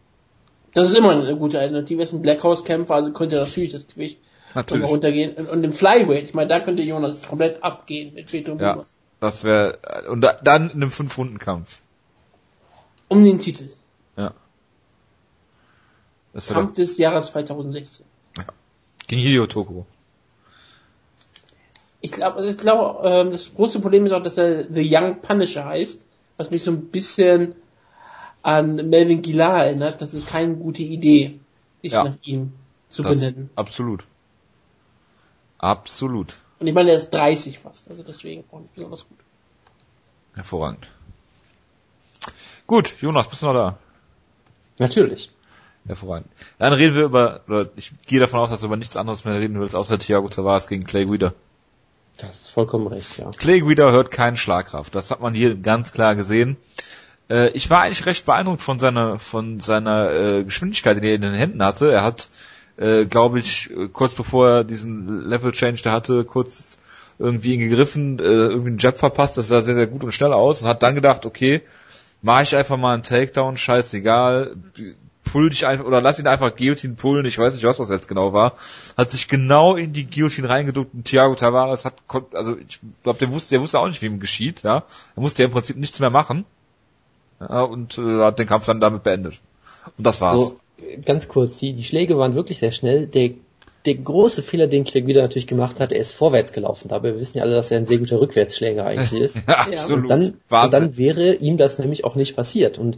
Das ist immer eine gute Alternative. Er ist ein Blackhouse-Kämpfer, also könnte natürlich das Gewicht natürlich. runtergehen. Und im Flyweight, ich meine, da könnte Jonas komplett abgehen mit Feto ja. Jonas. Das wäre, und da, dann in einem Fünf-Runden-Kampf. Um den Titel. Ja. Das Kampf der... des Jahres zwanzig sechzehn. Ja. Gegen Hideo Toko. Ich glaube, ich glaub, äh, das große Problem ist auch, dass er The Young Punisher heißt, was mich so ein bisschen an Melvin Gillard erinnert. Das ist keine gute Idee, sich ja. nach ihm zu das benennen. Absolut. Absolut. Und ich meine, er ist dreißig fast, also deswegen auch nicht besonders gut. Hervorragend. Gut, Jonas, bist du noch da? Natürlich. Hervorragend. Dann reden wir über, oder ich gehe davon aus, dass du über nichts anderes mehr reden willst, außer Thiago Tavares gegen Clay Guida. Das ist vollkommen recht, ja. Clay Guida hört keinen Schlagkraft, das hat man hier ganz klar gesehen. Äh, ich war eigentlich recht beeindruckt von seiner, von seiner äh, Geschwindigkeit, die er in den Händen hatte. Er hat Äh, glaube ich, kurz bevor er diesen Level-Change da hatte, kurz irgendwie ihn gegriffen, äh, irgendwie einen Jab verpasst, das sah sehr, sehr gut und schnell aus und hat dann gedacht, okay, mach ich einfach mal einen Takedown, scheißegal, pull dich einfach, oder lass ihn einfach Guillotine pullen, ich weiß nicht, was das jetzt genau war, hat sich genau in die Guillotine reingeduckt und Thiago Tavares hat, also ich glaube, der wusste, der wusste auch nicht, wie ihm geschieht, ja, er musste ja im Prinzip nichts mehr machen, ja, und äh, hat den Kampf dann damit beendet. Und das war's. So. Ganz kurz, die, die Schläge waren wirklich sehr schnell. Der, der große Fehler, den Clay Guida natürlich gemacht hat, er ist vorwärts gelaufen. Dabei wir wissen ja alle, dass er ein sehr guter Rückwärtsschläger eigentlich ist. Ja, absolut. Und dann, und dann wäre ihm das nämlich auch nicht passiert. Und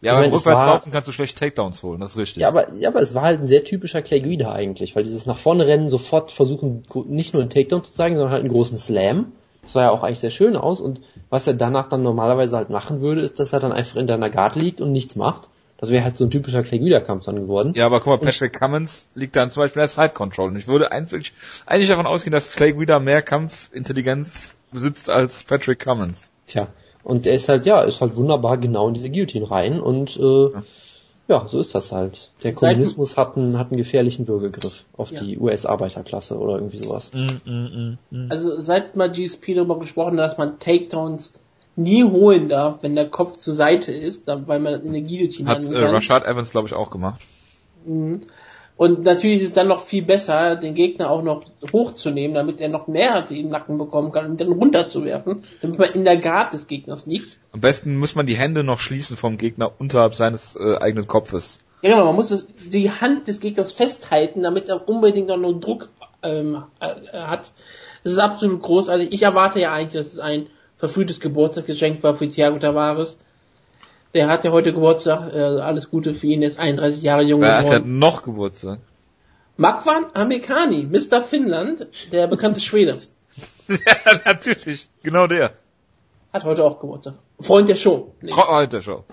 ja, beim Rückwärtslaufen kannst du schlecht Takedowns holen, das ist richtig. Ja, aber, ja, aber es war halt ein sehr typischer Clay Guida eigentlich, weil dieses nach vorne rennen, sofort versuchen, nicht nur einen Takedown zu zeigen, sondern halt einen großen Slam. Das sah ja auch eigentlich sehr schön aus, und was er danach dann normalerweise halt machen würde, ist, dass er dann einfach in deiner Guard liegt und nichts macht. Das wäre halt so ein typischer Kläger-Kampf dann geworden. Ja, aber guck mal, Patrick und Cummins liegt dann zum Beispiel in der Side-Control. Und ich würde eigentlich, eigentlich davon ausgehen, dass Clay Guida mehr Kampfintelligenz besitzt als Patrick Cummins. Tja, und er ist halt, ja, ist halt wunderbar genau in diese Guillotine rein. Und äh, ja. ja, so ist das halt. Der Kommunismus hat einen, hat einen gefährlichen Würgegriff auf ja. die U S-Arbeiterklasse oder irgendwie sowas. Mm, mm, mm, mm. Also seit mal G S P darüber gesprochen, dass man Takedowns nie holen darf, wenn der Kopf zur Seite ist, weil man in der Guillotine hat äh, Rashad Evans, glaube ich, auch gemacht. Und natürlich ist es dann noch viel besser, den Gegner auch noch hochzunehmen, damit er noch mehr Härte im Nacken bekommen kann und dann runterzuwerfen, damit man in der Guard des Gegners liegt. Am besten muss man die Hände noch schließen vom Gegner unterhalb seines äh, eigenen Kopfes. Ja, genau, man muss das, die Hand des Gegners festhalten, damit er unbedingt noch einen Druck ähm, hat. Das ist absolut großartig. Ich erwarte ja eigentlich, dass es ein verfrühtes Geburtstagsgeschenk war für Thiago Tavares. Der hat ja heute Geburtstag, äh, alles Gute für ihn, er ist einunddreißig Jahre jung geworden. Er hat noch Geburtstag. Magvan Amekani, Mister Finnland, der bekannte Schwede. Ja, natürlich, genau der. Hat heute auch Geburtstag. Freund der Show. Nee. Freund der Show.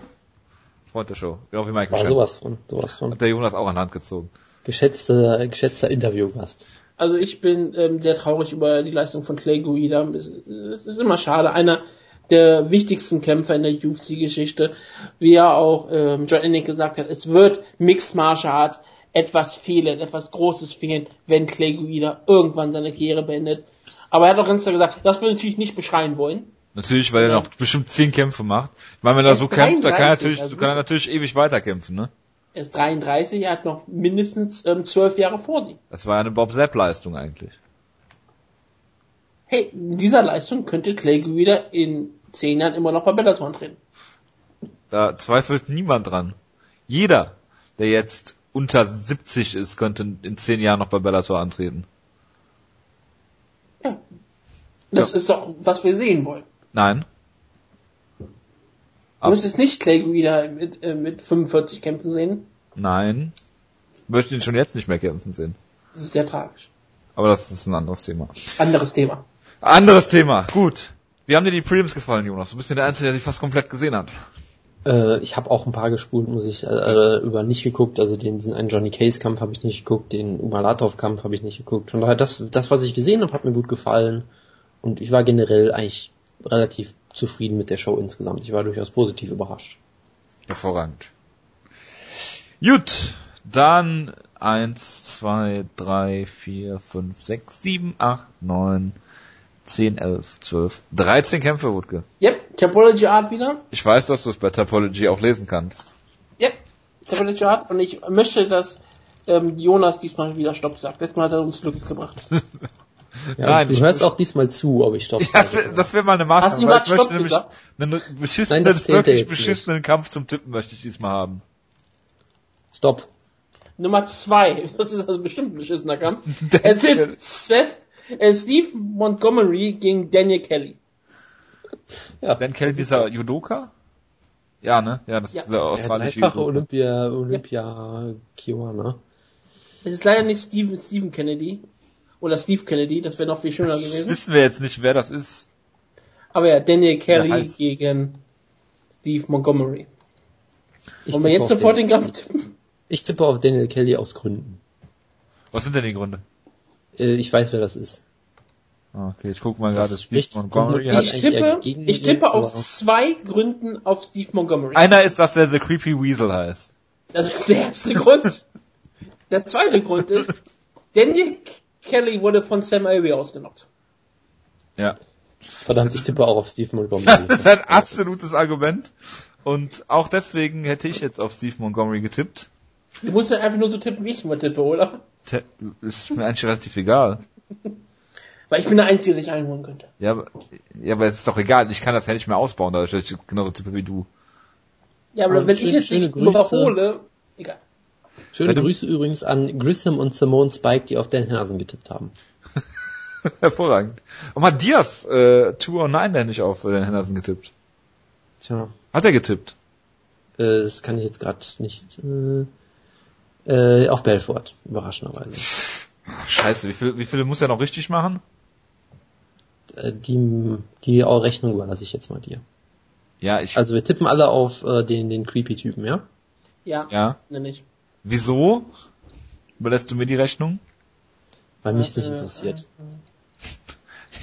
Freund der Show, genau wie Michael Chandler. Sowas von, sowas von. Hat der Jonas auch an die Hand gezogen. Geschätzter, geschätzter Interviewgast. Also ich bin ähm, sehr traurig über die Leistung von Clay Guida. Es, es ist immer schade. Einer der wichtigsten Kämpfer in der U F C-Geschichte. Wie ja auch ähm, John Anik gesagt hat, es wird Mixed Martial Arts etwas fehlen, etwas Großes fehlen, wenn Clay Guida irgendwann seine Karriere beendet. Aber er hat auch ganz klar gesagt, dass wir natürlich nicht beschreien wollen. Natürlich, weil ja. er noch bestimmt zehn Kämpfe macht. Ich meine, wenn er so kämpft, dann kann er natürlich, also kann er natürlich ewig weiterkämpfen, ne? Er ist dreiunddreißig, er hat noch mindestens ähm, zwölf Jahre vor sich. Das war eine Bob-Zapp-Leistung eigentlich. Hey, in dieser Leistung könnte Clay Guida in zehn Jahren immer noch bei Bellator antreten. Da zweifelt niemand dran. Jeder, der jetzt unter siebzig ist, könnte in zehn Jahren noch bei Bellator antreten. Ja. Das ja. ist doch, was wir sehen wollen. Nein. Du müsstest nicht Clay Guida mit, äh, mit fünfundvierzig kämpfen sehen? Nein. Ich möchte ihn schon jetzt nicht mehr kämpfen sehen. Das ist sehr tragisch. Aber das ist ein anderes Thema. Anderes Thema. Anderes Thema, gut. Wie haben dir die Prelims gefallen, Jonas? Du bist ja der Einzige, der sie fast komplett gesehen hat. Äh, ich habe auch ein paar gespult, muss ich, äh, über nicht geguckt. Also den, diesen einen Johnny Case-Kampf habe ich nicht geguckt, den Umalatov-Kampf habe ich nicht geguckt. Von daher, das, das, was ich gesehen habe, hat mir gut gefallen. Und ich war generell eigentlich relativ zufrieden mit der Show insgesamt. Ich war durchaus positiv überrascht. Hervorragend. Gut, dann eins, zwei, drei, vier, fünf, sechs, sieben, acht, neun, zehn, elf, zwölf, dreizehn Kämpfe, Wutke. Yep, Topology Art wieder. Ich weiß, dass du es bei Topology auch lesen kannst. Yep, Topology Art. Und ich möchte, dass ähm, Jonas diesmal wieder Stopp sagt. Letztes Mal hat er uns Glück gebracht. Ja, nein, ich höre es auch diesmal zu, ob ich stoppe. Ja, das wäre wär mal eine Maßnahme, weil ich möchte nämlich einen beschissenen, nein, wirklich beschissenen nicht. Kampf zum Tippen möchte ich diesmal haben. Stopp. Nummer zwei, das ist also bestimmt ein beschissener Kampf. es ist Seth, äh, Steve Montgomery gegen Daniel Kelly. Ja, Daniel Kelly, dieser Judoka? Ja, ne? Ja, das ja. ist der australische Judoka. Olympia, Olympia, ja. Kiwana. Es ist leider nicht Steve, Stephen Kennedy. Oder Steve Kennedy, das wäre noch viel schöner gewesen. Das wissen wir jetzt nicht, wer das ist. Aber ja, Daniel Kelly gegen Steve Montgomery. Wollen wir jetzt sofort den Kampf tippen? Ich tippe auf Daniel Kelly aus Gründen. Was sind denn die Gründe? Äh, ich weiß, wer das ist. Okay, ich gucke mal gerade. Steve Montgomery hat eigentlich eher gegen ihn. Ich tippe auf zwei Gründen auf Steve Montgomery. Einer ist, dass er The Creepy Weasel heißt. Das ist der erste Grund. Der zweite Grund ist, Daniel Kelly wurde von Sam Alvey ausgenockt. Ja. Verdammt, ich tippe auch auf Steve Montgomery. Das ist ein absolutes Argument. Und auch deswegen hätte ich jetzt auf Steve Montgomery getippt. Du musst ja einfach nur so tippen, wie ich immer tippe, oder? T- ist mir eigentlich relativ egal. Weil ich bin der Einzige, der dich einholen könnte. Ja, aber, ja, aber es ist doch egal. Ich kann das ja nicht mehr ausbauen, dadurch, dass ich genauso tippe wie du. Ja, aber und wenn schön, ich jetzt nicht überhole, egal. Schöne Grüße übrigens an Grissom und Simone Spike, die auf Dan Henderson getippt haben. Hervorragend. Und hat Diaz äh, zwei null neun denn nicht auf Dan Henderson getippt? Tja. Hat er getippt? Äh, das kann ich jetzt gerade nicht. Äh, äh, auf Belfort, überraschenderweise. Scheiße, wie, viel, wie viele muss er noch richtig machen? die, die Rechnung überlasse ich jetzt mal dir. Ja, ich. Also wir tippen alle auf äh, den, den Creepy-Typen, ja? Ja, ja. Nämlich. Wieso überlässt du mir die Rechnung? Weil mich äh, nicht interessiert. Äh, äh.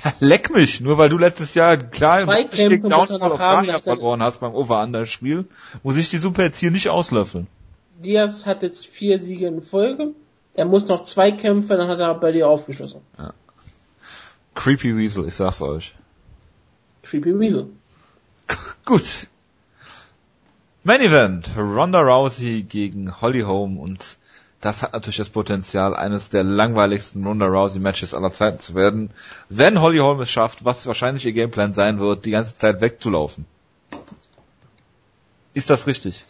Ja, leck mich, nur weil du letztes Jahr klar im Stick Downfall auf Frankreich verloren hast beim Over-Under-Spiel, muss ich die Suppe jetzt hier nicht auslöffeln. Diaz hat jetzt vier Siege in Folge. Er muss noch zwei Kämpfe, dann hat er bei dir aufgeschossen. Ja. Creepy Weasel, ich sag's euch. Creepy Weasel. Gut. Main Event. Ronda Rousey gegen Holly Holm, und das hat natürlich das Potenzial, eines der langweiligsten Ronda Rousey Matches aller Zeiten zu werden, wenn Holly Holm es schafft, was wahrscheinlich ihr Gameplan sein wird, die ganze Zeit wegzulaufen. Ist das richtig?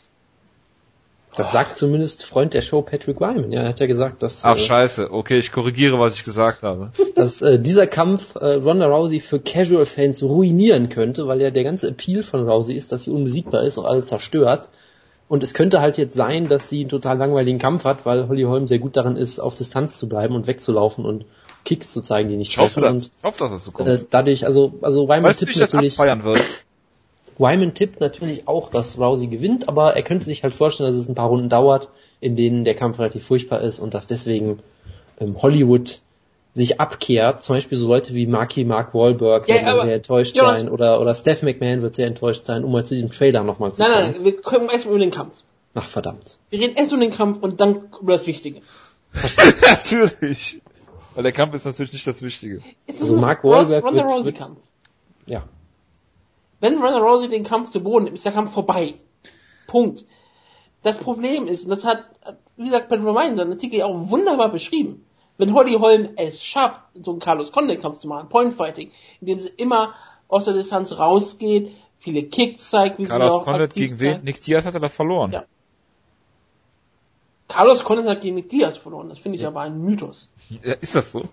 Das sagt zumindest Freund der Show Patrick Wyman. Ja, er hat ja gesagt, dass... Ach, äh, scheiße. Okay, ich korrigiere, was ich gesagt habe. Dass äh, dieser Kampf äh, Ronda Rousey für Casual-Fans ruinieren könnte, weil ja der ganze Appeal von Rousey ist, dass sie unbesiegbar ist und alles zerstört. Und es könnte halt jetzt sein, dass sie einen total langweiligen Kampf hat, weil Holly Holm sehr gut darin ist, auf Distanz zu bleiben und wegzulaufen und Kicks zu zeigen, die nicht treffen. Ich hoffe, dass, ich hoffe, dass das so kommt. Äh, dadurch, also, also Wyman tippt natürlich... Weißt du, dass das abfeiern wird? Wyman tippt natürlich auch, dass Rousey gewinnt, aber er könnte sich halt vorstellen, dass es ein paar Runden dauert, in denen der Kampf relativ furchtbar ist und dass deswegen ähm, Hollywood sich abkehrt. Zum Beispiel so Leute wie Marky Mark Wahlberg ja, werden sehr enttäuscht ja, sein oder oder Steph McMahon wird sehr enttäuscht sein, um mal zu diesem Trailer nochmal zu kommen. Nein, nein, wir kommen erstmal über den Kampf. Ach, verdammt. Wir reden erst über den Kampf und dann über das Wichtige. Natürlich. Weil der Kampf ist natürlich nicht das Wichtige. Ist das also Mark Wahlberg Ronda wird... Rousey Kampf. Ja. Wenn Ronda Rousey den Kampf zu Boden nimmt, ist der Kampf vorbei. Punkt. Das Problem ist, und das hat, wie gesagt, Patrick Wyman in seinem Artikel auch wunderbar beschrieben, wenn Holly Holm es schafft, so einen Carlos-Condit-Kampf zu machen, Point-Fighting, indem sie immer aus der Distanz rausgeht, viele Kicks zeigt, wie sie auch Carlos Condit gegen zeigt. Nick Diaz hat er da verloren. Ja. Carlos Condit hat gegen Nick Diaz verloren, das finde ich ja. aber ein Mythos. Ja, ist das so?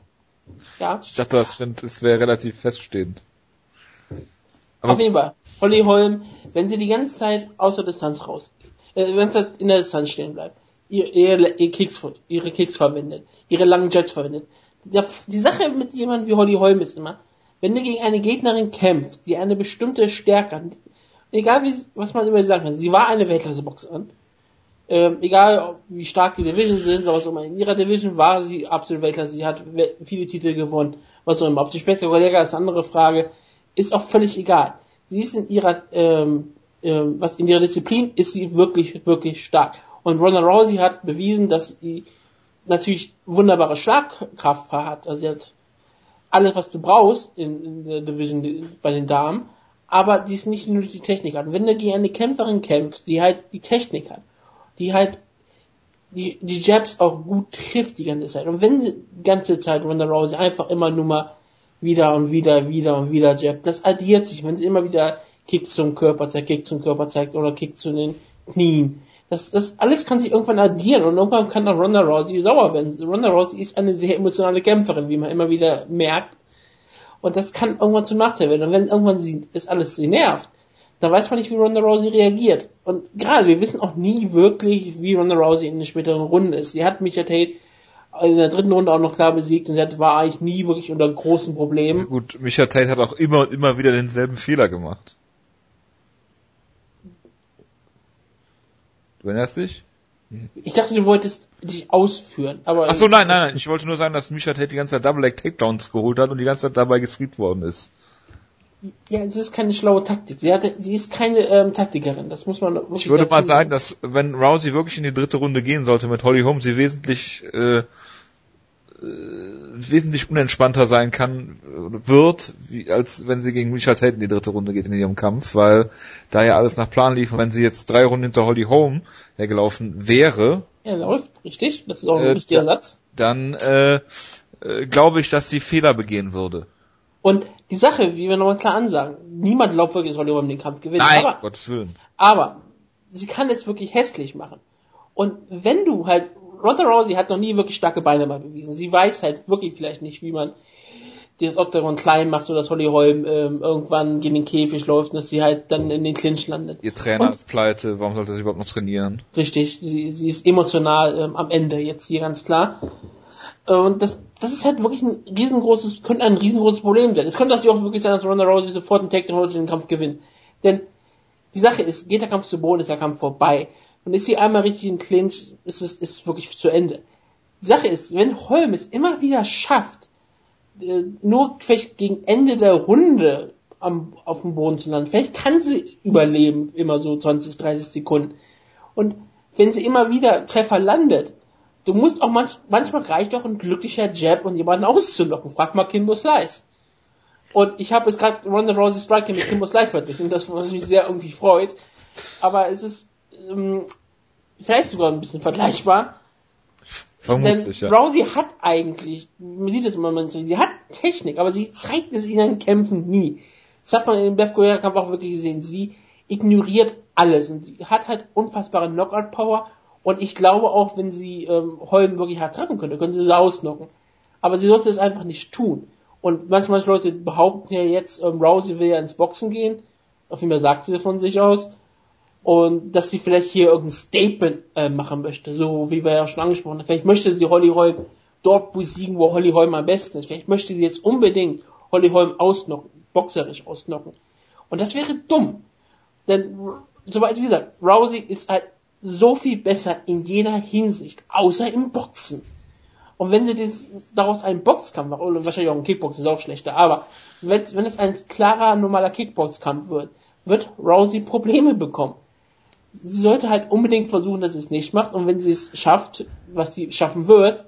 Ja. Ich dachte, das, das wäre relativ feststehend. Aber auf jeden Fall, Holly Holm, wenn sie die ganze Zeit aus der Distanz rausgeht, wenn sie die ganze Zeit in der Distanz stehen bleibt, ihr, ihr, ihr Kicks, ihre Kicks verwendet, ihre langen Jets verwendet. Die Sache mit jemandem wie Holly Holm ist immer, wenn du gegen eine Gegnerin kämpfst, die eine bestimmte Stärke hat, egal wie, was man über sie sagen kann, sie war eine Weltklasse-Boxerin, ähm, egal wie stark die Division sind, was auch immer, in ihrer Division war sie absolut Weltklasse, sie hat viele Titel gewonnen, was auch immer. Ob sie spektakulär ist, eine andere Frage. Ist auch völlig egal. Sie ist in ihrer, ähm, ähm, was in ihrer Disziplin ist sie wirklich, wirklich stark. Und Ronda Rousey hat bewiesen, dass sie natürlich wunderbare Schlagkraft hat. Also sie hat alles, was du brauchst in, in der Division bei den Damen. Aber sie ist nicht nur die Technik hat. Und wenn du gegen eine Kämpferin kämpfst, die halt die Technik hat, die halt die, die Jabs auch gut trifft die ganze Zeit. Und wenn sie die ganze Zeit Ronda Rousey einfach immer nur mal wieder und wieder, wieder und wieder Jab. Das addiert sich, wenn sie immer wieder Kicks zum Körper zeigt, Kicks zum Körper zeigt oder Kicks zu den Knien. Das, das alles kann sich irgendwann addieren und irgendwann kann auch Ronda Rousey sauer werden. Ronda Rousey ist eine sehr emotionale Kämpferin, wie man immer wieder merkt. Und das kann irgendwann zum Nachteil werden. Und wenn irgendwann sie, ist alles sie nervt, dann weiß man nicht, wie Ronda Rousey reagiert. Und gerade, wir wissen auch nie wirklich, wie Ronda Rousey in den späteren Runden ist. Sie hat Micha Tate in der dritten Runde auch noch klar besiegt und sie war eigentlich nie wirklich unter großen Problemen. Ja, gut, Micha Tate hat auch immer und immer wieder denselben Fehler gemacht. Du erinnerst dich? Ich dachte, du wolltest dich ausführen, aber... Ach so, nein, nein, nein, ich wollte nur sagen, dass Micha Tate die ganze Zeit Double-Leg-Takedowns geholt hat und die ganze Zeit dabei gesweept worden ist. Ja, das ist keine schlaue Taktik. Sie hatte, sie ist keine ähm, Taktikerin. Das muss man. Muss ich würde mal sagen, dass wenn Rousey wirklich in die dritte Runde gehen sollte mit Holly Holm, sie wesentlich äh, äh, wesentlich unentspannter sein kann wird, wie, als wenn sie gegen Micha Tate in die dritte Runde geht in ihrem Kampf, weil da ja alles nach Plan lief. Und wenn sie jetzt drei Runden hinter Holly Holm hergelaufen wäre, ja läuft richtig. Das ist auch ein äh, richtiger Satz. Dann äh, äh, glaube ich, dass sie Fehler begehen würde. Und die Sache, wie wir nochmal klar ansagen, niemand glaubt wirklich, dass Holly Holm den Kampf gewinnt. Nein, aber, Gottes Willen. Aber sie kann es wirklich hässlich machen. Und wenn du halt, Ronda Rousey hat noch nie wirklich starke Beine mal bewiesen. Sie weiß halt wirklich vielleicht nicht, wie man das Octagon klein macht, sodass Holly Holm ähm, irgendwann gegen den Käfig läuft und dass sie halt dann in den Clinch landet. Ihr Trainer und, ist pleite, warum sollte sie überhaupt noch trainieren? Richtig, sie, sie ist emotional ähm, am Ende jetzt hier ganz klar. Und das das ist halt wirklich ein riesengroßes, könnte ein riesengroßes Problem sein. Es könnte natürlich auch wirklich sein, dass Ronda Rousey sofort einen Takedown holt und den Kampf gewinnt. Denn die Sache ist, geht der Kampf zu Boden, ist der Kampf vorbei. Und ist sie einmal richtig in Clinch, ist es ist wirklich zu Ende. Die Sache ist, wenn Holm es immer wieder schafft, nur vielleicht gegen Ende der Runde am, auf dem Boden zu landen, vielleicht kann sie überleben, immer so zwanzig, dreißig Sekunden. Und wenn sie immer wieder Treffer landet, du musst auch manch, manchmal reicht doch ein glücklicher Jab, um jemanden auszulocken. Frag mal Kimbo Slice. Und ich habe jetzt gerade Ronda Rousey Strike mit Kimbo Slice verglichen, das was mich sehr irgendwie freut. Aber es ist ähm, vielleicht sogar ein bisschen vergleichbar. Vermutlich, denn ja. Rousey hat eigentlich, man sieht es immer manchmal, sie hat Technik, aber sie zeigt es in ihren Kämpfen nie. Das hat man in dem Bev-Guerra-Kampf auch wirklich gesehen. Sie ignoriert alles und sie hat halt unfassbare Knockout-Power. Und ich glaube auch, wenn sie ähm, Holm wirklich hart treffen könnte, könnte sie sie ausnocken. Aber sie sollte es einfach nicht tun. Und manchmal Leute behaupten ja jetzt, ähm, Rousey will ja ins Boxen gehen. Auf jeden Fall sagt sie von sich aus. Und dass sie vielleicht hier irgendein Statement äh, machen möchte. So wie wir ja schon angesprochen haben. Vielleicht möchte sie Holly Holm dort besiegen, wo Holly Holm am besten ist. Vielleicht möchte sie jetzt unbedingt Holly Holm ausnocken, boxerisch ausnocken. Und das wäre dumm. Denn, soweit wie gesagt, Rousey ist halt so viel besser in jeder Hinsicht, außer im Boxen. Und wenn sie das, daraus einen Boxkampf machen, oder wahrscheinlich auch ein Kickboxen ist auch schlechter, aber wenn, wenn es ein klarer, normaler Kickboxkampf wird, wird Rousey Probleme bekommen. Sie sollte halt unbedingt versuchen, dass sie es nicht macht, und wenn sie es schafft, was sie schaffen wird,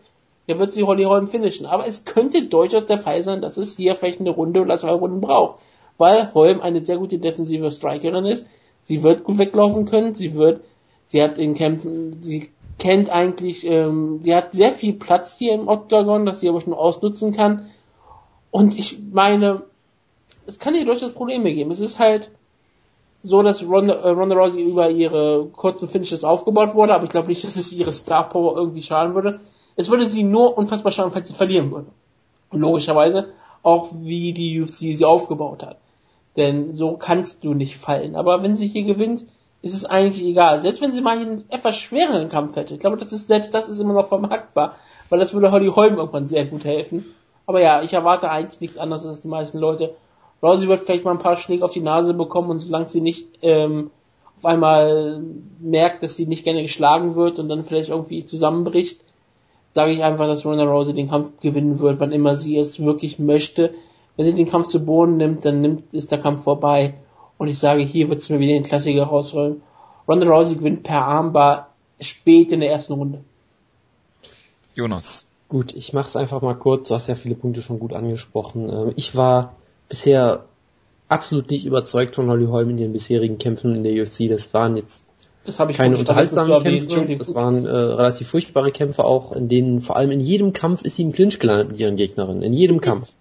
dann wird sie Holly Holm finishen. Aber es könnte durchaus der Fall sein, dass es hier vielleicht eine Runde oder zwei Runden braucht, weil Holm eine sehr gute defensive Strikerin ist, sie wird gut weglaufen können, sie wird Sie hat in Kämpfen, sie kennt eigentlich, ähm, sie hat sehr viel Platz hier im Octagon, das sie aber schon ausnutzen kann. Und ich meine, es kann ihr durchaus Probleme geben. Es ist halt so, dass Ronda, äh, Ronda Rousey über ihre kurzen Finishes aufgebaut wurde, aber ich glaube nicht, dass es ihre Star Power irgendwie schaden würde. Es würde sie nur unfassbar schaden, falls sie verlieren würde. Und logischerweise auch, wie die U F C sie aufgebaut hat. Denn so kannst du nicht fallen. Aber wenn sie hier gewinnt, ist es eigentlich egal. Selbst wenn sie mal einen etwas schwereren Kampf hätte. Ich glaube, das ist, selbst das ist immer noch vermarktbar, weil das würde Holly Holm irgendwann sehr gut helfen. Aber ja, ich erwarte eigentlich nichts anderes als die meisten Leute. Rousey wird vielleicht mal ein paar Schläge auf die Nase bekommen und solange sie nicht ähm, auf einmal merkt, dass sie nicht gerne geschlagen wird und dann vielleicht irgendwie zusammenbricht, sage ich einfach, dass Ronda Rousey den Kampf gewinnen wird, wann immer sie es wirklich möchte. Wenn sie den Kampf zu Boden nimmt, dann nimmt, ist der Kampf vorbei. Und ich sage, hier wird es mir wieder den Klassiker rausholen. Ronda Rousey gewinnt per Armbar spät in der ersten Runde. Jonas. Gut, ich mache es einfach mal kurz. Du hast ja viele Punkte schon gut angesprochen. Ich war bisher absolut nicht überzeugt von Holly Holm in ihren bisherigen Kämpfen in der U F C. Das waren jetzt das ich keine unterhaltsamen Kämpfe. Das waren äh, relativ furchtbare Kämpfe auch, in denen vor allem in jedem Kampf ist sie im Clinch gelandet mit ihren Gegnerinnen. In jedem Kampf.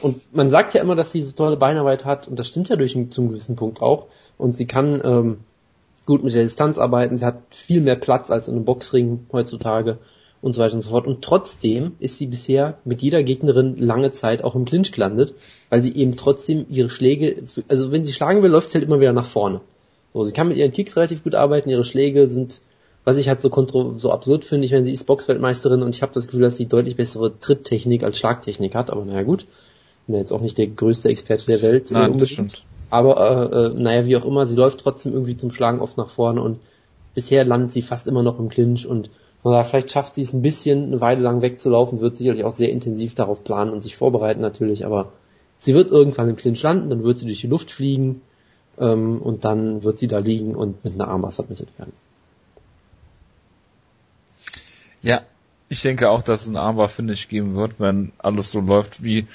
Und man sagt ja immer, dass sie so tolle Beinarbeit hat und das stimmt ja durch einen, zum gewissen Punkt auch und sie kann ähm, gut mit der Distanz arbeiten, sie hat viel mehr Platz als in einem Boxring heutzutage und so weiter und so fort und trotzdem ist sie bisher mit jeder Gegnerin lange Zeit auch im Clinch gelandet, weil sie eben trotzdem ihre Schläge, also wenn sie schlagen will, läuft sie halt immer wieder nach vorne. So, sie kann mit ihren Kicks relativ gut arbeiten, ihre Schläge sind, was ich halt so, kontro- so absurd finde, ich meine, sie ist Boxweltmeisterin und ich habe das Gefühl, dass sie deutlich bessere Tritttechnik als Schlagtechnik hat, aber naja gut. Ich bin jetzt auch nicht der größte Experte der Welt. Nein, unbedingt. Das stimmt. Aber äh, naja, wie auch immer, sie läuft trotzdem irgendwie zum Schlagen oft nach vorne und bisher landet sie fast immer noch im Clinch und von daher vielleicht schafft sie es ein bisschen, eine Weile lang wegzulaufen, wird sicherlich auch sehr intensiv darauf planen und sich vorbereiten natürlich, aber sie wird irgendwann im Clinch landen, dann wird sie durch die Luft fliegen ähm, und dann wird sie da liegen und mit einer Armbar submitted werden. Ja, ich denke auch, dass es ein Armbar-Finish geben wird, wenn alles so läuft wie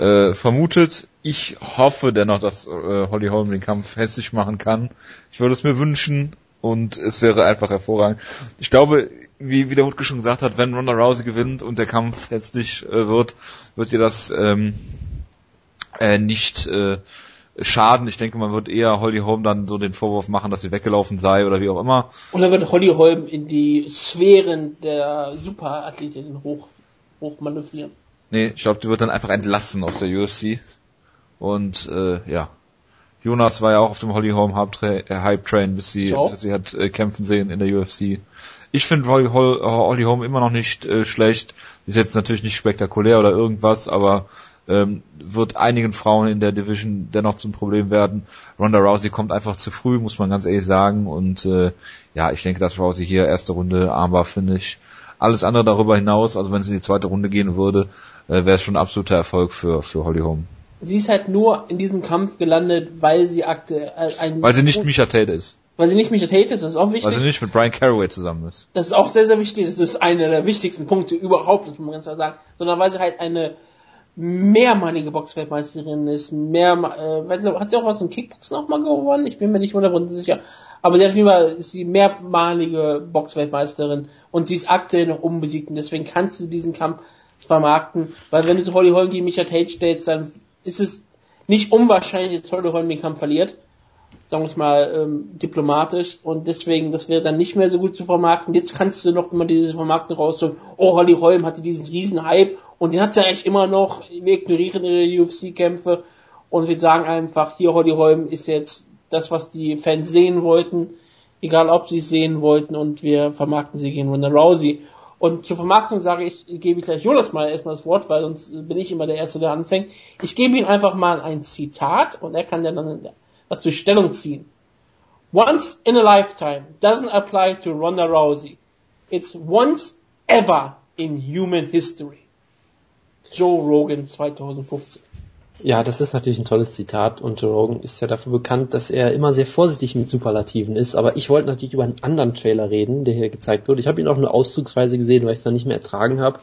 Äh, vermutet. Ich hoffe dennoch, dass äh, Holly Holm den Kampf hässlich machen kann. Ich würde es mir wünschen und es wäre einfach hervorragend. Ich glaube, wie, wie der Hutke schon gesagt hat, wenn Ronda Rousey gewinnt und der Kampf hässlich äh, wird, wird ihr das ähm, äh, nicht äh, schaden. Ich denke, man wird eher Holly Holm dann so den Vorwurf machen, dass sie weggelaufen sei oder wie auch immer. Und dann wird Holly Holm in die Sphären der Superathletin hoch, hochmanövrieren. Nee, ich glaube, die wird dann einfach entlassen aus der U F C. Und äh, ja, Jonas war ja auch auf dem Holly Holm Hype Train, bis sie, bis sie hat äh, kämpfen sehen in der U F C. Ich finde Holly Holm immer noch nicht äh, schlecht. Ist jetzt natürlich nicht spektakulär oder irgendwas, aber ähm, wird einigen Frauen in der Division dennoch zum Problem werden. Ronda Rousey kommt einfach zu früh, muss man ganz ehrlich sagen. Und äh, ja, ich denke, dass Rousey hier erste Runde Armbar finish. Alles andere darüber hinaus, also wenn es in die zweite Runde gehen würde, äh, wäre es schon ein absoluter Erfolg für für Holly Holm. Sie ist halt nur in diesem Kampf gelandet, weil sie aktuell ein... Weil sie nicht Misha Tate ist. Weil sie nicht Misha Tate ist, das ist auch wichtig. Weil sie nicht mit Brian Caraway zusammen ist. Das ist auch sehr, sehr wichtig. Das ist einer der wichtigsten Punkte überhaupt, das muss man ganz klar sagen. Sondern weil sie halt eine mehrmalige Boxweltmeisterin ist. Mehr, äh, weil sie, hat sie auch was im Kickboxen auch mal gewonnen? Ich bin mir nicht hundertprozentig sicher. Aber sie hat auf jeden Fall, ist die mehrmalige Boxweltmeisterin. Und sie ist aktuell noch unbesiegt. Und deswegen kannst du diesen Kampf vermarkten. Weil wenn du so Holly Holm gegen Misha Tate stellst, dann ist es nicht unwahrscheinlich, dass Holly Holm den Kampf verliert, sagen wir es mal ähm, diplomatisch, und deswegen, das wäre dann nicht mehr so gut zu vermarkten. Jetzt kannst du noch immer diese Vermarktung rausholen, oh, Holly Holm hatte diesen riesen Hype und den hat sie eigentlich immer noch, wir ignorieren ihre U F C-Kämpfe und wir sagen einfach, hier Holly Holm ist jetzt das, was die Fans sehen wollten, egal ob sie es sehen wollten, und wir vermarkten sie gegen Ronda Rousey. Und zur Vermarktung sage ich, gebe ich gleich Jonas mal erstmal das Wort, weil sonst bin ich immer der Erste, der anfängt. Ich gebe ihm einfach mal ein Zitat und er kann dann dazu Stellung ziehen. Once in a lifetime doesn't apply to Ronda Rousey. It's once ever in human history. Joe Rogan zwanzig fünfzehn. Ja, das ist natürlich ein tolles Zitat und Joe Rogan ist ja dafür bekannt, dass er immer sehr vorsichtig mit Superlativen ist, aber ich wollte natürlich über einen anderen Trailer reden, der hier gezeigt wird. Ich habe ihn auch nur auszugsweise gesehen, weil ich es dann nicht mehr ertragen habe.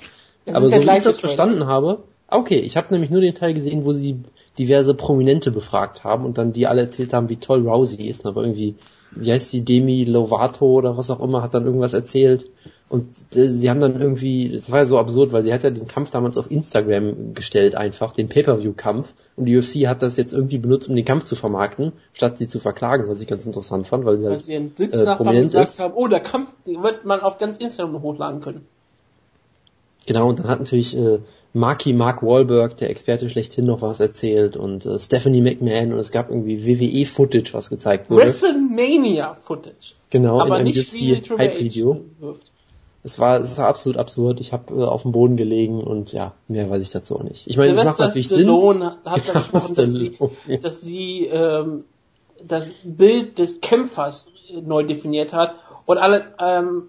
Aber so wie ich das verstanden habe, okay, ich habe nämlich nur den Teil gesehen, wo sie diverse Prominente befragt haben und dann die alle erzählt haben, wie toll Rousey ist, aber irgendwie, wie heißt die, Demi Lovato oder was auch immer, hat dann irgendwas erzählt. Und äh, sie haben dann irgendwie, das war ja so absurd, weil sie hat ja den Kampf damals auf Instagram gestellt einfach, den Pay-Per-View-Kampf. Und die U F C hat das jetzt irgendwie benutzt, um den Kampf zu vermarkten, statt sie zu verklagen, was ich ganz interessant fand, weil sie halt äh, prominent ist. Haben, oh, der Kampf wird man auf ganz Instagram hochladen können. Genau, und dann hat natürlich äh, Marky Mark Wahlberg, der Experte schlechthin, noch was erzählt und äh, Stephanie McMahon und es gab irgendwie W W E-Footage, was gezeigt wurde. WrestleMania-Footage. Genau, aber in einem U F C-Hype-Video. Es war, es war absolut absurd. Ich habe äh, auf dem Boden gelegen und ja, mehr weiß ich dazu auch nicht. Ich meine, es macht natürlich Stallone Sinn. Hat genau, gesprochen, dass sie, ja. dass sie ähm, das Bild des Kämpfers neu definiert hat und alle ähm,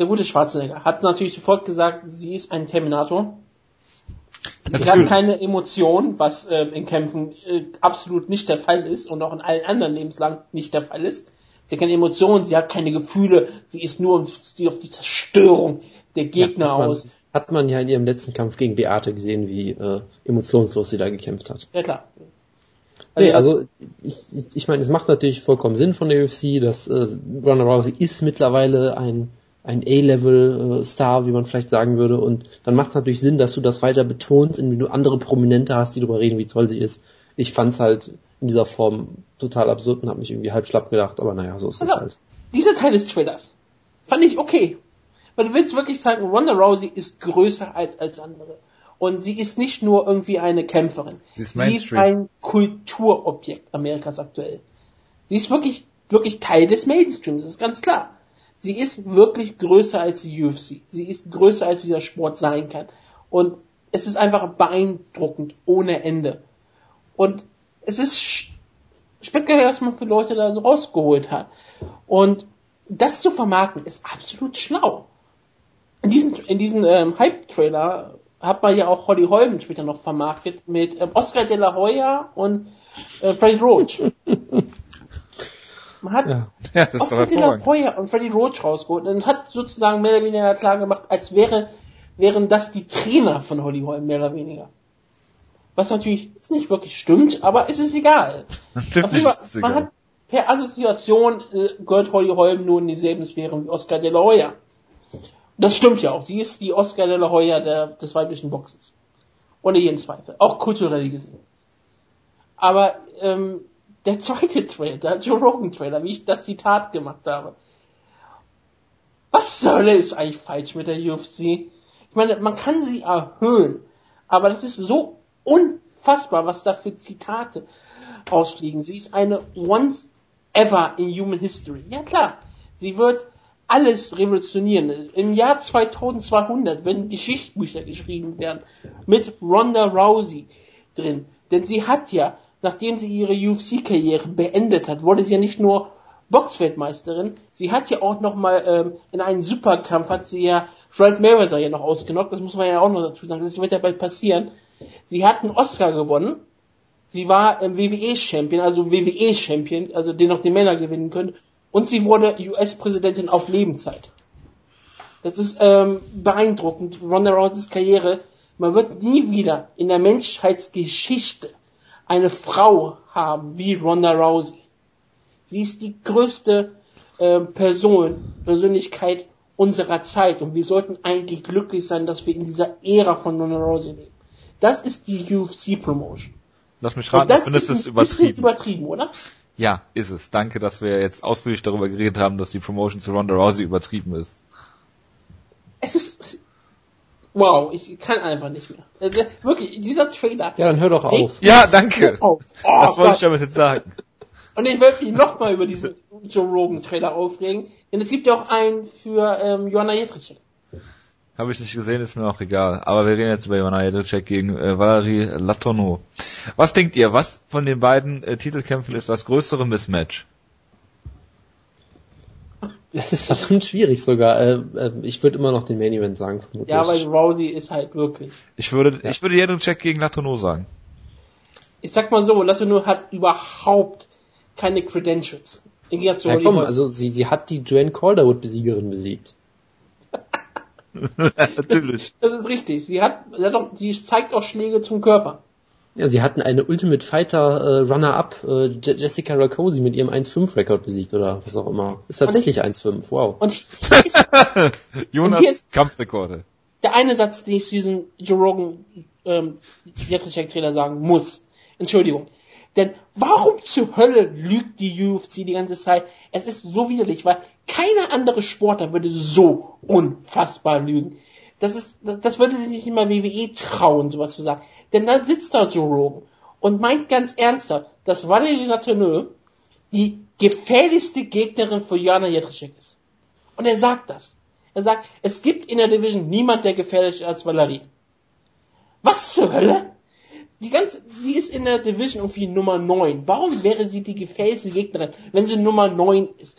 der gute Schwarzenegger hat natürlich sofort gesagt, sie ist ein Terminator. Sie hat keine Emotion, was äh, in Kämpfen äh, absolut nicht der Fall ist und auch in allen anderen lebenslang nicht der Fall ist. Sie hat keine Emotionen, sie hat keine Gefühle, sie ist nur auf die, auf die Zerstörung der Gegner ja, hat man, aus. Hat man ja in ihrem letzten Kampf gegen Beate gesehen, wie äh, emotionslos sie da gekämpft hat. Ja, klar. Also, nee, also ich, ich, ich meine, es macht natürlich vollkommen Sinn von der U F C, dass äh, Ronda Rousey ist mittlerweile ein, ein A-Level-Star, wie man vielleicht sagen würde, und dann macht es natürlich Sinn, dass du das weiter betonst, indem du andere Prominente hast, die darüber reden, wie toll sie ist. Ich fand's halt in dieser Form total absurd und habe mich irgendwie halb schlapp gedacht, aber naja, so ist es also, halt. Dieser Teil des Trailers fand ich okay. Weil du willst wirklich zeigen, Ronda Rousey ist größer als, als andere. Und sie ist nicht nur irgendwie eine Kämpferin. Sie ist, sie ist ein Kulturobjekt Amerikas aktuell. Sie ist wirklich, wirklich Teil des Mainstreams, das ist ganz klar. Sie ist wirklich größer als die U F C. Sie ist größer, als dieser Sport sein kann. Und es ist einfach beeindruckend, ohne Ende. Und es ist spektakulär, was man für Leute da so rausgeholt hat. Und das zu vermarkten, ist absolut schlau. In diesem, in diesem ähm, Hype-Trailer hat man ja auch Holly Holm später noch vermarktet mit ähm, Oscar de la Hoya und äh, Freddie Roach. Man hat ja. Ja, das Oscar de la Hoya und Freddie Roach rausgeholt und hat sozusagen mehr oder weniger klar gemacht, als wäre, wären das die Trainer von Holly Holm, mehr oder weniger. Was natürlich jetzt nicht wirklich stimmt, aber es ist egal. Stimmt nicht, ist man egal. Hat per Assoziation äh, gehört Holly Holm nur in dieselben Sphären wie Oscar de la Hoya. Das stimmt ja auch. Sie ist die Oscar de la Hoya der, des weiblichen Boxens. Ohne jeden Zweifel. Auch kulturell gesehen. Aber ähm, der zweite Trailer, der Joe Rogan Trailer, wie ich das Zitat gemacht habe. Was zur Hölle ist eigentlich falsch mit der U F C? Ich meine, man kann sie erhöhen, aber das ist so unfassbar, was da für Zitate ausfliegen. Sie ist eine once ever in human history. Ja klar, sie wird alles revolutionieren. Im Jahr zweitausendzweihundert werden Geschichtsbücher geschrieben werden mit Ronda Rousey drin. Denn sie hat ja, nachdem sie ihre U F C-Karriere beendet hat, wurde sie ja nicht nur Boxweltmeisterin, sie hat ja auch nochmal ähm, in einem Superkampf hat sie ja Floyd Mayweather ja noch ausgenockt, das muss man ja auch noch dazu sagen, das wird ja bald passieren. Sie hat einen Oscar gewonnen, sie war ähm, W W E-Champion, also W W E-Champion, also den noch die Männer gewinnen können, und sie wurde U S-Präsidentin auf Lebenszeit. Das ist ähm, beeindruckend, Ronda Rouseys Karriere. Man wird nie wieder in der Menschheitsgeschichte eine Frau haben wie Ronda Rousey. Sie ist die größte äh, Person, Persönlichkeit unserer Zeit. Und wir sollten eigentlich glücklich sein, dass wir in dieser Ära von Ronda Rousey leben. Das ist die U F C-Promotion. Lass mich raten, das findest es übertrieben. Ist übertrieben, oder? Ja, ist es. Danke, dass wir jetzt ausführlich darüber geredet haben, dass die Promotion zu Ronda Rousey übertrieben ist. Es ist... Wow, ich kann einfach nicht mehr. Also, wirklich, dieser Trailer... Ja, dann hör doch auf. Ja, danke. Auf. Oh, das wollte ich damit jetzt sagen. Und ich werde mich nochmal über diesen Joe Rogan-Trailer aufregen, denn es gibt ja auch einen für ähm, Joanna Jędrzejczyk. Habe ich nicht gesehen, ist mir auch egal. Aber wir reden jetzt über Joanna Jędrzejczyk gegen äh, Valerie Letourneau. Was denkt ihr, was von den beiden äh, Titelkämpfen ist das größere Mismatch? Das ist verdammt schwierig sogar. Äh, äh, ich würde immer noch den Main Event sagen, vermutlich. Ja, weil Rousey ist halt wirklich... Ich würde ja. ich würde Jędrzejczyk gegen Letourneau sagen. Ich sag mal so, Letourneau hat überhaupt keine Credentials. Ja komm, also sie, sie hat die Joanne Calderwood-Besiegerin besiegt. Natürlich. Das ist richtig. Sie hat, sie hat auch, sie zeigt auch Schläge zum Körper. Ja, sie hatten eine Ultimate Fighter äh, Runner-Up äh, Jessica Rakosi mit ihrem eins fünf Rekord besiegt oder was auch immer. Ist tatsächlich eins fünf, wow. Und hier ist, Jonas, und hier ist Kampfrekorde. Der eine Satz, den ich zu diesem Joe Rogan ähm, Jędrzejczyk-Trainer sagen muss. Entschuldigung. Denn warum zur Hölle lügt die U F C die ganze Zeit? Es ist so widerlich, weil keiner andere Sportler würde so unfassbar lügen. Das ist, das, das würde nicht mal W W E trauen, sowas zu sagen. Denn dann sitzt da Joe Rogan und meint ganz ernsthaft, dass Valerie Letourneau die gefährlichste Gegnerin für Joanna Jędrzejczyk ist. Und er sagt das. Er sagt, es gibt in der Division niemand, der gefährlicher ist als Valerie. Was zur Hölle? Die ganze, die ist in der Division irgendwie Nummer neun. Warum wäre sie die gefährlichste Gegnerin, wenn sie Nummer neun ist?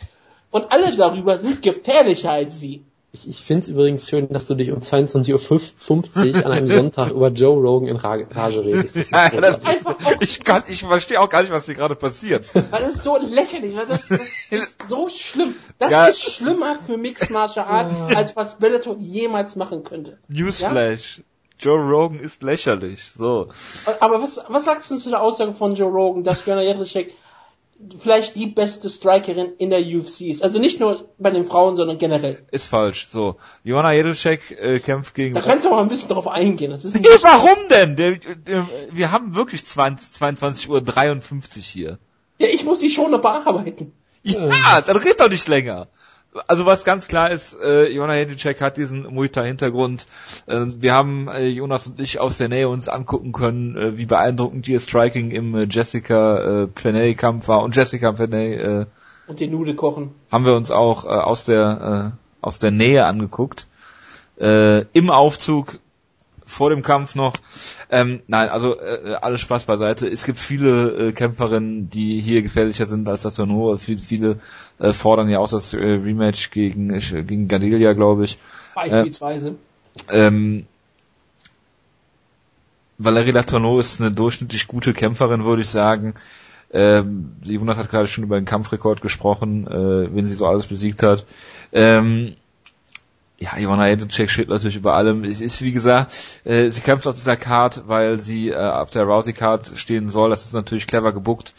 Und alle darüber sind gefährlicher als sie. Ich, ich finde es übrigens schön, dass du dich um zweiundzwanzig Uhr fünfzig an einem Sonntag über Joe Rogan in Rage redest. Das ja, das ist einfach auch, ich kann, ich verstehe auch gar nicht, was hier gerade passiert. Weil das ist so lächerlich, weil das, das ist so schlimm. Das ja. ist schlimmer für Mixed Martial Arts, ja. als was Bellator jemals machen könnte. Newsflash. Ja? Joe Rogan ist lächerlich, so. Aber was, was sagst du zu der Aussage von Joe Rogan, dass Joanna Jędrzejczyk vielleicht die beste Strikerin in der U F C ist? Also nicht nur bei den Frauen, sondern generell. Ist falsch, so. Joanna Jędrzejczyk äh, kämpft gegen... Da kannst du auch ein bisschen drauf eingehen. Das ist ein hey, warum denn? Der, der, wir haben wirklich zweiundzwanzig Uhr dreiundfünfzig hier. Ja, ich muss die schon noch bearbeiten. Ja, dann red doch nicht länger. Also was ganz klar ist, äh, Joanna Jędrzejczyk hat diesen Muay Thai-Hintergrund. Äh, wir haben äh, Jonas und ich aus der Nähe uns angucken können, äh, wie beeindruckend ihr Striking im äh, Jessica äh, Penney-Kampf war. Und Jessica Penney... Äh, und den Nudeln kochen. Haben wir uns auch äh, aus der äh, aus der Nähe angeguckt. Äh, Im Aufzug, vor dem Kampf noch. Ähm, nein, also äh, alles Spaß beiseite. Es gibt viele äh, Kämpferinnen, die hier gefährlicher sind als Letourneau. Viele, viele äh, fordern ja auch das äh, Rematch gegen äh, gegen Gadelia, glaube ich. Beispielsweise. Äh, ähm, Valerie Letourneau ist eine durchschnittlich gute Kämpferin, würde ich sagen. Ähm, die Wundert hat gerade schon über den Kampfrekord gesprochen, äh, wenn sie so alles besiegt hat. Ähm, Ja, Joanna Jędrzejczyk steht natürlich über allem. Es ist, wie gesagt, äh, sie kämpft auf dieser Card, weil sie äh, auf der Rousey-Card stehen soll. Das ist natürlich clever gebookt.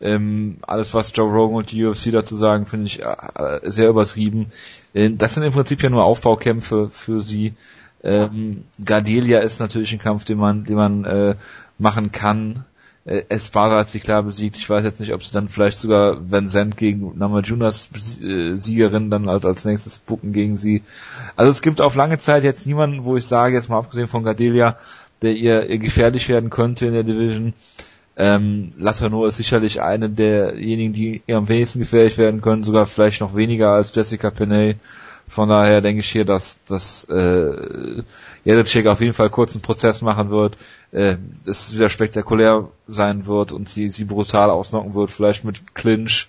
Ähm, alles, was Joe Rogan und die U F C dazu sagen, finde ich äh, sehr übertrieben. Ähm, das sind im Prinzip ja nur Aufbaukämpfe für sie. Ähm, Gardelia ist natürlich ein Kampf, den man, den man äh, machen kann. Äh, Esparza hat sie klar besiegt. Ich weiß jetzt nicht, ob sie dann vielleicht sogar Vincent gegen Namajunas äh, Siegerin dann als, als nächstes bucken gegen sie. Also es gibt auf lange Zeit jetzt niemanden, wo ich sage, jetzt mal abgesehen von Gardelia, der ihr, ihr gefährlich werden könnte in der Division. Ähm, Latano ist sicherlich eine derjenigen, die am wenigsten gefährlich werden können, sogar vielleicht noch weniger als Jessica Penney. Von daher denke ich hier, dass, dass äh, Jedrzejczyk auf jeden Fall kurzen Prozess machen wird, äh, es wieder spektakulär sein wird und sie, sie brutal ausnocken wird, vielleicht mit Clinch,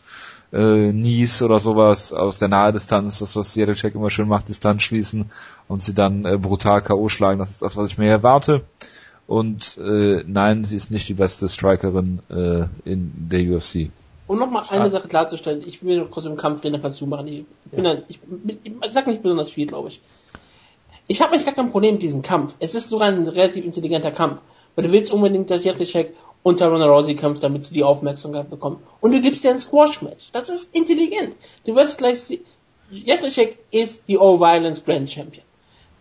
äh, Knees oder sowas aus der Nahedistanz, das was Jedrzejczyk immer schön macht, Distanz schließen und sie dann äh, brutal K O schlagen, das ist das, was ich mir erwarte. Und äh, nein, sie ist nicht die beste Strikerin äh, in der U F C. Um nochmal eine Sache klarzustellen, ich will noch kurz im Kampf reden, dann kannst du machen. Ich, bin ja. ein, ich, ich sag nicht besonders viel, glaube ich. Ich habe eigentlich gar kein Problem mit diesem Kampf. Es ist sogar ein relativ intelligenter Kampf. Weil du willst unbedingt, dass Jedrzejczyk unter Ronda Rousey kämpft, damit sie die Aufmerksamkeit bekommen. Und du gibst dir ein Squash-Match. Das ist intelligent. Du wirst gleich sehen, Jedrzejczyk ist die All-Violence Grand Champion.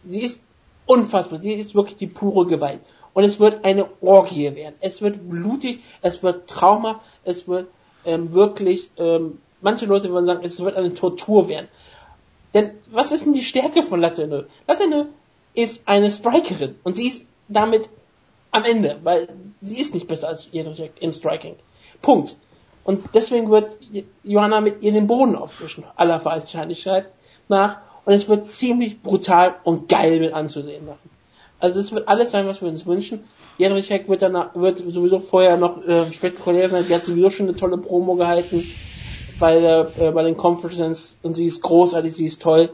Sie ist unfassbar. Sie ist wirklich die pure Gewalt. Und es wird eine Orgie werden. Es wird blutig, es wird Trauma, es wird ähm, wirklich, ähm, manche Leute würden sagen, es wird eine Tortur werden. Denn was ist denn die Stärke von Latino? Latino ist eine Strikerin und sie ist damit am Ende, weil sie ist nicht besser als Jedrzejczyk im Striking. Punkt. Und deswegen wird Johanna mit ihr den Boden aufwischen, aller Wahrscheinlichkeit nach, und es wird ziemlich brutal und geil mit anzusehen sein. Also es wird alles sein, was wir uns wünschen. Jedrzejczyk wird danach, wird sowieso vorher noch äh, spektakulär sein. Die hat sowieso schon eine tolle Promo gehalten bei der, äh, bei den Conferences und sie ist großartig, sie ist toll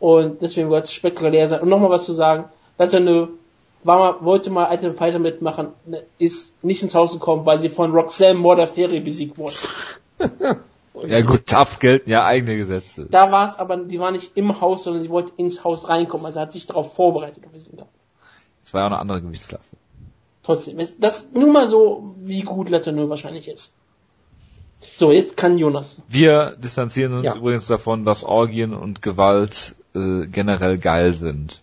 und deswegen wird es spektakulär sein. Und nochmal was zu sagen, Latano war mal, wollte mal einen Fighter mitmachen, ist nicht ins Haus gekommen, weil sie von Roxanne Modafferi besiegt wurde. Ja gut, tough gelten ja eigene Gesetze. Da war es aber, die war nicht im Haus, sondern sie wollte ins Haus reinkommen, also hat sich darauf vorbereitet auf diesen Kampf. Es war ja auch eine andere Gewichtsklasse. Trotzdem, das nur mal so, wie gut Latino wahrscheinlich ist. So, jetzt kann Jonas. Wir distanzieren uns ja. übrigens davon, dass Orgien und Gewalt äh, generell geil sind.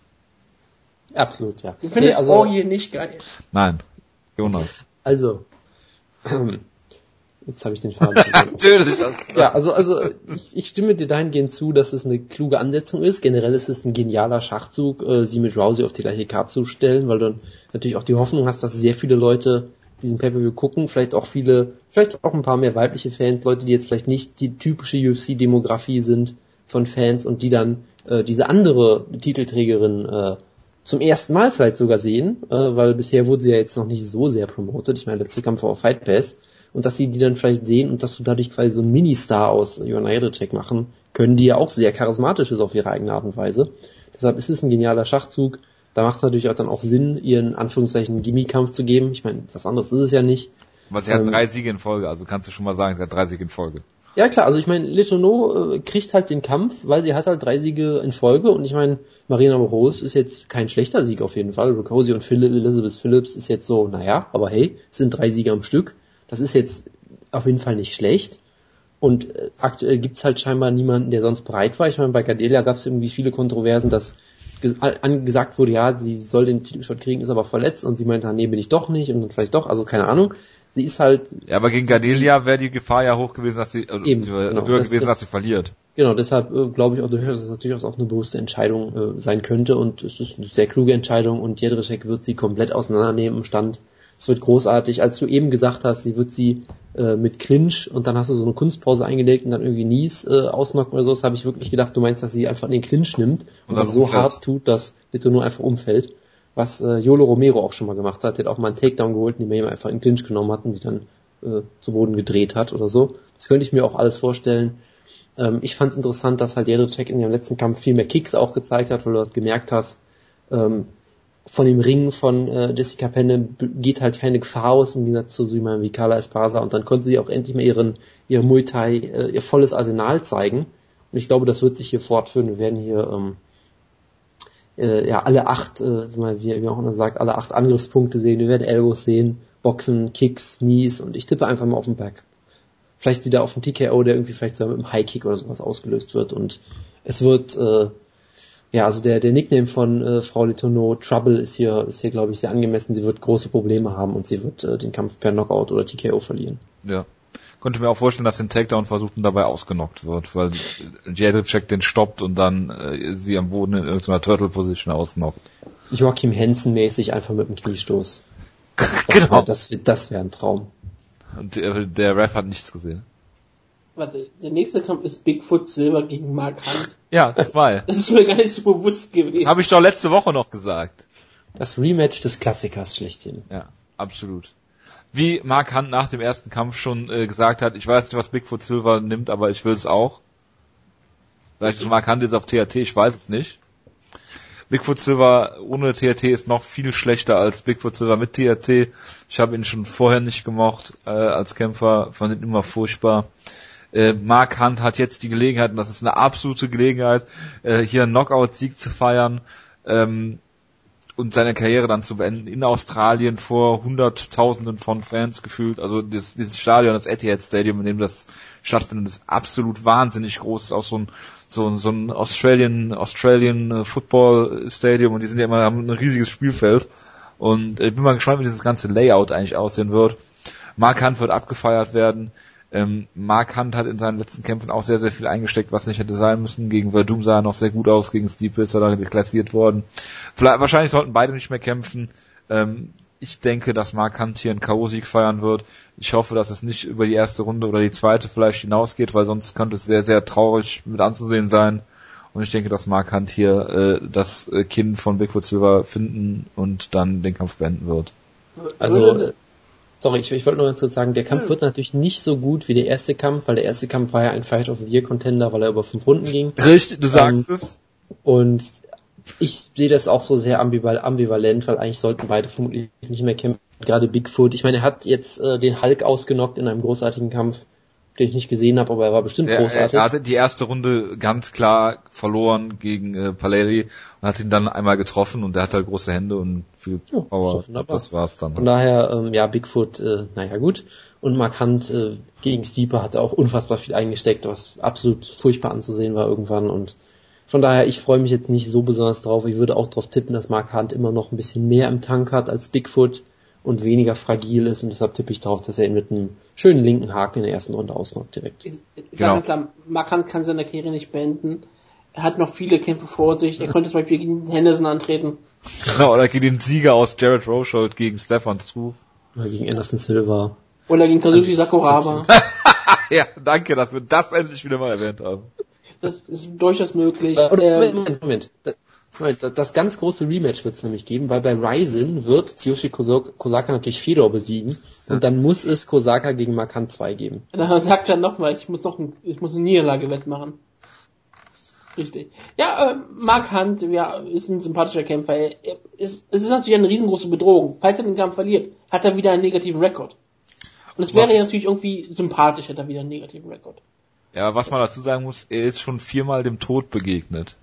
Absolut, ja. Du findest nee, also, Orgien nicht geil. Nein, Jonas. Also, jetzt habe ich den Faden. Natürlich. Ja, also, also ich, ich stimme dir dahingehend zu, dass es eine kluge Ansetzung ist. Generell ist es ein genialer Schachzug, äh, sie mit Rousey auf die gleiche Karte zu stellen, weil du natürlich auch die Hoffnung hast, dass sehr viele Leute diesen Pay-Per-View gucken, vielleicht auch viele, vielleicht auch ein paar mehr weibliche Fans, Leute, die jetzt vielleicht nicht die typische U F C-Demografie sind von Fans und die dann äh, diese andere Titelträgerin äh, zum ersten Mal vielleicht sogar sehen, äh, weil bisher wurde sie ja jetzt noch nicht so sehr promotet. Ich meine, der letzte Kampf war auf Fight Pass. Und dass sie die dann vielleicht sehen und dass du dadurch quasi so einen Mini-Star aus Johanna Jedrzejczyk machen können, die ja auch sehr charismatisch ist auf ihre eigene Art und Weise. Deshalb ist es ein genialer Schachzug. Da macht es natürlich auch dann auch Sinn, ihren Anführungszeichen Gimmie-Kampf zu geben. Ich meine, was anderes ist es ja nicht. Aber sie hat ähm, drei Siege in Folge, also kannst du schon mal sagen, sie hat drei Siege in Folge. Ja klar, also ich meine, Letourneau äh, kriegt halt den Kampf, weil sie hat halt drei Siege in Folge und ich meine, Marina Morose ist jetzt kein schlechter Sieg auf jeden Fall. Rokosi und Phil- Elizabeth Phillips ist jetzt so, naja, aber hey, es sind drei Siege am Stück. Das ist jetzt auf jeden Fall nicht schlecht. Und äh, aktuell gibt's halt scheinbar niemanden, der sonst bereit war. Ich meine, bei Gardelia gab's irgendwie viele Kontroversen, dass ges- angesagt wurde, ja, sie soll den Titelshot kriegen, ist aber verletzt. Und sie meinte, nee, bin ich doch nicht. Und dann vielleicht doch. Also keine Ahnung. Sie ist halt... Ja, aber gegen Gardelia wäre die Gefahr ja hoch gewesen, dass sie, äh, eben, sie genau, höher das, gewesen, dass sie verliert. Genau, deshalb äh, glaube ich auch durchaus, dass das durchaus auch eine bewusste Entscheidung äh, sein könnte. Und es ist eine sehr kluge Entscheidung. Und Jedrzejczyk wird sie komplett auseinandernehmen im Stand. Es wird großartig. Als du eben gesagt hast, sie wird sie äh, mit Clinch und dann hast du so eine Kunstpause eingelegt und dann irgendwie Knees äh, ausnocken oder so, das habe ich wirklich gedacht, du meinst, dass sie einfach den Clinch nimmt und, und das so umfällt. Hart tut, dass Letourneau einfach umfällt. Was äh, Yolo Romero auch schon mal gemacht hat, der hat auch mal einen Takedown geholt, den wir einfach in Clinch genommen hatten, die dann äh, zu Boden gedreht hat oder so. Das könnte ich mir auch alles vorstellen. Ähm, ich fand es interessant, dass halt Jedrzejczyk in ihrem letzten Kampf viel mehr Kicks auch gezeigt hat, weil du das gemerkt hast, ähm, von dem Ring von äh, Jessica Penne geht halt keine Gefahr aus, im Gegensatz zu jemandem wie Carla Esparza. Und dann konnte sie auch endlich mal ihren, ihr Muay Thai, äh, ihr volles Arsenal zeigen. Und ich glaube, das wird sich hier fortführen. Wir werden hier ähm, äh, ja alle acht, äh, wie, wie auch immer sagt, alle acht Angriffspunkte sehen. Wir werden Elbows sehen, Boxen, Kicks, Knees. Und ich tippe einfach mal auf den Back. Vielleicht wieder auf den T K O, der irgendwie vielleicht sogar mit einem High Kick oder sowas ausgelöst wird. Und es wird... Äh, Ja, also der der Nickname von äh, Frau Letourneau, Trouble, ist hier, ist hier glaube ich, sehr angemessen. Sie wird große Probleme haben und sie wird äh, den Kampf per Knockout oder T K O verlieren. Ja, könnte mir auch vorstellen, dass den Takedown versucht und dabei ausgenockt wird, weil Jedrzejczyk den stoppt und dann äh, sie am Boden in irgendeiner Turtle-Position ausnockt. Joachim Hansen mäßig einfach mit dem Kniestoß. Genau. Das, das wäre ein Traum. Und der, der Ref hat nichts gesehen. Warte, der nächste Kampf ist Bigfoot Silver gegen Mark Hunt. Ja, das war ja. Das ist mir gar nicht so bewusst gewesen. Das habe ich doch letzte Woche noch gesagt. Das Rematch des Klassikers schlechthin. Ja, absolut. Wie Mark Hunt nach dem ersten Kampf schon äh, gesagt hat, ich weiß nicht, was Bigfoot Silver nimmt, aber ich will es auch. Vielleicht ist Mark Hunt jetzt auf T H T, ich weiß es nicht. Bigfoot Silver ohne T H T ist noch viel schlechter als Bigfoot Silver mit T H T. Ich habe ihn schon vorher nicht gemocht äh, als Kämpfer, fand ihn immer furchtbar. Äh, Mark Hunt hat jetzt die Gelegenheit, und das ist eine absolute Gelegenheit, äh, hier einen Knockout-Sieg zu feiern ähm, und seine Karriere dann zu beenden in Australien vor Hunderttausenden von Fans gefühlt. Also das, dieses Stadion, das Etihad Stadium, in dem das stattfindet, ist absolut wahnsinnig groß. Ist auch so ein so, so ein Australian Australian Football Stadium, und die sind ja immer, haben ein riesiges Spielfeld. Und ich bin mal gespannt, wie dieses ganze Layout eigentlich aussehen wird. Mark Hunt wird abgefeiert werden. Ähm, Mark Hunt hat in seinen letzten Kämpfen auch sehr, sehr viel eingesteckt, was nicht hätte sein müssen. Gegen Verdum sah er noch sehr gut aus, gegen Stipe ist er da deklassiert worden. Vielleicht, wahrscheinlich sollten beide nicht mehr kämpfen. Ähm, ich denke, dass Mark Hunt hier einen K O-Sieg feiern wird. Ich hoffe, dass es nicht über die erste Runde oder die zweite vielleicht hinausgeht, weil sonst könnte es sehr, sehr traurig mit anzusehen sein. Und ich denke, dass Mark Hunt hier äh, das Kinn von Bigfoot Silver finden und dann den Kampf beenden wird. Also... Sorry, ich, ich wollte nur ganz kurz sagen, der Kampf wird natürlich nicht so gut wie der erste Kampf, weil der erste Kampf war ja ein Fight of the Year Contender, weil er über fünf Runden ging. Richtig, du sagst ähm, es. Und ich sehe das auch so sehr ambivalent, weil eigentlich sollten beide vermutlich nicht mehr kämpfen, gerade Bigfoot. Ich meine, er hat jetzt äh, den Hulk ausgenockt in einem großartigen Kampf, den ich nicht gesehen habe, aber er war bestimmt er, großartig. Er hatte die erste Runde ganz klar verloren gegen äh, Palleri und hat ihn dann einmal getroffen, und er hat halt große Hände und viel Power. Ja, das war's dann. Von daher, ähm, ja, Bigfoot, äh, naja, gut. Und Mark Hunt äh, gegen Stipe hat er auch unfassbar viel eingesteckt, was absolut furchtbar anzusehen war irgendwann, und von daher, ich freue mich jetzt nicht so besonders drauf. Ich würde auch drauf tippen, dass Mark Hunt immer noch ein bisschen mehr im Tank hat als Bigfoot und weniger fragil ist, und deshalb tippe ich darauf, dass er ihn mit einem schönen linken Haken in der ersten Runde ausnockt direkt. Ich, ich genau. sage klar, Mark Hunt kann seine Karriere nicht beenden. Er hat noch viele Kämpfe vor sich. Er könnte zum Beispiel gegen Henderson antreten. Genau, oder gegen den Sieger aus Jared Roshold gegen Stefan Struve. Oder gegen Anderson Silva. Oder gegen Kazushi Sakuraba. Ja, danke, dass wir das endlich wieder mal erwähnt haben. Das ist durchaus möglich. Oder, Moment, Moment, Moment. Das ganz große Rematch wird es nämlich geben, weil bei Rising wird Tsuyoshi Kosaka natürlich Fedor besiegen, und dann muss es Kosaka gegen Mark Hunt zwei geben. Dann sagt er nochmal, ich muss noch ein, ich muss eine Niederlage wettmachen. Richtig. Ja, äh, Mark Hunt ja, ist ein sympathischer Kämpfer. Er, er ist, es ist natürlich eine riesengroße Bedrohung. Falls er den Kampf verliert, hat er wieder einen negativen Rekord. Und es wäre ja natürlich irgendwie sympathisch, hat er wieder einen negativen Rekord. Ja, was man dazu sagen muss, er ist schon viermal dem Tod begegnet.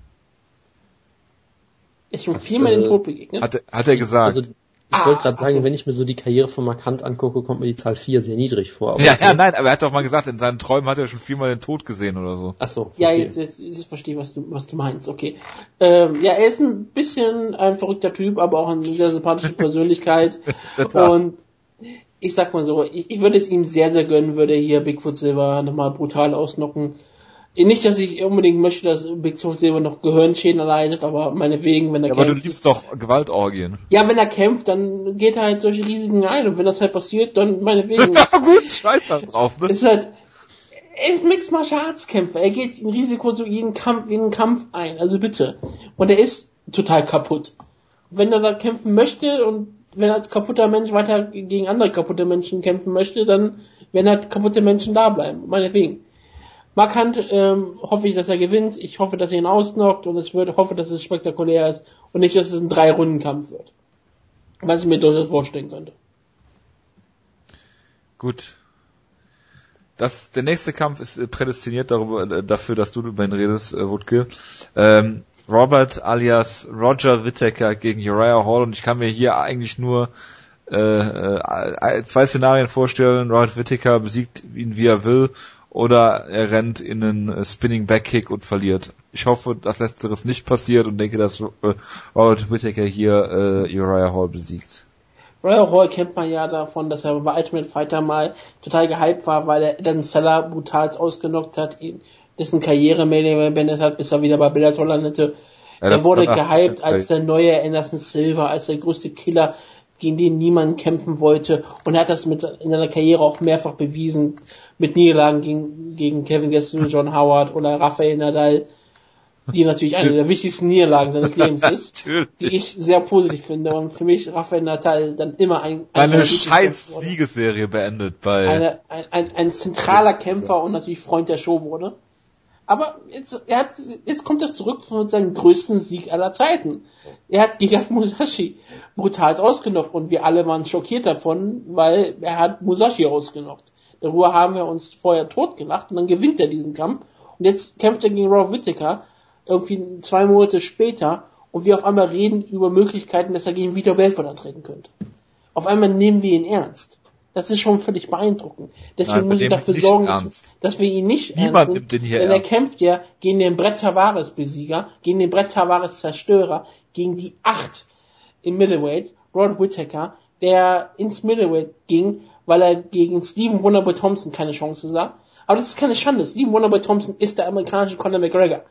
Ich bin viermal dem Tod begegnet. Hat, hat er gesagt. Also, ich ah, wollte gerade sagen, also. Wenn ich mir so die Karriere von Mark Hunt angucke, kommt mir die Zahl vier sehr niedrig vor. Aber ja, okay. ja, nein, aber er hat doch mal gesagt, in seinen Träumen hat er schon viermal den Tod gesehen oder so. Ach so. Verstehe. Ja, jetzt, jetzt, jetzt verstehe ich, was du, was du meinst, okay. Ähm, ja, er ist ein bisschen ein verrückter Typ, aber auch eine sehr sympathische Persönlichkeit. Und ich sag mal so, ich, ich würde es ihm sehr, sehr gönnen, würde hier Bigfoot Silver nochmal brutal ausnocken. Nicht, dass ich unbedingt möchte, dass Bigfoot Silver noch Gehirnschäden erleidet, aber meinetwegen, wenn er ja, kämpft... Aber du liebst doch Gewaltorgien. Ja, wenn er kämpft, dann geht er halt solche Risiken ein, und wenn das halt passiert, dann meinetwegen... Ja gut, scheiß halt drauf, ne? Ist halt, er ist Mixed Martial Arts Kämpfer, er geht in Risiko zu jedem Kampf, jeden Kampf ein, also bitte. Und er ist total kaputt. Wenn er da kämpfen möchte und wenn er als kaputter Mensch weiter gegen andere kaputte Menschen kämpfen möchte, dann werden halt kaputte Menschen da bleiben, meinetwegen. Mark Hunt, ähm, hoffe ich, dass er gewinnt. Ich hoffe, dass er ihn ausnockt, und ich würde, hoffe, dass es spektakulär ist und nicht, dass es ein Drei-Runden-Kampf wird. Was ich mir durchaus vorstellen könnte. Gut. Das, der nächste Kampf ist äh, prädestiniert darüber, äh, dafür, dass du über ihn redest, äh, Wutke. Ähm, Robert alias Roger Whittaker gegen Uriah Hall, und ich kann mir hier eigentlich nur äh, äh, zwei Szenarien vorstellen. Robert Whittaker besiegt ihn, wie er will, oder er rennt in einen Spinning Back Kick und verliert. Ich hoffe, dass Letzteres nicht passiert, und denke, dass Robert Whittaker hier äh, Uriah Hall besiegt. Uriah Hall kennt man ja davon, dass er bei Ultimate Fighter mal total gehypt war, weil er Adam Seller brutal ausgenockt hat, ihn, dessen Karriere mehr beendet hat, bis er wieder bei Bellator landete. Er wurde gehypt als der neue Anderson Silva, als der größte Killer gegen den niemand kämpfen wollte, und er hat das mit in seiner Karriere auch mehrfach bewiesen, mit Niederlagen gegen, gegen Kevin Gastelum, John Howard oder Rafael Nadal, die natürlich eine der wichtigsten Niederlagen seines Lebens ist, die ich sehr positiv finde, und für mich Rafael Nadal dann immer ein... ein eine scheiß Siegesserie beendet bei... Eine, ein, ein, ein zentraler Kämpfer und natürlich Freund der Show wurde. Aber jetzt, er hat, jetzt kommt er zurück von seinem größten Sieg aller Zeiten. Er hat gegen Musashi brutal ausgenockt, und wir alle waren schockiert davon, weil er hat Musashi ausgenockt. Darüber haben wir uns vorher totgelacht, und dann gewinnt er diesen Kampf. Und jetzt kämpft er gegen Rob Whittaker irgendwie zwei Monate später, und wir auf einmal reden über Möglichkeiten, dass er gegen Vitor Belfort antreten könnte. Auf einmal nehmen wir ihn ernst. Das ist schon völlig beeindruckend. Deswegen muss ich dafür sorgen, ernst. dass wir ihn nicht Niemand ernst nehmen, denn er ernst. kämpft ja gegen den Brett Tavares-Besieger, gegen den Brett Tavares-Zerstörer, gegen die Acht im Middleweight, Rod Whittaker, der ins Middleweight ging, weil er gegen Stephen Wonderboy Thompson keine Chance sah. Aber das ist keine Schande. Stephen Wonderboy Thompson ist der amerikanische Conor McGregor.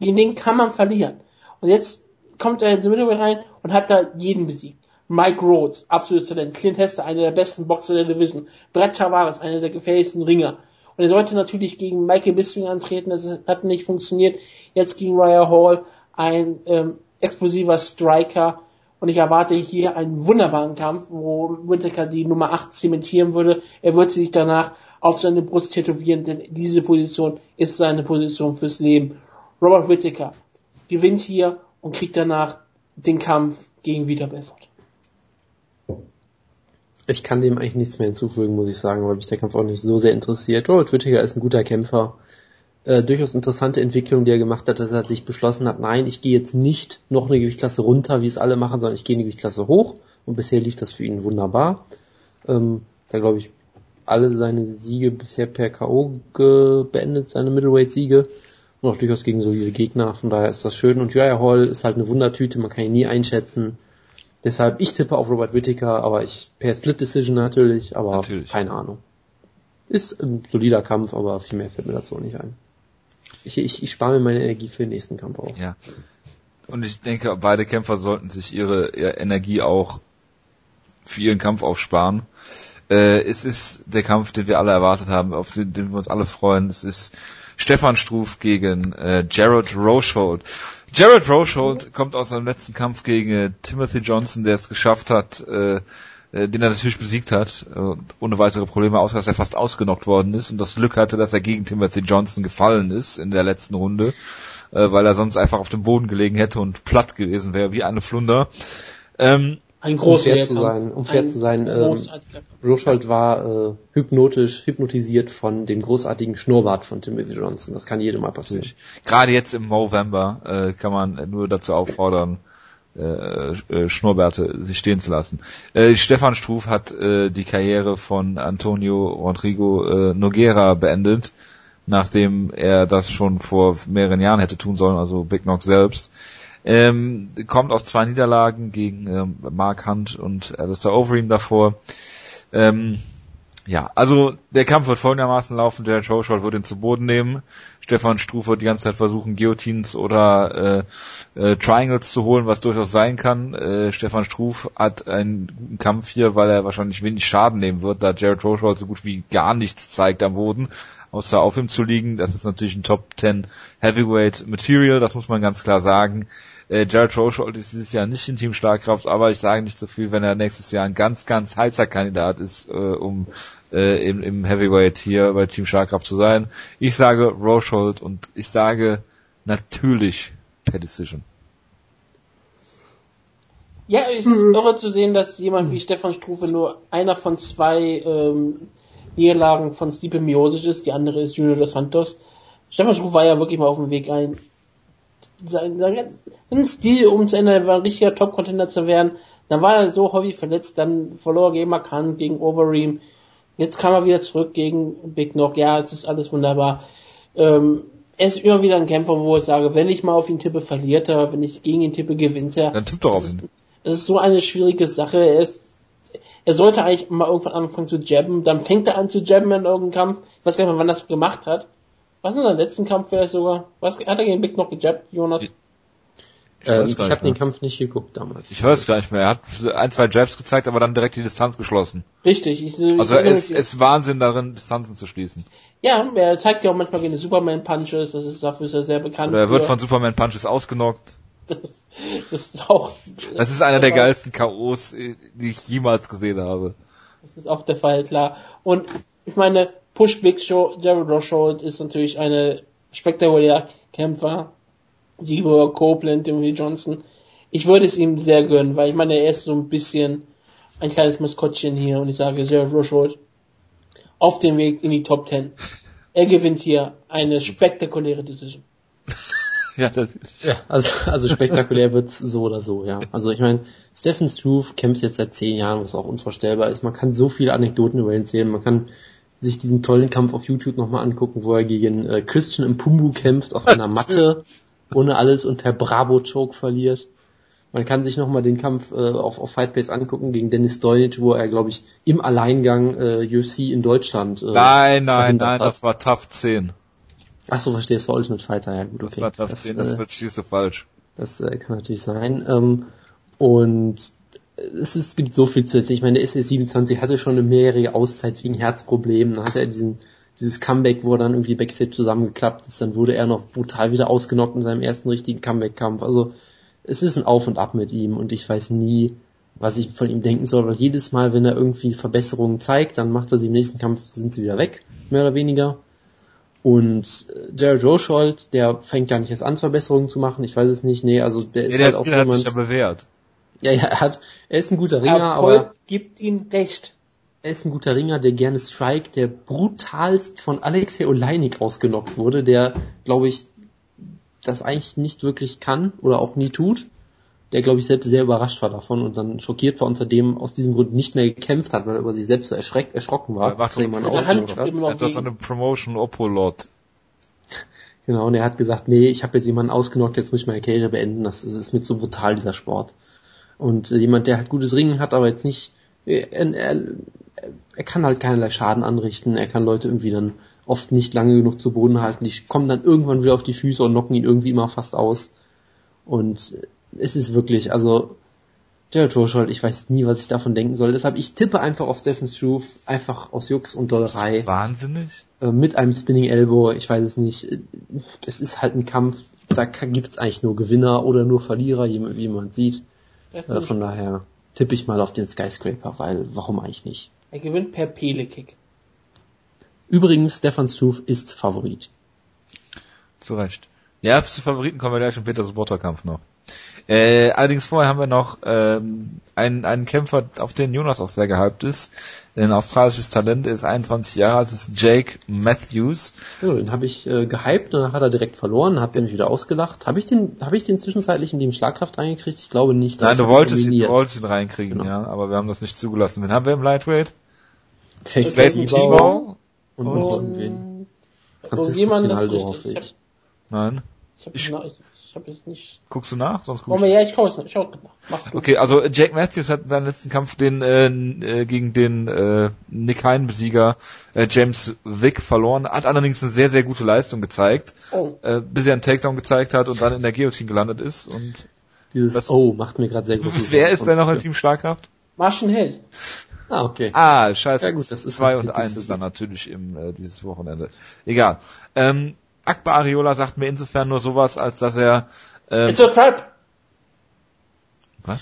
Gegen den kann man verlieren. Und jetzt kommt er ins Middleweight rein und hat da jeden besiegt. Mike Rhodes, absolutes Talent. Clint Hester, einer der besten Boxer der Division. Brett Tavares, einer der gefährlichsten Ringer. Und er sollte natürlich gegen Michael Bisping antreten, das hat nicht funktioniert. Jetzt gegen Raya Hall, ein ähm, explosiver Striker. Und ich erwarte hier einen wunderbaren Kampf, wo Whittaker die Nummer acht zementieren würde. Er wird sich danach auf seine Brust tätowieren, denn diese Position ist seine Position fürs Leben. Robert Whittaker gewinnt hier und kriegt danach den Kampf gegen Vitor Belfort. Ich kann dem eigentlich nichts mehr hinzufügen, muss ich sagen, weil mich der Kampf auch nicht so sehr interessiert. Robert Whittaker ist ein guter Kämpfer. Äh, durchaus interessante Entwicklung, die er gemacht hat, dass er sich beschlossen hat, nein, ich gehe jetzt nicht noch eine Gewichtsklasse runter, wie es alle machen, sondern ich gehe eine Gewichtsklasse hoch. Und bisher lief das für ihn wunderbar. Ähm, da glaube ich, alle seine Siege bisher per K O ge- beendet, seine Middleweight-Siege. Und auch durchaus gegen solide Gegner, von daher ist das schön. Und Uriah Hall ist halt eine Wundertüte, man kann ihn nie einschätzen. Deshalb, ich tippe auf Robert Whittaker, aber ich, per Split Decision natürlich, aber natürlich. Keine Ahnung. Ist ein solider Kampf, aber viel mehr fällt mir dazu nicht ein. Ich, ich, ich spare mir meine Energie für den nächsten Kampf auf. Ja. Und ich denke, beide Kämpfer sollten sich ihre, ihre Energie auch für ihren Kampf aufsparen. Äh, es ist der Kampf, den wir alle erwartet haben, auf den, den wir uns alle freuen. Es ist Stefan Struve gegen äh, Jared Rosholt. Jared Rosholt kommt aus seinem letzten Kampf gegen äh, Timothy Johnson, der es geschafft hat, äh, äh, den er natürlich besiegt hat, äh, ohne weitere Probleme, außer dass er fast ausgenockt worden ist und das Glück hatte, dass er gegen Timothy Johnson gefallen ist in der letzten Runde, äh, weil er sonst einfach auf dem Boden gelegen hätte und platt gewesen wäre, wie eine Flunder. Ähm, Ein großer um fair zu sein, um fair zu sein, ähm, Rosholt war äh, hypnotisch, hypnotisiert von dem großartigen Schnurrbart von Timothy Johnson. Das kann jedem mal passieren. Gerade jetzt im November äh, kann man nur dazu auffordern, äh, äh, Schnurrbärte sich stehen zu lassen. Äh, Stefan Struve hat äh, die Karriere von Antonio Rodrigo äh, Nogueira beendet, nachdem er das schon vor mehreren Jahren hätte tun sollen, also Big Nog selbst. Ähm, kommt aus zwei Niederlagen gegen ähm, Mark Hunt und Alistair Overeem davor. Ähm, ja, also der Kampf wird folgendermaßen laufen. Jared Rosholt wird ihn zu Boden nehmen. Stefan Struve wird die ganze Zeit versuchen, Guillotines oder äh, äh, Triangles zu holen, was durchaus sein kann. Äh, Stefan Struve hat einen guten Kampf hier, weil er wahrscheinlich wenig Schaden nehmen wird, da Jared Rosholt so gut wie gar nichts zeigt am Boden, außer auf ihm zu liegen. Das ist natürlich ein Top zehn Heavyweight Material, das muss man ganz klar sagen. Äh, Jared Rosholt ist dieses Jahr nicht in Team Schlagkraft, aber ich sage nicht so viel, wenn er nächstes Jahr ein ganz, ganz heißer Kandidat ist, äh, um äh, im, im Heavyweight hier bei Team Schlagkraft zu sein. Ich sage Rosholt und ich sage natürlich per Decision. Ja, es ist mhm. irre zu sehen, dass jemand wie Stefan Struve nur einer von zwei ähm, Niederlagen von Stipe Miocic ist, die andere ist Junior Dos Santos. Stefan Struve war ja wirklich mal auf dem Weg ein Sein, sein Stil umzuändern, war ein richtiger Top-Contender zu werden. Dann war er so häufig verletzt, dann verlor er gegen Markant, gegen Overeem. Jetzt kam er wieder zurück gegen Big Nog. Ja, es ist alles wunderbar. Ähm, er ist immer wieder ein Kämpfer, wo ich sage, wenn ich mal auf ihn tippe, verliert er. Wenn ich gegen ihn tippe, gewinnt er. Dann tippt er auf ihn. Es ist so eine schwierige Sache. Er ist, er sollte eigentlich mal irgendwann anfangen zu jabben. Dann fängt er an zu jabben in irgendeinem Kampf. Ich weiß gar nicht mehr, wann das gemacht hat. Was in seinem letzten Kampf vielleicht sogar? Was hat er gegen Big Nog gejabbt, Jonas? Ich, ähm, ich habe den Kampf nicht geguckt damals. Ich höre es gar nicht mehr. Er hat ein, zwei Jabs gezeigt, aber dann direkt die Distanz geschlossen. Richtig. Ich, ich also es ist Wahnsinn darin, Distanzen zu schließen. Ja, er zeigt ja auch manchmal gerne Superman-Punches. Das ist, dafür ist er sehr bekannt. Oder er wird für. von Superman-Punches ausgenockt. Das, das ist auch... Das ist einer der geilsten K Os, die ich jemals gesehen habe. Das ist auch der Fall, klar. Und ich meine, Push Big Show, Jared Roshold ist natürlich eine spektakuläre Kämpfer. Die über Copeland, Timothy Johnson. Ich würde es ihm sehr gönnen, weil ich meine, er ist so ein bisschen ein kleines Maskottchen hier und ich sage, Jared Roshold auf dem Weg in die Top Ten. Er gewinnt hier eine spektakuläre Decision. Ja, das ist ja, also, also spektakulär wird's so oder so, ja. Also ich meine, Stephen Struve kämpft jetzt seit zehn Jahren, was auch unvorstellbar ist. Man kann so viele Anekdoten über ihn erzählen. Man kann sich diesen tollen Kampf auf YouTube nochmal angucken, wo er gegen äh, Christian Mpumu kämpft auf einer Matte, ohne alles und per Bravo-Choke verliert. Man kann sich nochmal den Kampf äh, auf, auf Fightbase angucken gegen Dennis Dolnitsch, wo er, glaube ich, im Alleingang äh, U F C in Deutschland... Äh, nein, nein, nein, hat. das war Tough zehn. Ach so, verstehe, das war Ultimate Fighter, ja gut, okay. Das war Tough zehn, das, äh, das wird schießt auf falsch. Das äh, kann natürlich sein. Ähm, und es, ist, es gibt so viel zu erzählen. Ich meine, der S S siebenundzwanzig hatte schon eine mehrjährige Auszeit wegen Herzproblemen. Dann hatte er diesen, dieses Comeback, wo er dann irgendwie Backstage zusammengeklappt ist. Dann wurde er noch brutal wieder ausgenockt in seinem ersten richtigen Comeback-Kampf. Also es ist ein Auf und Ab mit ihm und ich weiß nie, was ich von ihm denken soll. Weil jedes Mal, wenn er irgendwie Verbesserungen zeigt, dann macht er sie im nächsten Kampf, sind sie wieder weg, mehr oder weniger. Und Jared Roshold, der fängt gar nicht erst an, Verbesserungen zu machen. Ich weiß es nicht. Nee, also der ist ja, der halt auch jemand... Der hat sich ja bewährt. Ja, ja, er hat, er ist ein guter Ringer, Erfolg aber... gibt ihm recht. Er ist ein guter Ringer, der gerne strikt, der brutalst von Alexei Oleinik ausgenockt wurde, der, glaube ich, das eigentlich nicht wirklich kann oder auch nie tut. Der, glaube ich, selbst sehr überrascht war davon und dann schockiert war und seitdem aus diesem Grund nicht mehr gekämpft hat, weil er über sich selbst so erschreckt, erschrocken war. Er macht das an einem Promotion Opolot. Genau, und er hat gesagt, nee, ich habe jetzt jemanden ausgenockt, jetzt muss ich meine Karriere beenden, das ist mir zu brutal, dieser Sport. Und äh, jemand, der halt gutes Ringen hat, aber jetzt nicht, er, er, er kann halt keinerlei Schaden anrichten, er kann Leute irgendwie dann oft nicht lange genug zu Boden halten, die kommen dann irgendwann wieder auf die Füße und knocken ihn irgendwie immer fast aus. Und es ist wirklich, also Jared Roshold, ich weiß nie, was ich davon denken soll. Deshalb, ich tippe einfach auf Stephen Struve, einfach aus Jux und Dollerei. Das wahnsinnig. Äh, mit einem Spinning Elbow, ich weiß es nicht. Es ist halt ein Kampf, da gibt's eigentlich nur Gewinner oder nur Verlierer, wie, wie man sieht. Äh, von daher tippe ich mal auf den Skyscraper, weil warum eigentlich nicht? Er gewinnt per Pele-Kick. Übrigens, Stephen Struve ist Favorit. Zu Recht. Ja, zu Favoriten kommen wir gleich im Peter-Supporter-Kampf noch. Äh, allerdings vorher haben wir noch ähm, einen, einen Kämpfer, auf den Jonas auch sehr gehypt ist. Ein australisches Talent, er ist einundzwanzig Jahre alt, das ist Jake Matthews. Ja, den habe ich äh, gehypt und dann hat er direkt verloren, hab den wieder ausgelacht. Habe ich den habe ich den zwischenzeitlich in die Schlagkraft reingekriegt? Ich glaube nicht. Nein, du wolltest, ihn, du wolltest ihn reinkriegen, genau. Ja, aber wir haben das nicht zugelassen. Wen haben wir im Lightweight? Clayton Tebow und, und, und wen? Francisco Naldo, hoffe ich. Nein. Ich habe ich, ich hab jetzt nicht... Guckst du nach? Sonst guck ich. Ja, ich guck's nach. Ich guck nach. Okay, also Jake Matthews hat in seinem letzten Kampf den äh, gegen den äh, Nick Hein-Besieger äh, James Vick verloren, hat allerdings eine sehr, sehr gute Leistung gezeigt, oh. äh, bis er einen Takedown gezeigt hat und dann in der Guillotine gelandet ist. Und Dieses das, oh, macht mir gerade sehr gut. Wer ist denn noch im Team Schlagkraft? Marcin Held. Ah, okay. Ah, scheiße. Ja, gut, das ist zwei und eins so dann natürlich im äh, dieses Wochenende. Egal. Ähm, Akbar Ariola sagt mir insofern nur sowas, als dass er... Ähm, It's a trap! Was?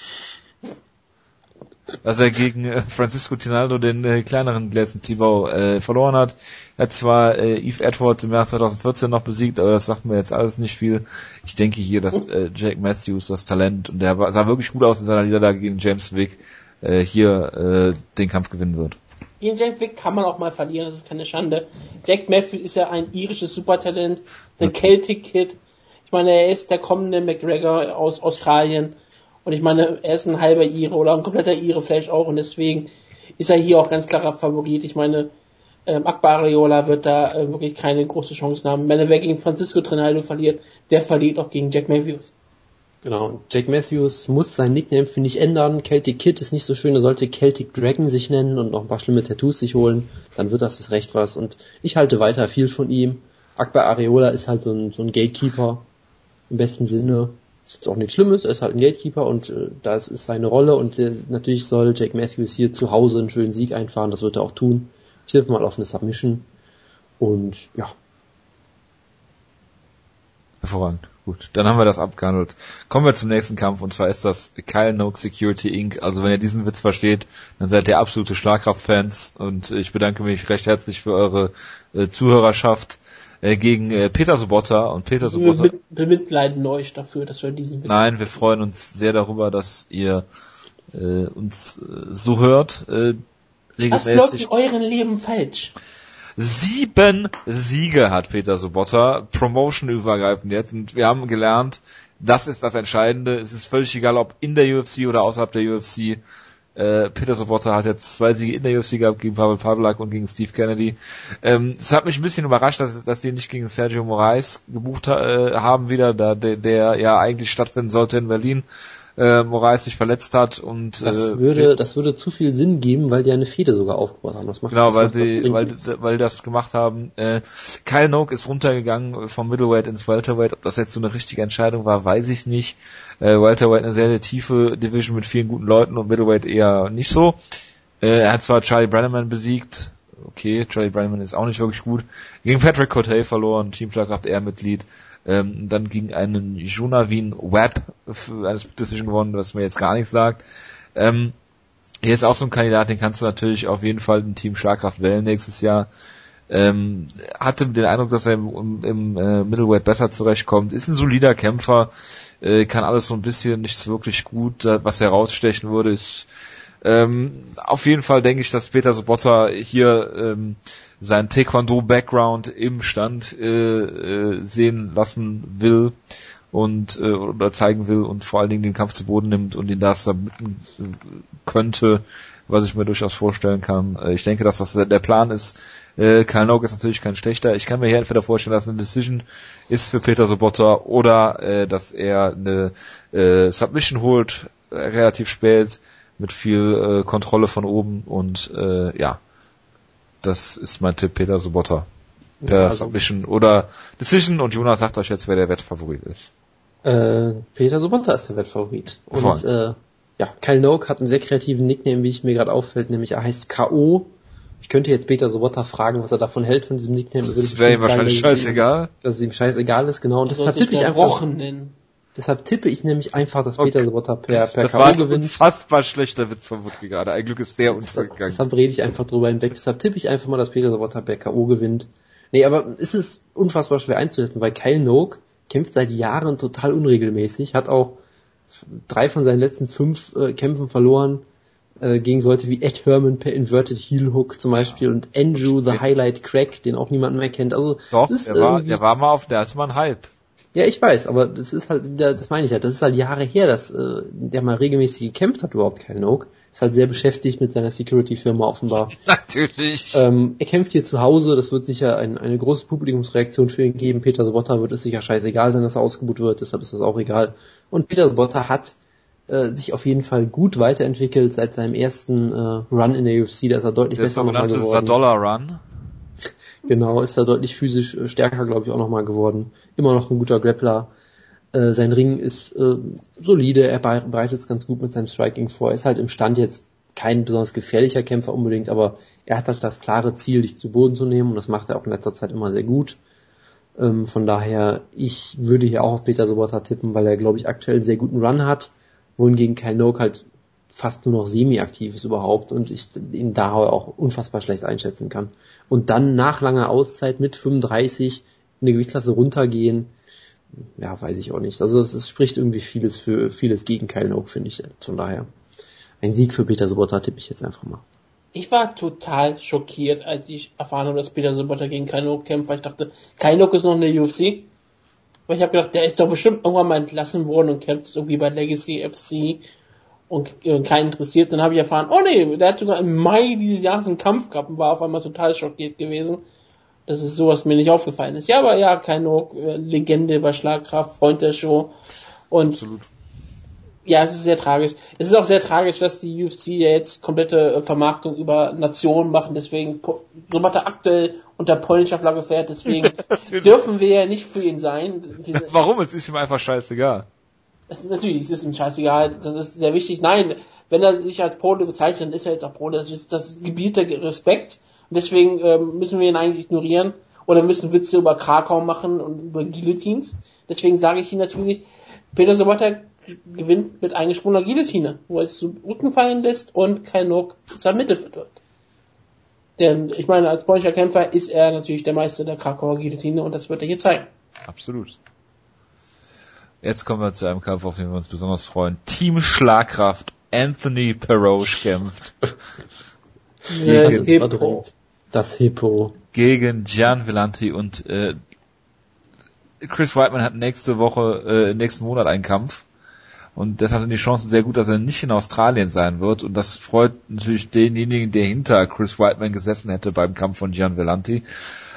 Dass er gegen äh, Francisco Tinaldo, den äh, kleineren Gläsen Tebow, äh, verloren hat. Er hat zwar äh, Eve Edwards im Jahr zwanzig vierzehn noch besiegt, aber das sagt mir jetzt alles nicht viel. Ich denke hier, dass äh, Jake Matthews das Talent, und der sah wirklich gut aus in seiner Niederlage gegen James Vick, äh, hier äh, den Kampf gewinnen wird. Gegen Jake Vick kann man auch mal verlieren, das ist keine Schande. Jake Matthews ist ja ein irisches Supertalent, ein okay. Celtic Kid. Ich meine, er ist der kommende McGregor aus Australien. Und ich meine, er ist ein halber Ire oder ein kompletter Ire vielleicht auch. Und deswegen ist er hier auch ganz klarer Favorit. Ich meine, ähm, Akbar Ariola wird da äh, wirklich keine große Chance haben. Wenn er gegen Francisco Trinaldo verliert, der verliert auch gegen Jake Matthews. Genau, Jake Matthews muss sein Nickname, finde ich, ändern. Celtic Kid ist nicht so schön, er sollte Celtic Dragon sich nennen und noch ein paar schlimme Tattoos sich holen. Dann wird das das Recht was. Und ich halte weiter viel von ihm. Akbar Ariola ist halt so ein, so ein Gatekeeper im besten Sinne. Das ist auch nichts Schlimmes, er ist halt ein Gatekeeper und äh, das ist seine Rolle und äh, natürlich soll Jake Matthews hier zu Hause einen schönen Sieg einfahren, das wird er auch tun. Ich tippe mal auf eine Submission und ja. Hervorragend, gut. Dann haben wir das abgehandelt. Kommen wir zum nächsten Kampf und zwar ist das Kyle Noak Security Incorporated. Also wenn ihr diesen Witz versteht, dann seid ihr absolute Schlagkraft-Fans und ich bedanke mich recht herzlich für eure äh, Zuhörerschaft. Gegen äh, Peter Sobotta und Peter Sobotta. Wir bemitleiden euch dafür, dass wir diesen Witz. Nein, wir freuen uns sehr darüber, dass ihr äh, uns äh, so hört. Äh, regelmäßig. Was läuft in eurem Leben falsch? Sieben Siege hat Peter Sobotta, Promotion übergreifend jetzt. Und wir haben gelernt, das ist das Entscheidende. Es ist völlig egal, ob in der U F C oder außerhalb der U F C. Äh, Peter Sobotta hat jetzt zwei Siege in der U F C gehabt, gegen Pavel Pavlak und gegen Steve Kennedy. Ähm, es hat mich ein bisschen überrascht, dass, dass die nicht gegen Sergio Moraes gebucht ha- äh, haben wieder, da der, der ja eigentlich stattfinden sollte in Berlin. Äh, Moraes sich verletzt hat und das äh, würde das würde zu viel Sinn geben, weil die eine Fehde sogar aufgebaut haben. Das macht genau, weil die weil weil das gemacht haben. Äh, Kyle Noak ist runtergegangen vom Middleweight ins Welterweight. Ob das jetzt so eine richtige Entscheidung war, weiß ich nicht. Äh, Welterweight eine sehr, sehr tiefe Division mit vielen guten Leuten und Middleweight eher nicht so. Äh, er hat zwar Charlie Brenneman besiegt. Okay, Charlie Brenneman ist auch nicht wirklich gut. Gegen Patrick Cottey verloren, Team Schlagkraft R-Mitglied. Ähm, dann gegen einen Jonavin Webb eine Decision gewonnen, was mir jetzt gar nichts sagt. Ähm, hier ist auch so ein Kandidat, den kannst du natürlich auf jeden Fall im Team Schlagkraft wählen nächstes Jahr. Ähm, hatte den Eindruck, dass er im, im äh, Middleweight besser zurechtkommt. Ist ein solider Kämpfer, äh, kann alles so ein bisschen, nichts wirklich gut, was herausstechen würde. Ist, ähm, auf jeden Fall denke ich, dass Peter Sobotta hier ähm, seinen Taekwondo-Background im Stand äh, äh, sehen lassen will und äh, oder zeigen will und vor allen Dingen den Kampf zu Boden nimmt und ihn das submitten könnte, was ich mir durchaus vorstellen kann. Äh, ich denke, dass das der Plan ist. Äh, Kyle Noak ist natürlich kein schlechter. Ich kann mir hier entweder vorstellen, dass eine Decision ist für Peter Sobotta oder äh, dass er eine äh, Submission holt, äh, relativ spät, mit viel äh, Kontrolle von oben und äh, ja, das ist mein Tipp, Peter Sobotta. Per ja, also Submission oder Decision. Und Jonas sagt euch jetzt, wer der Wettfavorit ist. Äh, Peter Sobotta ist der Wettfavorit. Und äh, ja, Kyle Noak hat einen sehr kreativen Nickname, wie ich mir gerade auffällt, nämlich er heißt K O. Ich könnte jetzt Peter Sobotta fragen, was er davon hält von diesem Nickname. Das, das wäre ihm wahrscheinlich sagen, scheißegal. Dass es ihm scheißegal ist, genau. Und das deshalb tippe ich einfach. Deshalb tippe ich nämlich einfach, dass Peter okay. Sobotta per, per K O gewinnt. Das war ein unfassbar schlechter Witz von Wutke gerade. Ein Glück ist sehr untergegangen. Deshalb rede ich einfach drüber hinweg. Deshalb tippe ich einfach mal, dass Peter Sobotta per K O gewinnt. Nee, aber es ist unfassbar schwer einzuschätzen, weil Kyle Noak kämpft seit Jahren total unregelmäßig, hat auch drei von seinen letzten fünf äh, Kämpfen verloren äh, gegen Leute wie Ed Herman per Inverted Heel Hook zum Beispiel und Andrew the Highlight Crack, den auch niemand mehr kennt. Also, doch, es ist der war, der war mal auf, der hatte mal einen Hype. Ja, ich weiß, aber das ist halt, das meine ich halt, das ist halt Jahre her, dass äh, der mal regelmäßig gekämpft hat, überhaupt kein Noak. Ist halt sehr beschäftigt mit seiner Security-Firma offenbar. Natürlich. Ähm, er kämpft hier zu Hause, das wird sicher ein, eine große Publikumsreaktion für ihn geben. Peter Sobotta wird es sicher scheißegal sein, dass er ausgebucht wird, deshalb ist das auch egal. Und Peter Sobotta hat äh, sich auf jeden Fall gut weiterentwickelt seit seinem ersten äh, Run in der U F C, da ist er deutlich der besser nochmal geworden. Der sogenannte Dollar-Run. Genau, ist da deutlich physisch stärker, glaube ich, auch nochmal geworden. Immer noch ein guter Grappler. Äh, sein Ring ist äh, solide, er bereitet es ganz gut mit seinem Striking vor. Er ist halt im Stand jetzt kein besonders gefährlicher Kämpfer unbedingt, aber er hat halt das klare Ziel, dich zu Boden zu nehmen und das macht er auch in letzter Zeit immer sehr gut. Ähm, von daher, ich würde hier auch auf Peter Sobotta tippen, weil er, glaube ich, aktuell einen sehr guten Run hat, wohingegen Kyle Noak halt fast nur noch semi-aktiv ist überhaupt und ich ihn da auch unfassbar schlecht einschätzen kann. Und dann nach langer Auszeit mit fünfunddreißig in eine Gewichtsklasse runtergehen, ja, weiß ich auch nicht. Also es, es spricht irgendwie vieles für vieles gegen Kyle Noak, finde ich. Von daher ein Sieg für Peter Sobotta tippe ich jetzt einfach mal. Ich war total schockiert, als ich erfahren habe, dass Peter Sobotta gegen Kyle Noak kämpft, weil ich dachte, Kyle Noak ist noch in der U F C. Weil ich habe gedacht, der ist doch bestimmt irgendwann mal entlassen worden und kämpft irgendwie bei Legacy F C und keinen interessiert, dann habe ich erfahren, oh nee, der hat sogar im Mai dieses Jahres einen Kampf gehabt und war auf einmal total schockiert gewesen, dass es sowas mir nicht aufgefallen ist. Ja, aber ja, keine Legende bei Schlagkraft, Freund der Show und absolut. Ja, es ist sehr tragisch. Es ist auch sehr tragisch, dass die U F C ja jetzt komplette Vermarktung über Nationen machen, deswegen, sobald er aktuell unter polnischer Flagge fährt, deswegen dürfen wir ja nicht für ihn sein. Warum? Es ist ihm einfach scheißegal. es ist natürlich, es ist ihm scheißegal, das ist sehr wichtig. Nein, wenn er sich als Pole bezeichnet, dann ist er jetzt auch Pole. Das ist das Gebiet der Respekt. Und deswegen ähm, müssen wir ihn eigentlich ignorieren. Oder müssen Witze über Krakau machen und über Guillotines. Deswegen sage ich Ihnen natürlich, Peter Sobotta gewinnt mit eingesprungener Guillotine, wo er es zu Rücken fallen lässt und kein Knock submitted wird. Denn ich meine, als polnischer Kämpfer ist er natürlich der Meister der Krakauer Guillotine und das wird er hier zeigen. Absolut. Jetzt kommen wir zu einem Kampf, auf den wir uns besonders freuen. Team Schlagkraft, Anthony Peroche kämpft. Ja, das Hippo. Das Hippo. Gegen Gian Villanti und äh, Chris Weidman hat nächste Woche, äh, nächsten Monat einen Kampf. Und das hat die Chancen sehr gut, dass er nicht in Australien sein wird. Und das freut natürlich denjenigen, der hinter Chris Weidman gesessen hätte beim Kampf von Gian Villanti.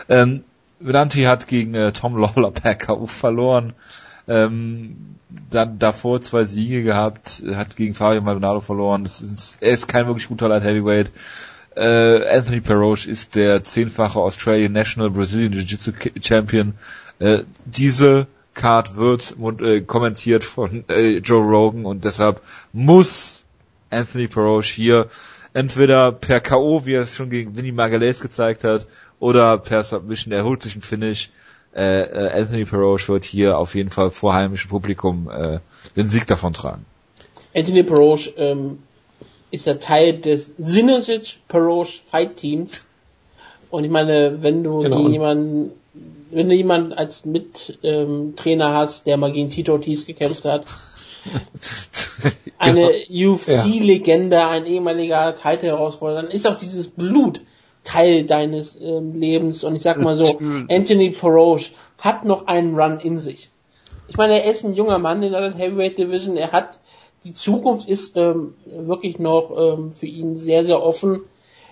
Ähm, Villanti hat gegen äh, Tom Lawler per K O verloren. Ähm, dann davor zwei Siege gehabt, hat gegen Fabio Maldonado verloren. Das ist, er ist kein wirklich guter Light Heavyweight. Äh, Anthony Peroche ist der zehnfache Australian National Brazilian Jiu-Jitsu Champion. Äh, diese Card wird äh, kommentiert von äh, Joe Rogan und deshalb muss Anthony Peroche hier entweder per K O, wie er es schon gegen Vinny Magalhães gezeigt hat, oder per Submission. Er holt sich einen Finish. Äh, äh, Anthony Peroche wird hier auf jeden Fall vor heimischem Publikum äh, den Sieg davontragen. Anthony Peroche ähm ist er Teil des Sinosic-Peroche-Fight-Teams. Und ich meine, wenn du genau. gegen jemanden, wenn du jemanden als Mittrainer ähm, hast, der mal gegen Tito Ortiz gekämpft hat, eine ja. U F C-Legende, ja. ein ehemaliger Title-Herausforderer, dann ist auch dieses Blut Teil deines ähm, Lebens. Und ich sag mal so, Anthony Peroche hat noch einen Run in sich. Ich meine, er ist ein junger Mann in der Heavyweight Division, er hat die Zukunft ist ähm, wirklich noch ähm, für ihn sehr, sehr offen.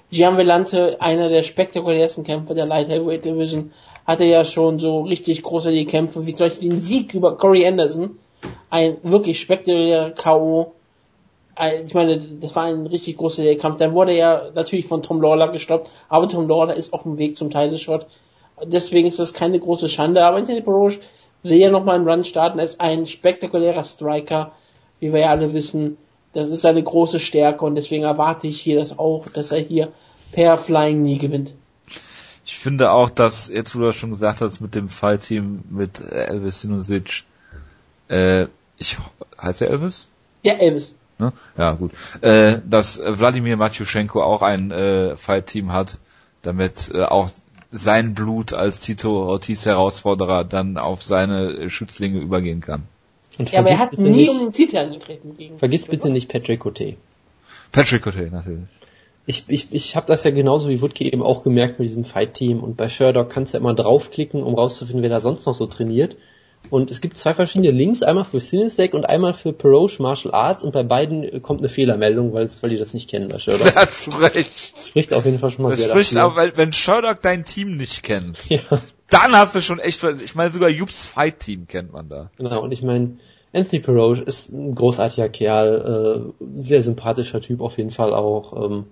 Gian Villanti, einer der spektakulärsten Kämpfer der Light Heavyweight Division, hatte ja schon so richtig großartige Kämpfe, wie zum Beispiel den Sieg über Corey Anderson. Ein wirklich spektakulärer K O. Ich meine, das war ein richtig großartiger Kampf. Dann wurde er natürlich von Tom Lawler gestoppt, aber Tom Lawler ist auf dem Weg zum Title Shot. Deswegen ist das keine große Schande. Aber Anthony Peroche will ja nochmal einen Run starten. Er ist ein spektakulärer Striker. Wie wir ja alle wissen, das ist seine große Stärke und deswegen erwarte ich hier das auch, dass er hier per Flying Knee gewinnt. Ich finde auch, dass, jetzt wo du das schon gesagt hast, mit dem Fight-Team mit Elvis Sinusic, äh, ich, heißt er Elvis? Ja, Elvis. Ne? Ja, gut. Äh, dass Wladimir Matjuschenko auch ein äh, Fight-Team hat, damit äh, auch sein Blut als Tito Ortiz Herausforderer dann auf seine Schützlinge übergehen kann. Und ja, aber er hat nie um den Titel angetreten. Gegen vergiss bitte nicht Patrick Coté. Patrick Coté, natürlich. Ich, ich, ich habe das ja genauso wie Woodke eben auch gemerkt mit diesem Fight-Team. Und bei Sherdog kannst du ja immer draufklicken, um rauszufinden, wer da sonst noch so trainiert. Und es gibt zwei verschiedene Links, einmal für Cinesec und einmal für Peroche Martial Arts. Und bei beiden kommt eine Fehlermeldung, weil, weil die das nicht kennen bei Sherdog. Ja, zu Recht. Das spricht auf jeden Fall schon mal das sehr spricht dafür. Aber, weil, wenn Sherdog dein Team nicht kennt... Ja. Dann hast du schon echt, ich meine sogar Jups Fight Team kennt man da. Genau, und ich meine, Anthony Peroche ist ein großartiger Kerl, äh, sehr sympathischer Typ auf jeden Fall auch ähm,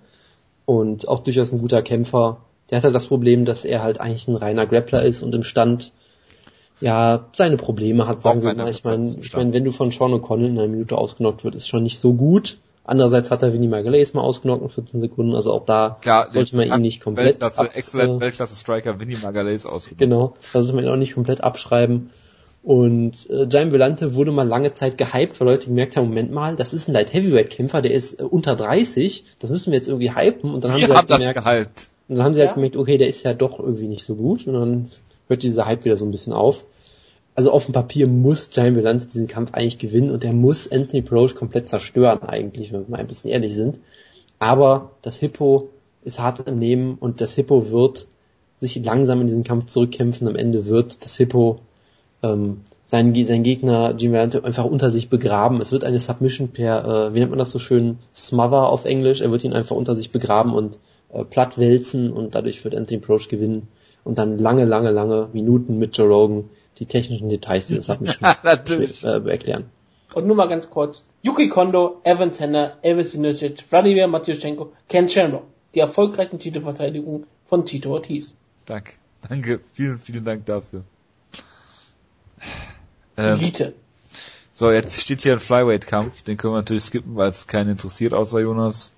und auch durchaus ein guter Kämpfer. Der hat halt das Problem, dass er halt eigentlich ein reiner Grappler ist und im Stand ja seine Probleme hat, sagen wir mal. Ich meine, ich mein, wenn du von Sean O'Connell in einer Minute ausgenockt wird, ist schon nicht so gut. Andererseits hat er Vinny Magalhães mal ausgenockt in vierzehn Sekunden, also auch da Klar, sollte man ihn nicht komplett abschreiben. Exzellent Weltklasse-Striker Vinny Magalhães ausgenockt. Genau, da sollte man ihn auch nicht komplett abschreiben. Und äh, Gian Villanti wurde mal lange Zeit gehypt, weil Leute gemerkt haben, Moment mal, das ist ein Light-Heavyweight-Kämpfer, der ist äh, unter dreißig, das müssen wir jetzt irgendwie hypen. Und dann haben wir sie halt haben gemerkt, das gehypt. Und dann haben sie halt ja. gemerkt, okay, der ist ja doch irgendwie nicht so gut. Und dann hört dieser Hype wieder so ein bisschen auf. Also auf dem Papier muss Gian Villanti diesen Kampf eigentlich gewinnen und er muss Anthony Peroche komplett zerstören eigentlich, wenn wir mal ein bisschen ehrlich sind. Aber das Hippo ist hart im Nehmen und das Hippo wird sich langsam in diesen Kampf zurückkämpfen. Am Ende wird das Hippo ähm, seinen, seinen Gegner Gian Villanti einfach unter sich begraben. Es wird eine Submission per, äh, wie nennt man das so schön, Smother auf Englisch. Er wird ihn einfach unter sich begraben und äh, platt wälzen und dadurch wird Anthony Peroche gewinnen und dann lange, lange, lange Minuten mit Joe Rogan die technischen Details, die das hat mich schon äh, erklären. Und nur mal ganz kurz. Yuki Kondo, Evan Tanner, Elvis Sinusic, Wladimir Matjuschenko, Ken Shamrock. Die erfolgreichen Titelverteidigungen von Tito Ortiz. Danke. Danke. Vielen, vielen Dank dafür. Ähm, Elite. So, jetzt steht hier ein Flyweight-Kampf, den können wir natürlich skippen, weil es keinen interessiert, außer Jonas.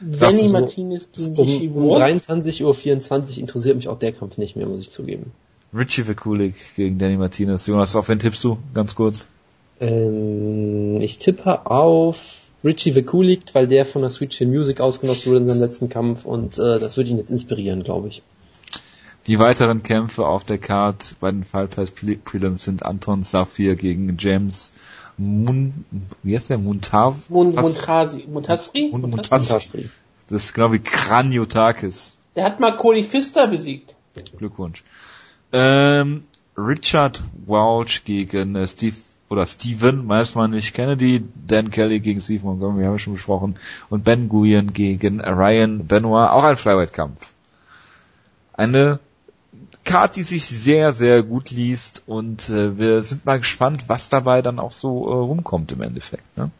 Danny Martinez gegen Ishii-Wood. Um dreiundzwanzig Uhr vierundzwanzig interessiert mich auch der Kampf nicht mehr, muss ich zugeben. Richie Vekulik gegen Danny Martinez. Jonas, auf wen tippst du? Ganz kurz. Ähm, ich tippe auf Richie Vekulik, weil der von der Sweet Chin Music ausgenutzt wurde in seinem letzten Kampf und äh, das würde ihn jetzt inspirieren, glaube ich. Die weiteren Kämpfe auf der Card bei den Fight Pass Prelims sind Anton Safir gegen James Mun, wie heißt der? Muntav? Mun, Muntasri? Muntasri? Muntasri. Das ist genau wie Kraniotakis. Der hat mal Cody Pfister besiegt. Glückwunsch. Ähm, Richard Welch gegen äh, Steve, oder Steven, weiß man nicht, Kennedy, Dan Kelly gegen Steve Montgomery, haben wir schon besprochen, und Ben Guyen gegen Ryan Benoit, auch ein Flyweight-Kampf. Eine Card, die sich sehr, sehr gut liest, und äh, wir sind mal gespannt, was dabei dann auch so äh, rumkommt im Endeffekt. Ne?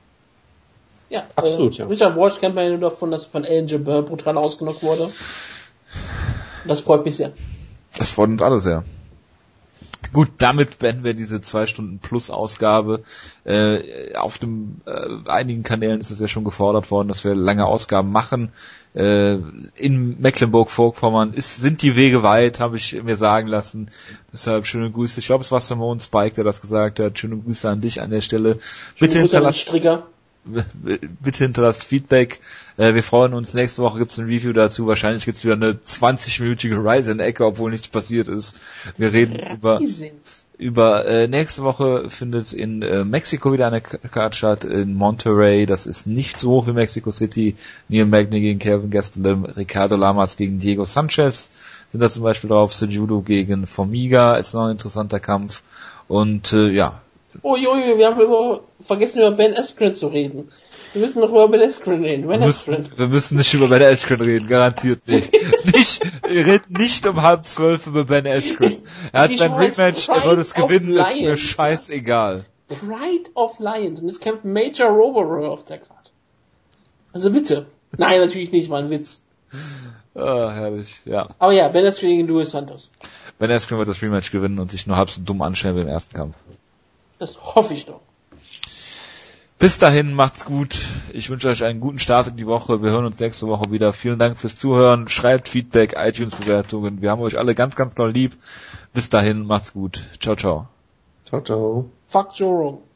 Ja, absolut. Äh, ja. Richard Walsh kennt man ja nur davon, dass von Angel Burn brutal ausgenockt wurde. Das freut mich sehr. Das freut uns alle sehr. Gut, damit beenden wir diese zwei Stunden Plus Ausgabe. Äh, auf dem äh, einigen Kanälen ist es ja schon gefordert worden, dass wir lange Ausgaben machen. Äh, in Mecklenburg-Vorpommern ist, sind die Wege weit, habe ich mir sagen lassen. Deshalb schöne Grüße. Ich glaube, es war Simone Spike, der das gesagt hat. Schöne Grüße an dich an der Stelle. Bitte hinterlasst, bitte hinterlasst Feedback. Äh, wir freuen uns. Nächste Woche gibt's ein Review dazu. Wahrscheinlich gibt's wieder eine zwanzigminütige Rise in Ecke, obwohl nichts passiert ist. Wir reden Riesen. über... über äh, nächste Woche findet in äh, Mexiko wieder eine Card statt, in Monterrey. Das ist nicht so hoch wie Mexico City. Neil Magny gegen Kelvin Gastelum, Ricardo Lamas gegen Diego Sanchez sind da zum Beispiel drauf. Sejudo gegen Formiga ist noch ein interessanter Kampf. Und äh, ja. Oh, jo, jo, wir haben über, vergessen über Ben Askren zu reden. Wir müssen noch über Ben Askren reden. Ben wir, müssen, wir müssen nicht über Ben Askren reden, garantiert nicht. nicht redet nicht um halb zwölf über Ben Askren. Er hat sein Rematch, er würde es gewinnen, Lions. Ist mir scheißegal. Pride of Lions, und jetzt kämpft Major Robo auf der Karte. Also bitte. Nein, natürlich nicht, war ein Witz. Ah, herrlich, ja. Aber ja, Ben Askren gegen Luis Santos. Ben Askren wird das Rematch gewinnen und sich nur halb so dumm anstellen wie im ersten Kampf. Das hoffe ich doch. Bis dahin, macht's gut. Ich wünsche euch einen guten Start in die Woche. Wir hören uns nächste Woche wieder. Vielen Dank fürs Zuhören. Schreibt Feedback, iTunes-Bewertungen. Wir haben euch alle ganz, ganz doll lieb. Bis dahin, macht's gut. Ciao, ciao. Ciao, ciao. Fuck Joe Rogan.